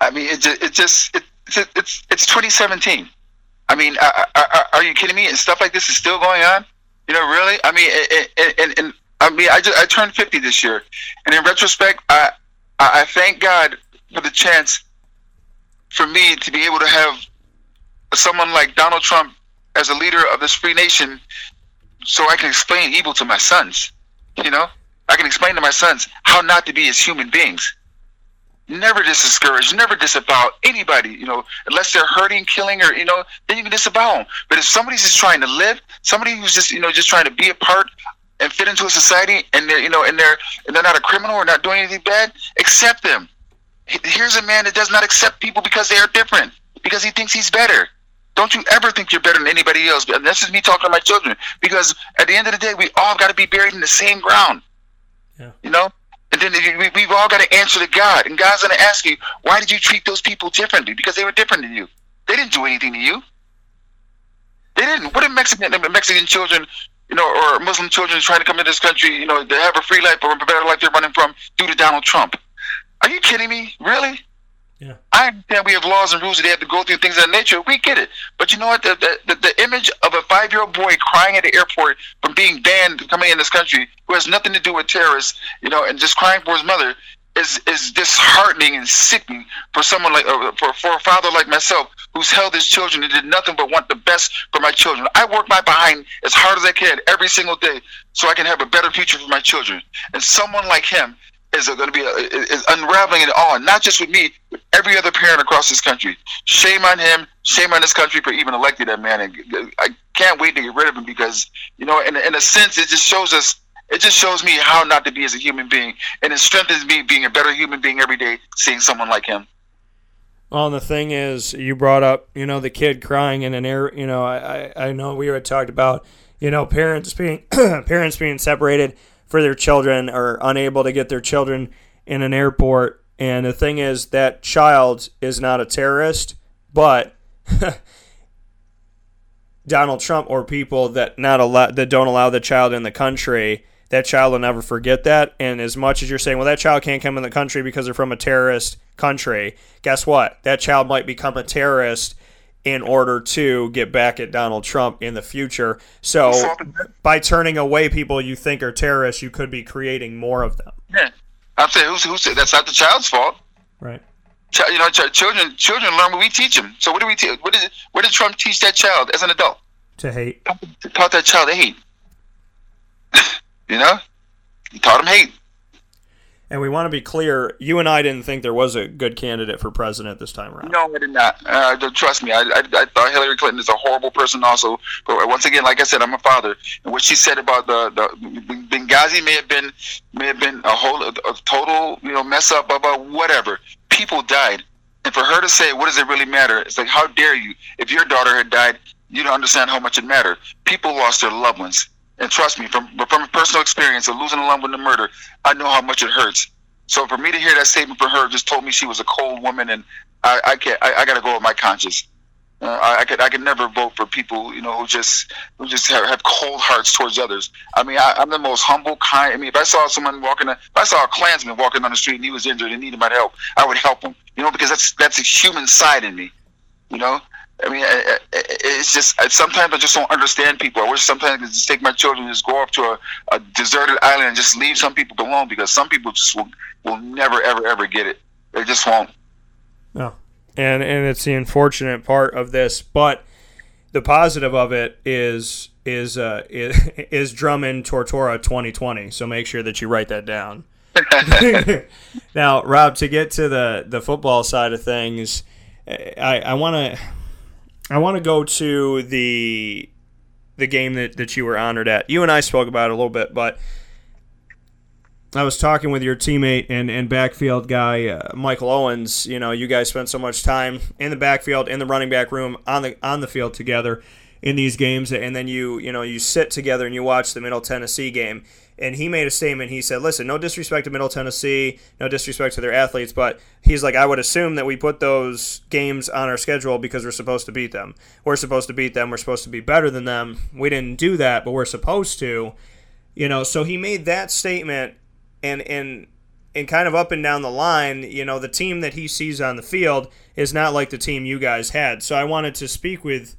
I mean, it's 2017. I mean, are you kidding me? And stuff like this is still going on? You know, really? I mean, I turned 50 this year, and in retrospect, I thank God for the chance for me to be able to have someone like Donald Trump as a leader of this free nation, so I can explain evil to my sons. You know, I can explain to my sons how not to be as human beings. Never discourage, never disavow anybody, you know, unless they're hurting, killing, or, you know, then you can disavow them. But if somebody's just trying to live, somebody who's just, you know, just trying to be a part and fit into a society, and they're, you know, and they're not a criminal or not doing anything bad, accept them. Here's a man that does not accept people because they are different, because he thinks he's better. Don't you ever think you're better than anybody else. And that's just me talking to my children, because at the end of the day, we all got to be buried in the same ground. Yeah. You know? And then we've all got to answer to God. And God's going to ask you, why did you treat those people differently? Because they were different than you. They didn't do anything to you. They didn't. What are Mexican children, you know, or Muslim children trying to come into this country, you know, to have a free life or a better life they're running from due to Donald Trump? Are you kidding me? Really? Yeah. I understand we have laws and rules that they have to go through, things of that nature. We get it. But you know what? The image of a 5-year-old boy crying at the airport from being banned coming in this country, who has nothing to do with terrorists, you know, and just crying for his mother, is disheartening and sickening for someone like, for a father like myself, who's held his children and did nothing but want the best for my children. I work my behind as hard as I can every single day so I can have a better future for my children. And someone like him is going to be is unraveling it all, not just with me, but every other parent across this country. Shame on him, shame on this country for even electing that man. And I can't wait to get rid of him, because, you know, in a sense, it just shows us, it just shows me how not to be as a human being, and it strengthens me being a better human being every day, seeing someone like him. Well, and the thing is, you brought up, you know, the kid crying in an air, you know, I know we had talked about, you know, parents being separated for their children, or unable to get their children in an airport. And the thing is, that child is not a terrorist, but Donald Trump, or people that don't allow the child in the country, that child will never forget that. And as much as you're saying, well, that child can't come in the country because they're from a terrorist country, guess what? That child might become a terrorist in order to get back at Donald Trump in the future. So by turning away people you think are terrorists, you could be creating more of them. Yeah. I'm saying, who said that's not the child's fault? Right. You know, children learn what we teach them. So what do we teach? What did Trump teach that child as an adult? To hate. He taught that child to hate. You know, he taught him hate. And we want to be clear, you and I didn't think there was a good candidate for president this time around. No, I did not. Trust me, I thought Hillary Clinton is a horrible person also. But once again, like I said, I'm a father. And what she said about the Benghazi may have been a total, you know, mess up about whatever. People died. And for her to say, what does it really matter? It's like, how dare you? If your daughter had died, you don't understand how much it mattered. People lost their loved ones. And trust me, from a personal experience of losing a loved one to murder, I know how much it hurts. So for me to hear that statement from her just told me she was a cold woman, and I got to go with my conscience. I could never vote for people, you know, who just have cold hearts towards others. I mean, I'm the most humble, kind. I mean, if I saw a Klansman walking down the street and he was injured and needed my help, I would help him. You know, because that's a human side in me. You know. I mean, it's just, sometimes I just don't understand people. I wish sometimes I could just take my children and just go up to a deserted island and just leave some people alone, because some people just will never, ever, ever get it. They just won't. No. And it's the unfortunate part of this, but the positive of it is Drummond Tortora 2020. So make sure that you write that down. Now, Rob, to get to the football side of things, I want to go to the game that you were honored at. You and I spoke about it a little bit, but I was talking with your teammate and backfield guy, Michael Owens. You know, you guys spent so much time in the backfield, in the running back room, on the field together in these games, and then you sit together and you watch the Middle Tennessee game. And he made a statement. He said, listen, no disrespect to Middle Tennessee, no disrespect to their athletes, but he's like, I would assume that we put those games on our schedule because we're supposed to beat them. We're supposed to beat them. We're supposed to be better than them. We didn't do that, but we're supposed to. You know, so he made that statement and kind of up and down the line, you know, the team that he sees on the field is not like the team you guys had. So I wanted to speak with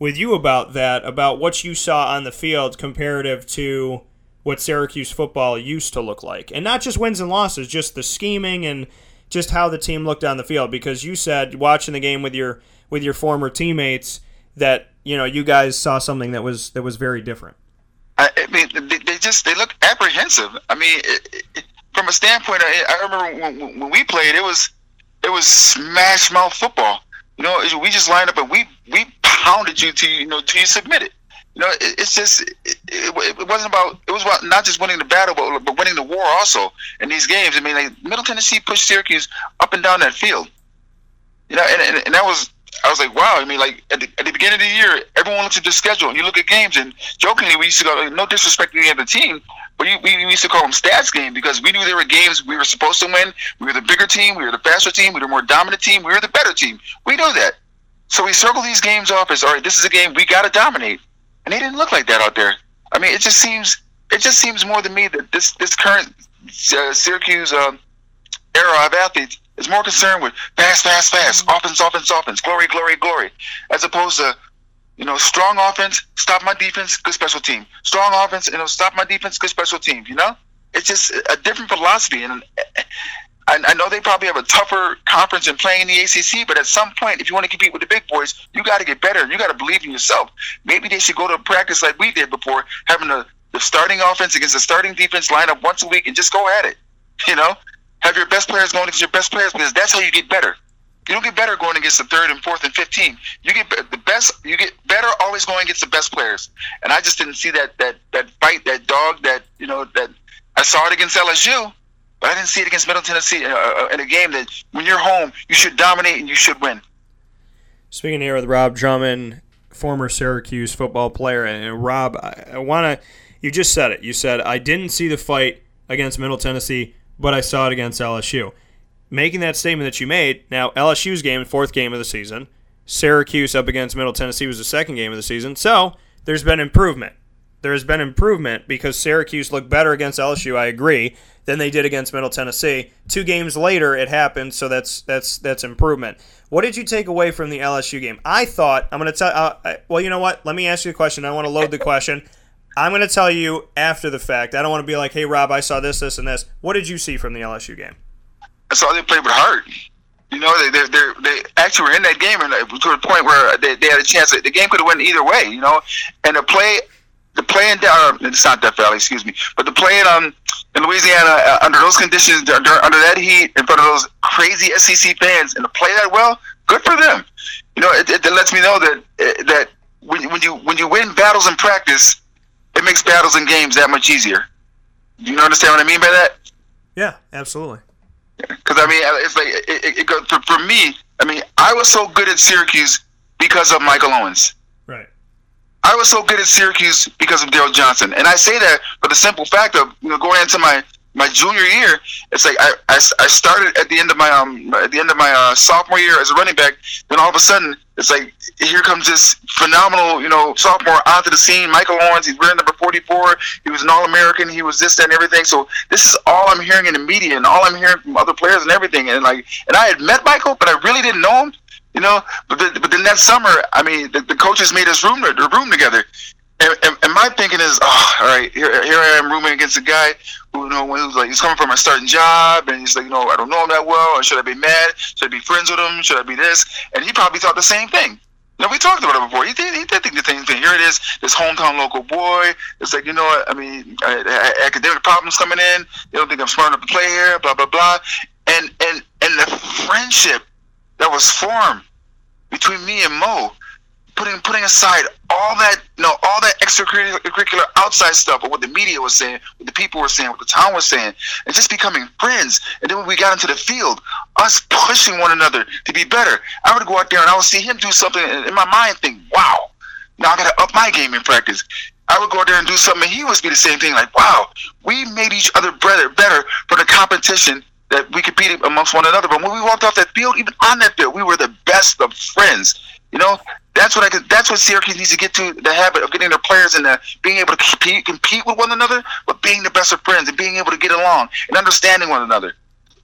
you about that, about what you saw on the field comparative to what Syracuse football used to look like. And not just wins and losses, just the scheming and just how the team looked on the field. Because you said, watching the game with your former teammates, that, you know, you guys saw something that was very different. I mean, they look apprehensive. I mean, from a standpoint, I remember when we played, it was smash mouth football. You know, we just lined up and we pounded you till you submitted. You know, it's just it was about not just winning the battle, but winning the war also in these games. I mean, like, Middle Tennessee pushed Syracuse up and down that field. You know, and I was like, wow. I mean, like at the beginning of the year, everyone looks at the schedule and you look at games, and jokingly we used to go, like, no disrespect to the other team, but we used to call them stats game, because we knew there were games we were supposed to win. We were the bigger team, we were the faster team, we were the more dominant team, we were the better team. We knew that, so we circle these games off as, all right, this is a game we got to dominate. And they didn't look like that out there. I mean, it just seems more to me that this current Syracuse era of athletes is more concerned with fast, fast, fast, offense, offense, offense, glory, glory, glory, as opposed to, you know, strong offense, stop my defense, good special team. Strong offense, you know, stop my defense, good special team. You know, it's just a different philosophy. And I know they probably have a tougher conference in playing in the ACC, but at some point, if you want to compete with the big boys, you got to get better, and you got to believe in yourself. Maybe they should go to practice like we did before, having the starting offense against the starting defense, line up once a week and just go at it. You know, have your best players going against your best players, because that's how you get better. You don't get better going against the 3rd and 4th and 15. You get the best. You get better always going against the best players. And I just didn't see that fight, that dog, that, you know, that I saw it against LSU. But I didn't see it against Middle Tennessee in a game that, when you're home, you should dominate and you should win. Speaking here with Rob Drummond, former Syracuse football player, and Rob, I want to – you just said it. You said, I didn't see the fight against Middle Tennessee, but I saw it against LSU. Making that statement that you made, now LSU's game, 4th game of the season, Syracuse up against Middle Tennessee was the 2nd game of the season, so there's been improvement. There has been improvement because Syracuse looked better against LSU, I agree, than they did against Middle Tennessee. 2 games later, it happened, so that's improvement. What did you take away from the LSU game? I thought, I'm going to tell, well, you know what? Let me ask you a question. I want to load the question. I'm going to tell you after the fact. I don't want to be like, hey, Rob, I saw this, this, and this. What did you see from the LSU game? I saw they played with heart. You know, they actually were in that game, and to the point where they had a chance. The game could have went either way, you know. And it's not Death Valley, excuse me, but the play in Louisiana under those conditions, under that heat, in front of those crazy SEC fans, and to play that well, good for them. You know, it lets me know that when you win battles in practice, it makes battles in games that much easier. You understand what I mean by that? Yeah, absolutely. Because, I mean, it's like it goes for me. I mean, I was so good at Syracuse because of Michael Owens. Right. I was so good at Syracuse because of Daryl Johnson. And I say that for the simple fact of, you know, going into my junior year, it's like I started at the end of my sophomore year as a running back. Then all of a sudden, it's like here comes this phenomenal, you know, sophomore onto the scene, Michael Owens. He's wearing number 44. He was an All-American. He was this, that, and everything. So this is all I'm hearing in the media and all I'm hearing from other players and everything. And I had met Michael, but I really didn't know him, you know. But then that summer, I mean, the coaches made us room together. And my thinking is, oh, all right, here I am rooming against a guy who, you know, when he was like, he's coming from a starting job, and he's like, you know, I don't know him that well, or should I be mad? Should I be friends with him? Should I be this? And he probably thought the same thing. Now, we talked about it before. He did think the same thing. Here it is, this hometown local boy. It's like, you know what, I mean, academic problems coming in. They don't think I'm smart enough to play here, blah, blah, blah. And the friendship that was formed between me and Mo, putting aside all that, you know, all that extracurricular outside stuff, or what the media was saying, what the people were saying, what the town was saying, and just becoming friends. And then when we got into the field, us pushing one another to be better. I would go out there and I would see him do something, and in my mind think, wow, now I got to up my game in practice. I would go out there and do something, and he would be the same thing, like, wow, we made each other better for the competition that we competed amongst one another. But when we walked off that field, even on that field, we were the best of friends. You know, that's what Syracuse needs to get to, the habit of getting their players in there, being able to compete with one another, but being the best of friends and being able to get along and understanding one another.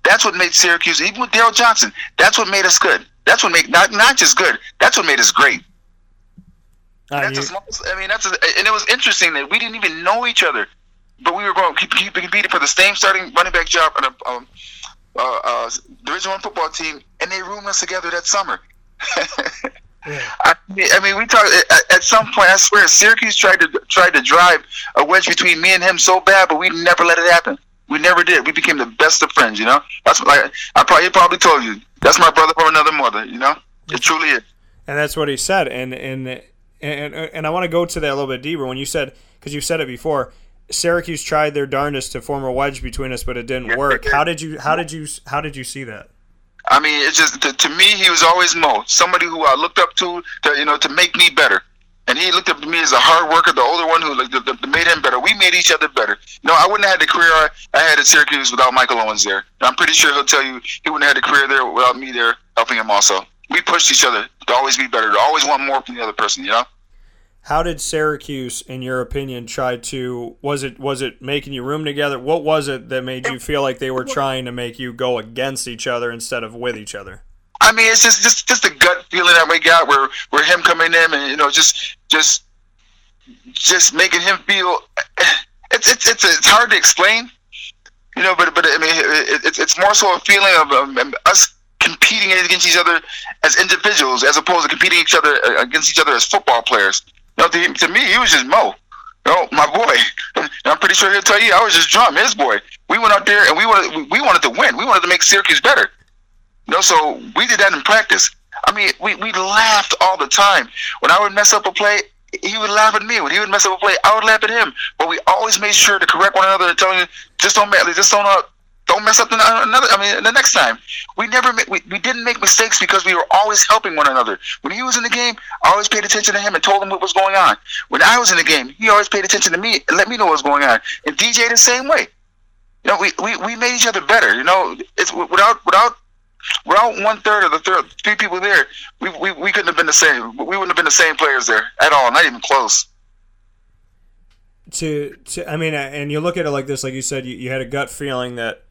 That's what made Syracuse, even with Daryl Johnson, that's what made us good. That's what made, not just good, that's what made us great. And it was interesting that we didn't even know each other, but we were going to keep competing for the same starting running back job on a Division I football team, and they roomed us together that summer. Yeah. I mean, we talked at some point. I swear, Syracuse tried to drive a wedge between me and him so bad, but we never let it happen. We never did. We became the best of friends. You know, that's like he probably told you. That's my brother from another mother. You know, it truly is. And that's what he said. And I want to go to that a little bit deeper when you said, because you said it before. Syracuse tried their darndest to form a wedge between us, but it didn't work. How did you see that? I mean, it's just to me, he was always Mo, somebody who I looked up to, you know, to make me better. And he looked up to me as a hard worker, the older one who made him better. We made each other better. You know, I wouldn't have had the career I had at Syracuse without Michael Owens there. And I'm pretty sure he'll tell you he wouldn't have had the career there without me there helping him also. We pushed each other to always be better, to always want more from the other person, you know? How did Syracuse, in your opinion, try to – was it making you room together? What was it that made you feel like they were trying to make you go against each other instead of with each other? I mean, it's just the gut feeling that we got where him coming in and, you know, just making him feel – it's hard to explain, you know, but I mean, it's more so a feeling of us competing against each other as individuals as opposed to competing against each other as football players. No, to me, he was just Mo, you know, my boy. And I'm pretty sure he'll tell you I was just Drum, his boy. We went out there and we wanted to win. We wanted to make Syracuse better. You know, so we did that in practice. I mean, we laughed all the time. When I would mess up a play, he would laugh at me. When he would mess up a play, I would laugh at him. But we always made sure to correct one another and tell him, just don't mess up another. I mean, the next time we didn't make mistakes because we were always helping one another. When he was in the game, I always paid attention to him and told him what was going on. When I was in the game, he always paid attention to me and let me know what was going on. And DJ the same way. You know, we made each other better. You know, it's without one third of the three people there, we couldn't have been the same. We wouldn't have been the same players there at all. Not even close. I mean, and you look at it like this, like you said, you had a gut feeling that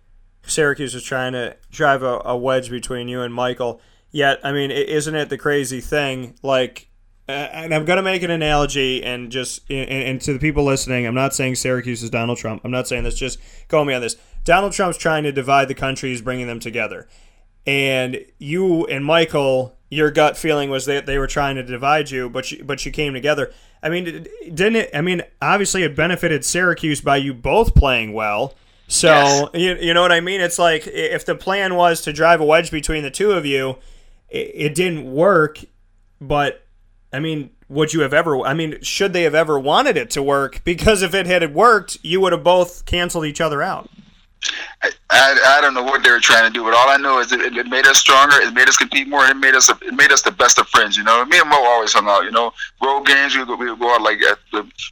Syracuse was trying to drive a wedge between you and Michael. Yet, I mean, isn't it the crazy thing? Like, and I'm going to make an analogy, and just and to the people listening, I'm not saying Syracuse is Donald Trump. I'm not saying this. Just call me on this. Donald Trump's trying to divide the country. He's bringing them together. And you and Michael, your gut feeling was that they were trying to divide you, but you came together. I mean, didn't it? I mean, obviously it benefited Syracuse by you both playing well. So, yes. you know what I mean? It's like if the plan was to drive a wedge between the two of you, it didn't work. But, I mean, should they have ever wanted it to work? Because if it had worked, you would have both canceled each other out. I don't know what they were trying to do, but all I know is it made us stronger, it made us compete more, and it made us the best of friends, you know. Me and Mo always hung out, you know. Road games, we would go out, like,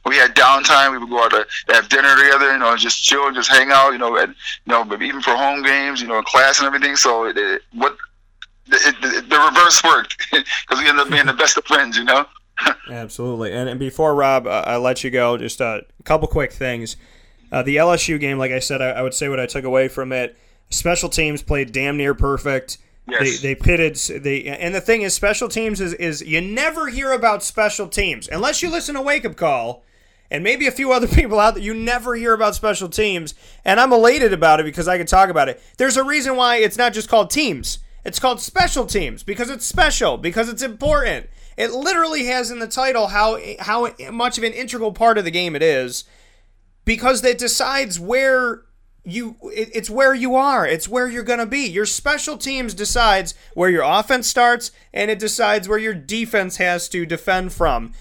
we had downtime, we would go out to have dinner together, you know, and just chill and just hang out, you know, and, you know, but even for home games, you know, class and everything, so the reverse worked, because we ended up being the best of friends, you know. Absolutely. And before, Rob, I let you go, just a couple quick things. The LSU game, like I said, I would say what I took away from it. Special teams played damn near perfect. Yes. They pitted. And the thing is, special teams is you never hear about special teams. Unless you listen to Wake Up Call and maybe a few other people out there, you never hear about special teams. And I'm elated about it because I can talk about it. There's a reason why it's not just called teams. It's called special teams because it's special, because it's important. It literally has in the title how much of an integral part of the game it is. Because that decides it's where you are. It's where you're going to be. Your special teams decides where your offense starts, and it decides where your defense has to defend from.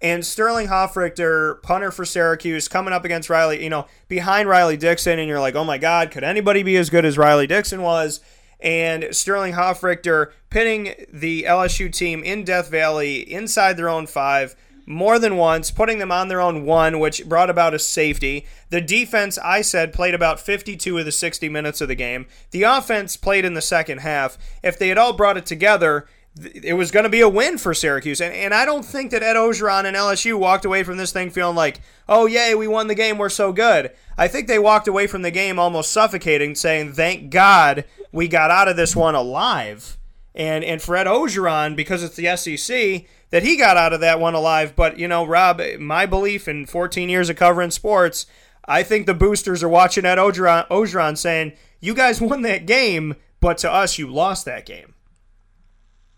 And Sterling Hofrichter, punter for Syracuse, coming up against Riley, you know, behind Riley Dixon, and you're like, oh my God, could anybody be as good as Riley Dixon was? And Sterling Hofrichter pinning the LSU team in Death Valley inside their own 5, more than once, putting them on their own 1, which brought about a safety. The defense, I said, played about 52 of the 60 minutes of the game. The offense played in the second half. If they had all brought it together, it was going to be a win for Syracuse. And I don't think that Ed Ogeron and LSU walked away from this thing feeling like, oh, yay, we won the game, we're so good. I think they walked away from the game almost suffocating, saying, thank God we got out of this one alive. And for Ed Ogeron, because it's the SEC, that he got out of that one alive. But, you know, Rob, my belief in 14 years of covering sports, I think the boosters are watching Ed Ogeron saying, you guys won that game, but to us, you lost that game.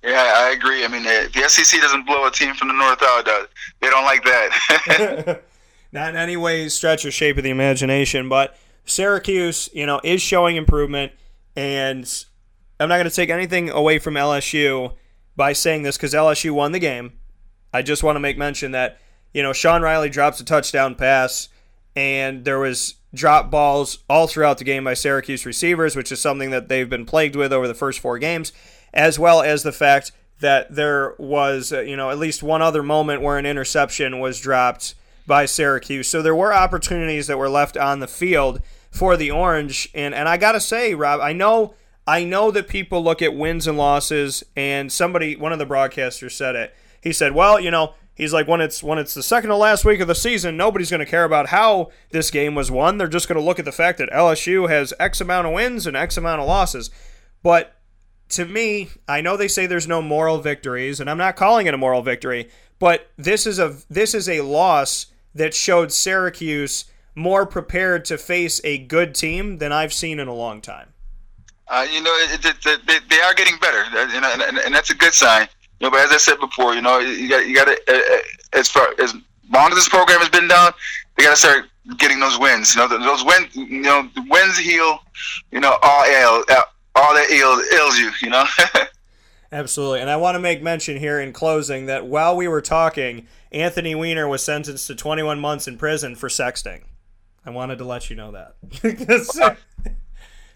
Yeah, I agree. I mean, the SEC doesn't blow a team from the north out. They don't like that. Not in any way, stretch or shape of the imagination. But Syracuse, you know, is showing improvement. And I'm not going to take anything away from LSU by saying this, because LSU won the game. I just want to make mention that, you know, Sean Riley drops a touchdown pass, and there was drop balls all throughout the game by Syracuse receivers, which is something that they've been plagued with over the first 4 games, as well as the fact that there was, you know, at least one other moment where an interception was dropped by Syracuse. So there were opportunities that were left on the field for the Orange. And I got to say, Rob, I know that people look at wins and losses, and one of the broadcasters said it. He said, well, you know, he's like, when it's the second to last week of the season, nobody's going to care about how this game was won. They're just going to look at the fact that LSU has X amount of wins and X amount of losses. But to me, I know they say there's no moral victories, and I'm not calling it a moral victory, but this is a loss that showed Syracuse more prepared to face a good team than I've seen in a long time. You know, they are getting better, you know, and that's a good sign. You know, but as I said before, you know, you got to, as long as this program has been down, they got to start getting those wins. You know, those wins, you know, wins heal, you know, all that ails you, you know. Absolutely. And I want to make mention here in closing that while we were talking, Anthony Weiner was sentenced to 21 months in prison for sexting. I wanted to let you know that.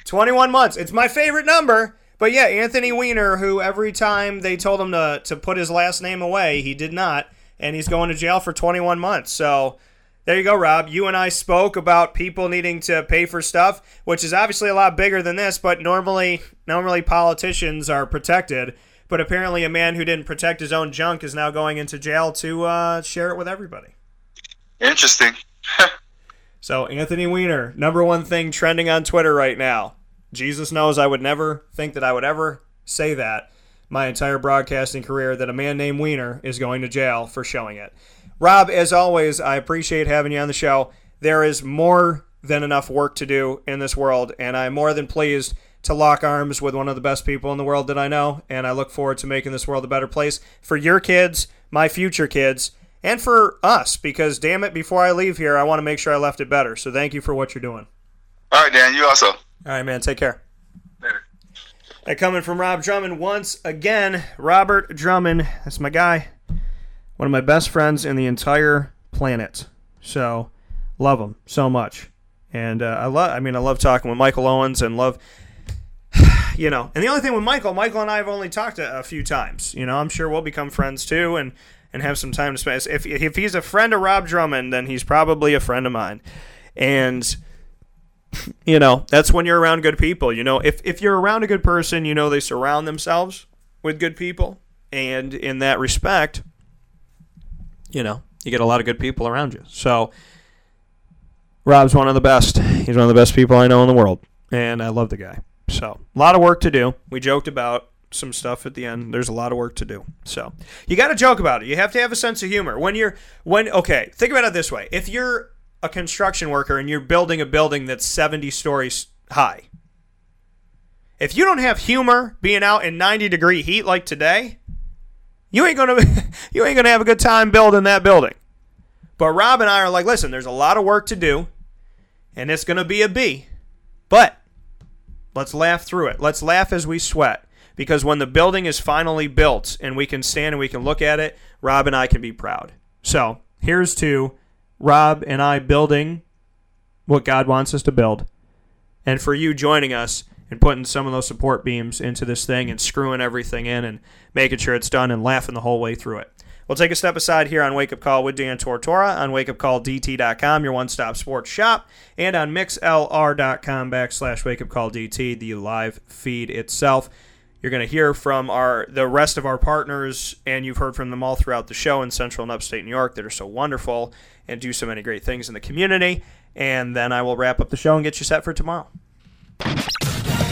21 months. It's my favorite number. But yeah, Anthony Weiner, who every time they told him to put his last name away, he did not. And he's going to jail for 21 months. So there you go, Rob. You and I spoke about people needing to pay for stuff, which is obviously a lot bigger than this. But normally politicians are protected. But apparently a man who didn't protect his own junk is now going into jail to share it with everybody. Interesting. So Anthony Weiner, number one thing trending on Twitter right now. Jesus knows I would never think that I would ever say that my entire broadcasting career, that a man named Weiner is going to jail for showing it. Rob, as always, I appreciate having you on the show. There is more than enough work to do in this world, and I'm more than pleased to lock arms with one of the best people in the world that I know, and I look forward to making this world a better place for your kids, my future kids, and for us, because, damn it, before I leave here, I want to make sure I left it better. So thank you for what you're doing. All right, Dan, you also. All right, man, take care. Later. And coming from Rob Drummond once again, Robert Drummond, that's my guy, one of my best friends in the entire planet. So love him so much. And I love talking with Michael Owens and love, you know. And the only thing with Michael and I have only talked a few times. You know, I'm sure we'll become friends too and have some time to spend. If he's a friend of Rob Drummond, then he's probably a friend of mine. And, you know, that's when you're around good people. You know, if you're around a good person, you know they surround themselves with good people. And in that respect, you know, you get a lot of good people around you. So Rob's one of the best. He's one of the best people I know in the world. And I love the guy. So a lot of work to do. We joked about some stuff at the end. There's a lot of work to do. So you got to joke about it. You have to have a sense of humor. Okay, think about it this way. If you're a construction worker and you're building a building that's 70 stories high, if you don't have humor being out in 90-degree heat like today, you ain't gonna have a good time building that building. But Rob and I are like, listen, there's a lot of work to do, and it's gonna be a B. But let's laugh through it. Let's laugh as we sweat. Because when the building is finally built and we can stand and we can look at it, Rob and I can be proud. So here's to Rob and I building what God wants us to build. And for you joining us and putting some of those support beams into this thing and screwing everything in and making sure it's done and laughing the whole way through it. We'll take a step aside here on Wake Up Call with Dan Tortora on wakeupcalldt.com, your one-stop sports shop, and on mixlr.com/wakeupcalldt, the live feed itself. You're going to hear from the rest of our partners, and you've heard from them all throughout the show in Central and Upstate New York that are so wonderful and do so many great things in the community. And then I will wrap up the show and get you set for tomorrow.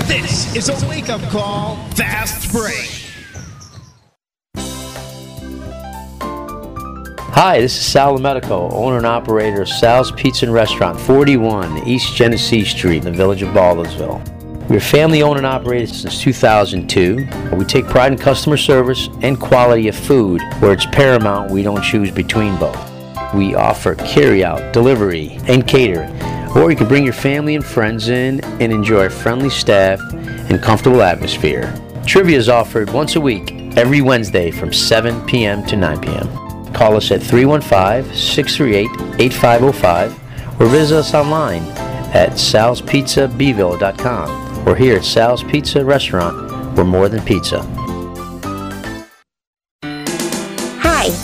This is a Wake Up Call Fast Break. Hi, this is Sal Lomedico, owner and operator of Sal's Pizza and Restaurant, 41 East Genesee Street in the village of Baldinsville. We're family-owned and operated since 2002. We take pride in customer service and quality of food, where it's paramount we don't choose between both. We offer carry-out, delivery, and catering, or you can bring your family and friends in and enjoy a friendly staff and comfortable atmosphere. Trivia is offered once a week, every Wednesday from 7 p.m. to 9 p.m. Call us at 315-638-8505 or visit us online at salspizzabeville.com. We're here at Sal's Pizza Restaurant. We're more than pizza. Hi,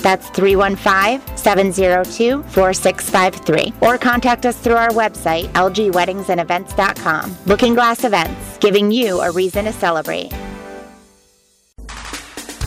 That's 315-702-4653. Or contact us through our website, lgweddingsandevents.com. Looking Glass Events, giving you a reason to celebrate.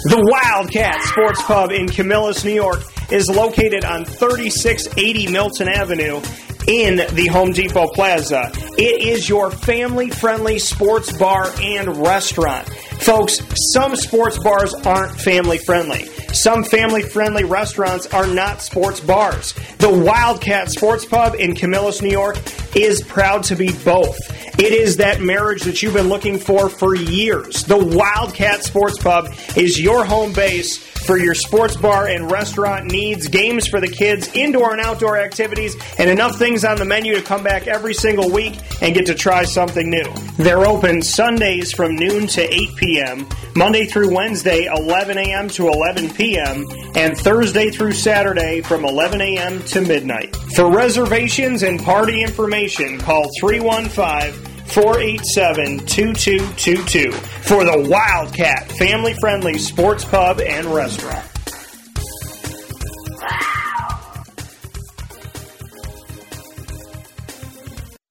The Wildcat Sports Pub in Camillus, New York is located on 3680 Milton Avenue in the Home Depot Plaza. It is your family-friendly sports bar and restaurant. Folks, some sports bars aren't family-friendly. Some family-friendly restaurants are not sports bars. The Wildcat Sports Pub in Camillus, New York is proud to be both. It is that marriage that you've been looking for years. The Wildcat Sports Pub is your home base for your sports bar and restaurant needs, games for the kids, indoor and outdoor activities, and enough things on the menu to come back every single week and get to try something new. They're open Sundays from noon to 8 p.m., Monday through Wednesday, 11 a.m. to 11 p.m., and Thursday through Saturday from 11 a.m. to midnight. For reservations and party information, call 315-487-2222 for the Wildcat family-friendly sports pub and restaurant.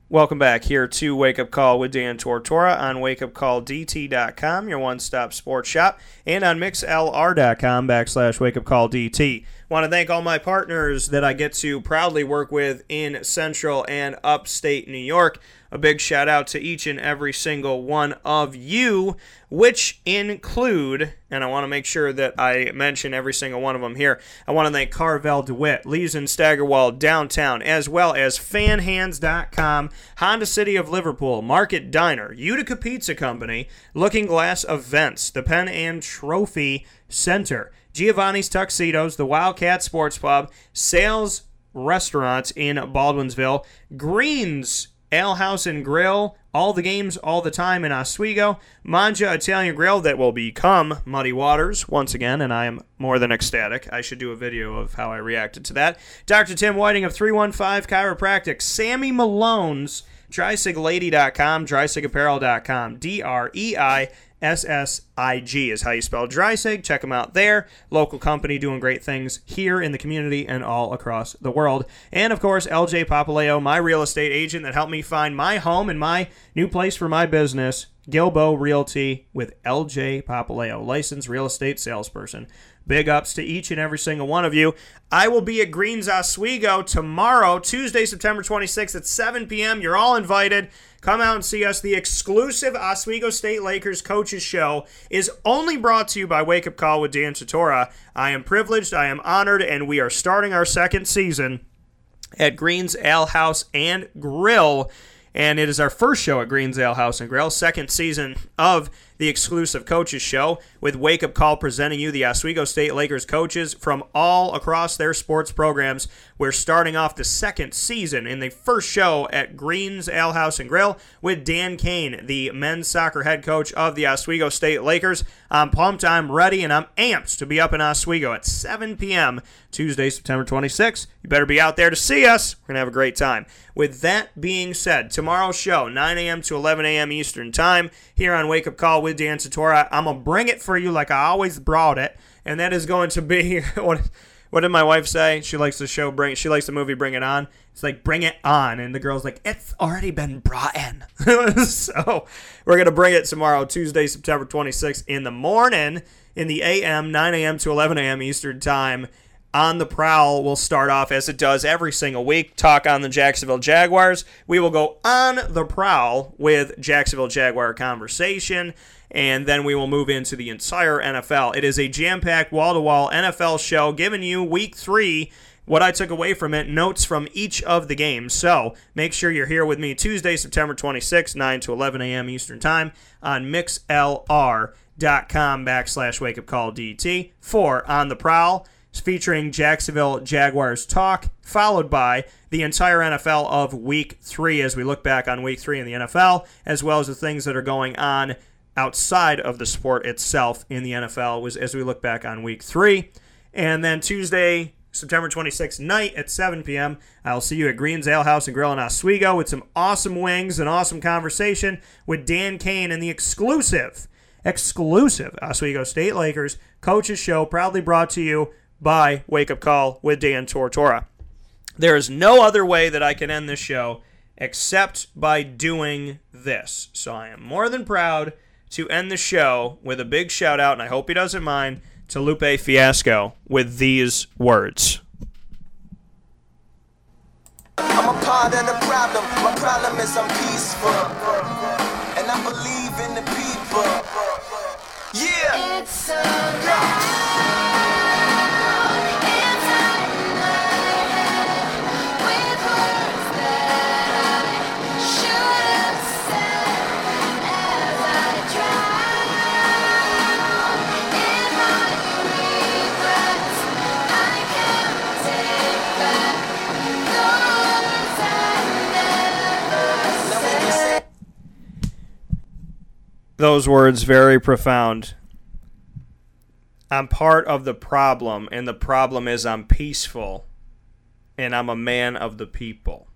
Welcome back here to Wake Up Call with Dan Tortora on wakeupcalldt.com, your one-stop sports shop, and on mixlr.com/wakeupcalldt. Want to thank all my partners that I get to proudly work with in Central and Upstate New York. A big shout out to each and every single one of you, which include, and I want to make sure that I mention every single one of them here, I want to thank Carvel DeWitt, Lees and Staggerwald, Downtown, as well as fanhands.com, Honda City of Liverpool, Market Diner, Utica Pizza Company, Looking Glass Events, the Penn and Trophy Center, Giovanni's Tuxedos, the Wildcat Sports Pub, Sales Restaurants in Baldwinsville, Green's Ale House and Grill, all the games all the time in Oswego, Mangia Italian Grill that will become Muddy Waters once again, and I am more than ecstatic. I should do a video of how I reacted to that. Dr. Tim Whiting of 315 Chiropractic, Sammy Malone's, DrySigLady.com, DrySigApparel.com, DREISSIG is how you spell DrySig. Check them out there. Local company doing great things here in the community and all across the world. And, of course, LJ Papaleo, my real estate agent that helped me find my home and my new place for my business, Gilbo Realty with LJ Papaleo, licensed real estate salesperson. Big ups to each and every single one of you. I will be at Greens Oswego tomorrow, Tuesday, September 26th at 7 p.m. You're all invited. Come out and see us. The exclusive Oswego State Lakers Coaches Show is only brought to you by Wake Up Call with Dan Tortora. I am privileged, I am honored, and we are starting our second season at Green's Ale House and Grill. And it is our first show at Green's Ale House and Grill, second season of the exclusive Coaches Show with Wake Up Call presenting you the Oswego State Lakers coaches from all across their sports programs. We're starting off the second season in the first show at Green's Ale House and Grill with Dan Kane, the men's soccer head coach of the Oswego State Lakers. I'm pumped, I'm ready, and I'm amped to be up in Oswego at 7 p.m. Tuesday, September 26th. You better be out there to see us. We're going to have a great time. With that being said, tomorrow's show, 9 a.m. to 11 a.m. Eastern Time here on Wake Up Call with Dan Tortora. I'm going to bring it for you like I always brought it, and that is going to be, what did my wife say? She likes the show, she likes the movie Bring It On. It's like, bring it on, and the girl's like, it's already been brought in. So we're going to bring it tomorrow, Tuesday, September 26th in the morning, in the a.m., 9 a.m. to 11 a.m. Eastern Time. On the Prowl will start off, as it does every single week, talk on the Jacksonville Jaguars. We will go on the prowl with Jacksonville Jaguar conversation, and then we will move into the entire NFL. It is a jam-packed, wall-to-wall NFL show, giving you Week 3, what I took away from it, notes from each of the games. So make sure you're here with me Tuesday, September 26th, 9 to 11 a.m. Eastern Time on mixlr.com/wakeupcalldt for On the Prowl, featuring Jacksonville Jaguars talk, followed by the entire NFL of Week 3 as we look back on Week 3 in the NFL, as well as the things that are going on outside of the sport itself in the NFL as we look back on Week 3. And then Tuesday, September 26th night at 7 p.m., I'll see you at Green's Ale House and Grill in Oswego with some awesome wings and awesome conversation with Dan Kane and the exclusive Oswego State Lakers Coaches Show, proudly brought to you by Wake Up Call with Dan Tortora. There is no other way that I can end this show except by doing this. So I am more than proud to end the show with a big shout out, and I hope he doesn't mind, to Lupe Fiasco with these words. I'm a part of the problem. My problem is I'm peaceful. And I believe in the people. Yeah. It's so good. Those words, very profound. I'm part of the problem, and the problem is I'm peaceful, and I'm a man of the people.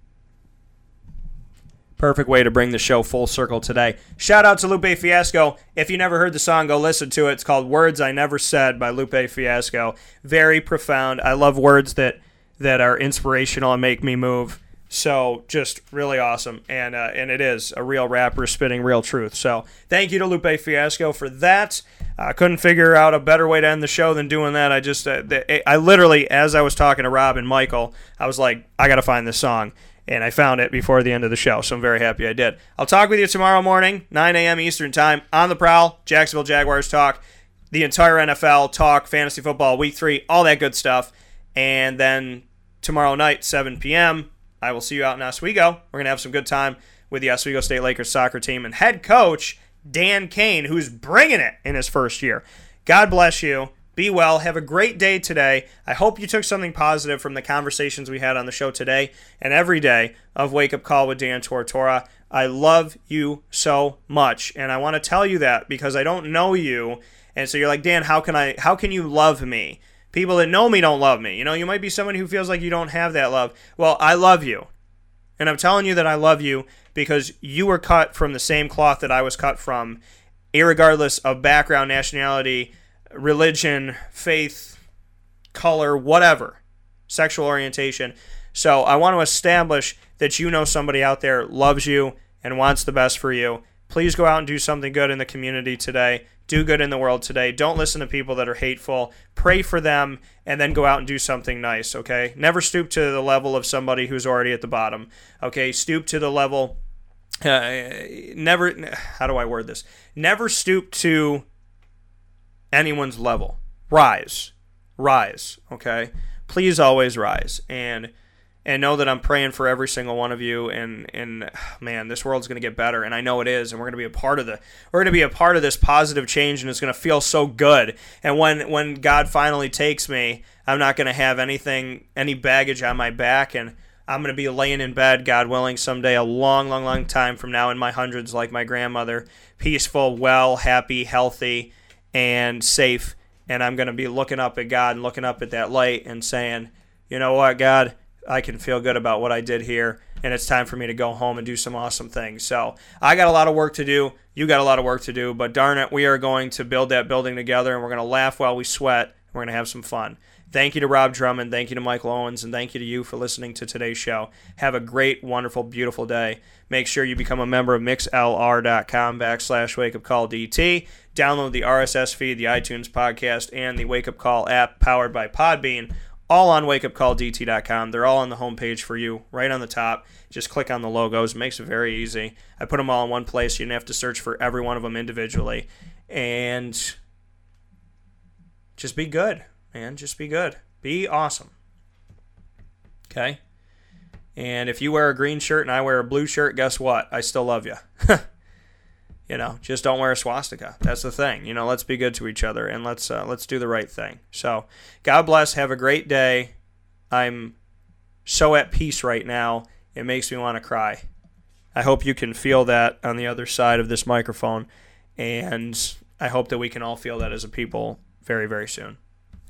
Perfect way to bring the show full circle today. Shout out to Lupe Fiasco. If you never heard the song, go listen to it. It's called Words I Never Said by Lupe Fiasco. Very profound. I love words that are inspirational and make me move. So just really awesome, and it is a real rapper spitting real truth. So thank you to Lupe Fiasco for that. I couldn't figure out a better way to end the show than doing that. I just, I literally, as I was talking to Rob and Michael, I was like, I got to find this song. And I found it before the end of the show, so I'm very happy I did. I'll talk with you tomorrow morning, 9 a.m. Eastern Time, on the prowl, Jacksonville Jaguars talk, the entire NFL talk, fantasy football, week 3, all that good stuff. And then tomorrow night, 7 p.m., I will see you out in Oswego. We're going to have some good time with the Oswego State Lakers soccer team and head coach Dan Kane, who's bringing it in his first year. God bless you. Be well. Have a great day today. I hope you took something positive from the conversations we had on the show today and every day of Wake Up Call with Dan Tortora. I love you so much, and I want to tell you that because I don't know you, and so you're like, Dan, how can you love me? People that know me don't love me. You know, you might be someone who feels like you don't have that love. Well, I love you, and I'm telling you that I love you because you were cut from the same cloth that I was cut from, irregardless of background, nationality, religion, faith, color, whatever, sexual orientation. So I want to establish that you know somebody out there loves you and wants the best for you. Please go out and do something good in the community today. Do good in the world today. Don't listen to people that are hateful. Pray for them and then go out and do something nice, okay? Never stoop to the level of somebody who's already at the bottom, okay? Stoop to the level... Never stoop to... anyone's level. Rise, okay? Please always rise, and know that I'm praying for every single one of you, and man, this world's going to get better, and I know it is, and we're going to be a part of this positive change, and it's going to feel so good. And when God finally takes me, I'm not going to have any baggage on my back, and I'm going to be laying in bed, God willing, someday, a long, long, long time from now, in my hundreds, like my grandmother, peaceful, well, happy, healthy, and safe, and I'm going to be looking up at God and looking up at that light and saying, you know what, God, I can feel good about what I did here, and it's time for me to go home and do some awesome things. So I got a lot of work to do. You got a lot of work to do, but darn it, we are going to build that building together, and we're going to laugh while we sweat, and we're going to have some fun. Thank you to Rob Drummond. Thank you to Michael Owens, and thank you to you for listening to today's show. Have a great, wonderful, beautiful day. Make sure you become a member of mixlr.com/wakeupcalldt. Download the RSS feed, the iTunes podcast, and the Wake Up Call app powered by Podbean, all on wakeupcalldt.com. They're all on the homepage for you, right on the top. Just click on the logos. It makes it very easy. I put them all in one place. So you don't have to search for every one of them individually. And just be good. Man, just be good. Be awesome. Okay? And if you wear a green shirt and I wear a blue shirt, guess what? I still love you. You know, just don't wear a swastika. That's the thing. You know, let's be good to each other, and let's do the right thing. So, God bless. Have a great day. I'm so at peace right now. It makes me want to cry. I hope you can feel that on the other side of this microphone, and I hope that we can all feel that as a people very, very soon.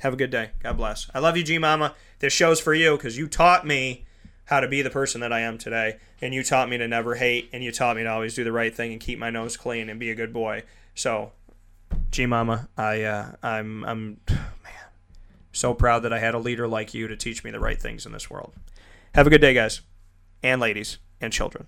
Have a good day. God bless. I love you, G-Mama. This show's for you because you taught me how to be the person that I am today, and you taught me to never hate, and you taught me to always do the right thing and keep my nose clean and be a good boy. So, G-Mama, I'm so proud that I had a leader like you to teach me the right things in this world. Have a good day, guys, and ladies, and children.